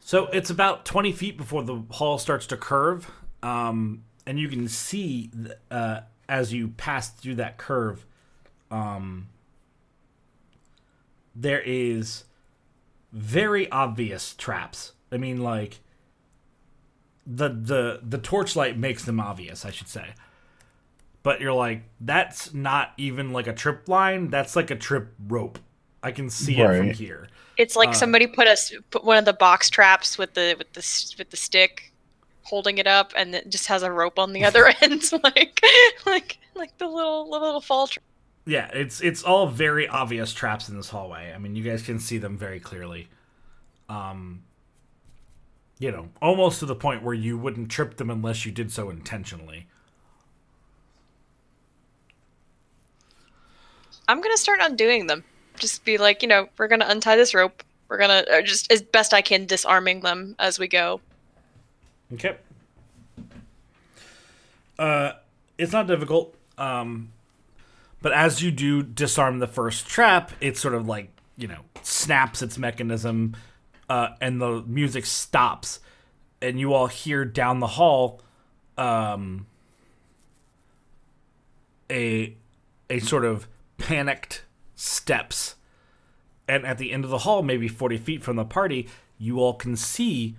So it's about twenty feet before the hall starts to curve. Um, and you can see uh, as you pass through that curve... Um, there is very obvious traps. I mean, like, the the the torchlight makes them obvious, I should say. But you're like, that's not even like a trip line. That's like a trip rope. I can see right. it from here. It's like uh, somebody put us put one of the box traps with the with the with the stick, holding it up, and it just has a rope on the other end, like like like the little little fall trap. Yeah, it's it's all very obvious traps in this hallway. I mean, you guys can see them very clearly. Um, you know, almost to the point where you wouldn't trip them unless you did so intentionally. I'm going to start undoing them. Just be like, you know, we're going to untie this rope. We're going to, just as best I can, disarming them as we go. Okay. Uh, it's not difficult. Um... But as you do disarm the first trap, it sort of like, you know, snaps its mechanism uh, and the music stops. And you all hear down the hall um, a a sort of panicked steps. And at the end of the hall, maybe forty feet from the party, you all can see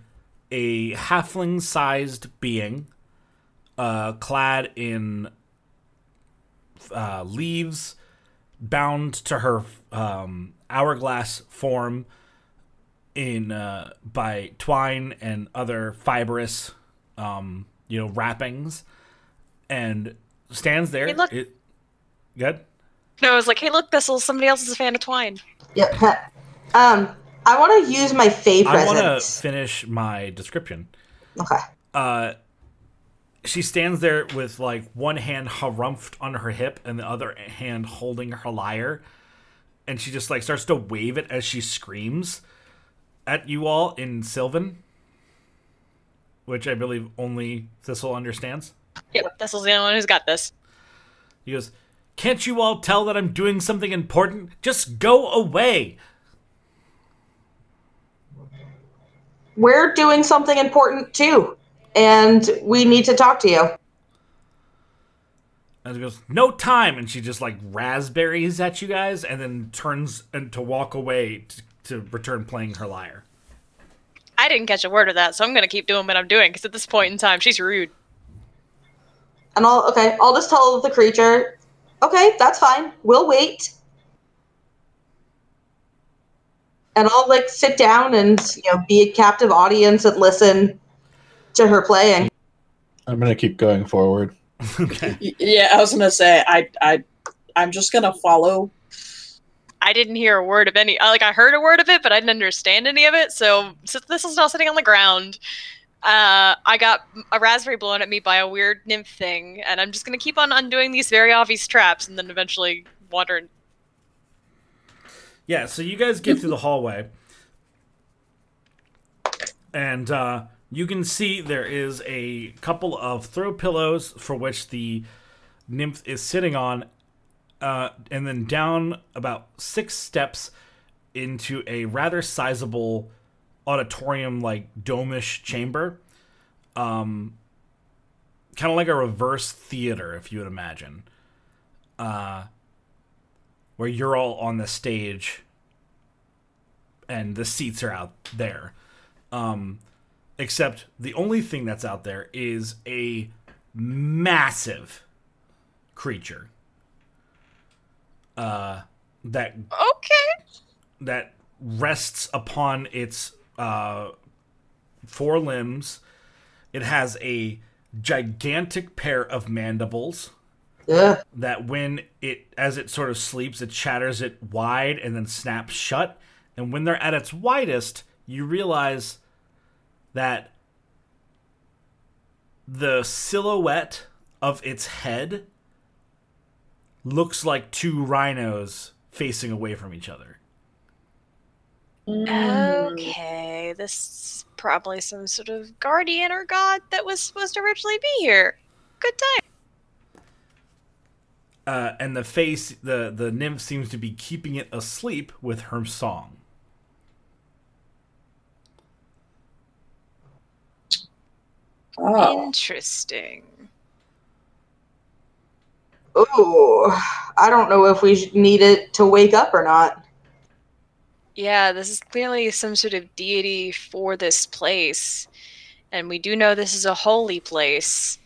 a halfling-sized being uh, clad in uh, leaves, bound to her um, hourglass form in uh, by twine and other fibrous, um, you know, wrappings, and stands there. Hey, look. It, good? No, I was like, hey, look, Thistle, somebody else is a fan of twine. Yeah. Um, I want to use my Fey presence. I want to finish my description. Okay. Uh, she stands there with, like, one hand harumphed on her hip and the other hand holding her lyre. And she just, like, starts to wave it as she screams at you all in Sylvan, which I believe only Thistle understands. Yep, Thistle's the only one who's got this. He goes, "Can't you all tell that I'm doing something important? Just go away!" We're doing something important, too. And we need to talk to you. And she goes, "No time." And she just, like, raspberries at you guys and then turns and to walk away to, to return playing her lyre. I didn't catch a word of that, so I'm going to keep doing what I'm doing, because at this point in time, she's rude. And I'll, okay, I'll just tell the creature, okay, that's fine. We'll wait. And I'll, like, sit down and, you know, be a captive audience and listen to her playing. I'm going to keep going forward. Okay. Yeah, I was going to say, I, I, I'm just going to follow. I didn't hear a word of any, like, I heard a word of it, but I didn't understand any of it. So, since this is now sitting on the ground, uh, I got a raspberry blown at me by a weird nymph thing, and I'm just going to keep on undoing these very obvious traps and then eventually wander and... Yeah, so you guys get through the hallway, and uh, you can see there is a couple of throw pillows for which the nymph is sitting on, uh, and then down about six steps into a rather sizable auditorium-like dome-ish chamber, um, kind of like a reverse theater, if you would imagine. Uh... Where you're all on the stage and the seats are out there. Um, except the only thing that's out there is a massive creature. Uh, that okay. That rests upon its uh, four limbs. It has a gigantic pair of mandibles. Yeah. That when it, as it sort of sleeps, it shatters it wide and then snaps shut. And when they're at its widest, you realize that the silhouette of its head looks like two rhinos facing away from each other. Okay, this is probably some sort of guardian or god that was supposed to originally be here. Good time. Uh, and the face, the, the nymph seems to be keeping it asleep with her song. Oh. Interesting. Ooh, I don't know if we need it to wake up or not. Yeah, this is clearly some sort of deity for this place. And we do know this is a holy place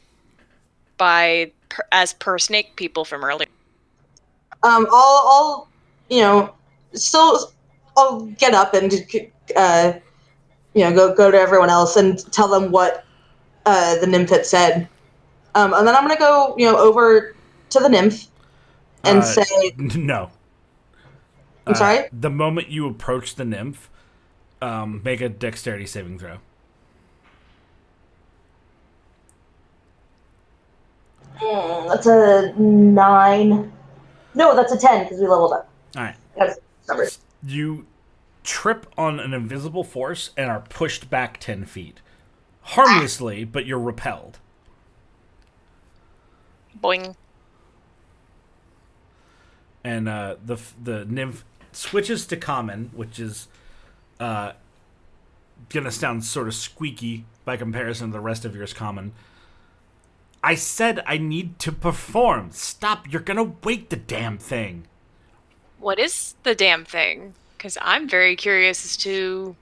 by... Per, as per snake people from earlier. Um, I'll, I'll, you know, still, I'll get up and, uh, you know, go, go to everyone else and tell them what uh, the nymph had said. Um, and then I'm going to go, you know, over to the nymph and uh, say... No. I'm uh, sorry? The moment you approach the nymph, um, make a dexterity saving throw. Hmm, that's a nine. No, that's a ten, because we leveled up. All right. That's numbers. You trip on an invisible force and are pushed back ten feet. Harmlessly, ah. But you're repelled. Boing. And uh, the the nymph switches to common, which is uh, going to sound sort of squeaky by comparison to the rest of yours common. I said I need to perform. Stop, you're gonna wake the damn thing. What is the damn thing? Because I'm very curious as to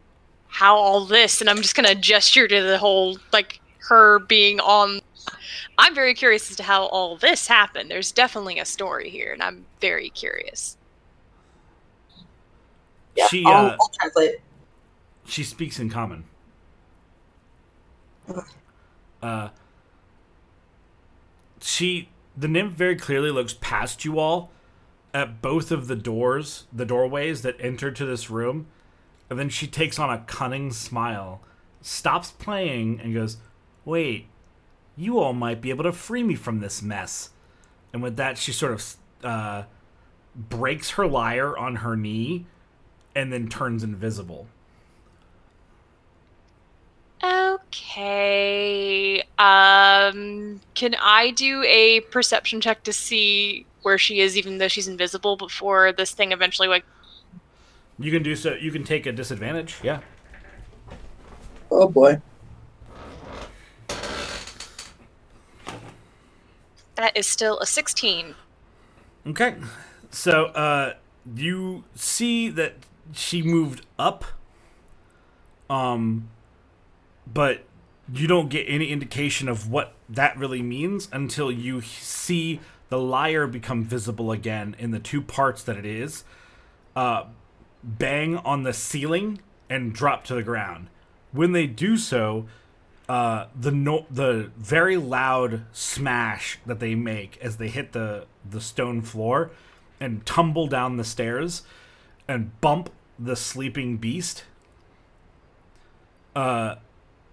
how all this, and I'm just gonna gesture to the whole, like, her being on... I'm very curious as to how all this happened. There's definitely a story here, and I'm very curious. Yeah, she, uh, I'll, I'll translate. She speaks in common. Uh... She, the nymph very clearly looks past you all at both of the doors, the doorways that enter to this room. And then she takes on a cunning smile, stops playing, and goes, wait, you all might be able to free me from this mess. And with that, she sort of uh, breaks her lyre on her knee and then turns invisible. Okay, um, can I do a perception check to see where she is, even though she's invisible, before this thing eventually, like... You can do so, you can take a disadvantage, yeah. Oh boy. That is still a sixteen. Okay, so, uh, you see that she moved up, um... but you don't get any indication of what that really means until you see the lyre become visible again in the two parts that it is, uh, bang on the ceiling and drop to the ground. When they do so, uh, the no- the very loud smash that they make as they hit the, the stone floor and tumble down the stairs and bump the sleeping beast, uh...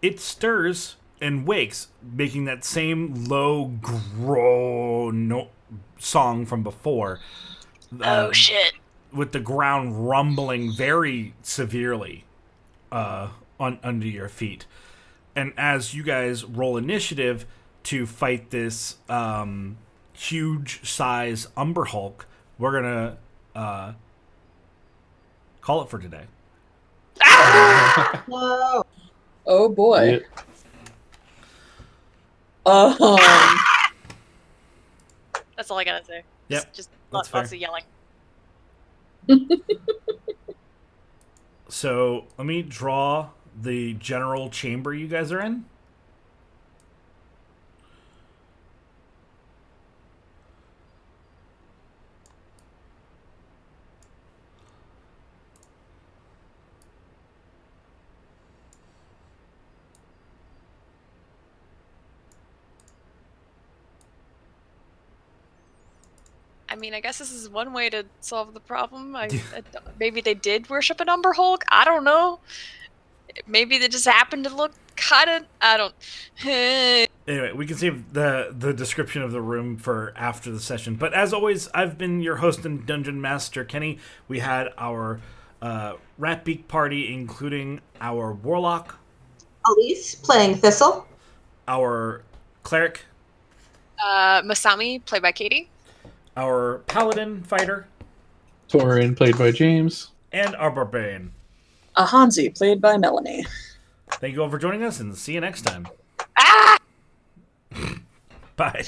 it stirs and wakes, making that same low groan no- song from before. Uh, oh, shit. With the ground rumbling very severely uh, on, under your feet. And as you guys roll initiative to fight this um, huge size Umber Hulk, we're going to uh, call it for today. Ah! Whoa. Oh boy. Um, that's all I gotta say. Yep. Just, just lots, lots of yelling. So let me draw the general chamber you guys are in. I mean, I guess this is one way to solve the problem. I, I, maybe they did worship an Umber Hulk. I don't know. Maybe they just happened to look kind of... I don't... Anyway, we can save the, the description of the room for after the session. But as always, I've been your host and Dungeon Master, Kenny. We had our uh, Rat Beak party, including our Warlock. Elise, playing Thistle. Our Cleric. Uh, Masami, played by Katie. Our Paladin fighter. Torin, played by James. And our Barbarian. Ahanzi, played by Melanie. Thank you all for joining us, and see you next time. Ah! Bye.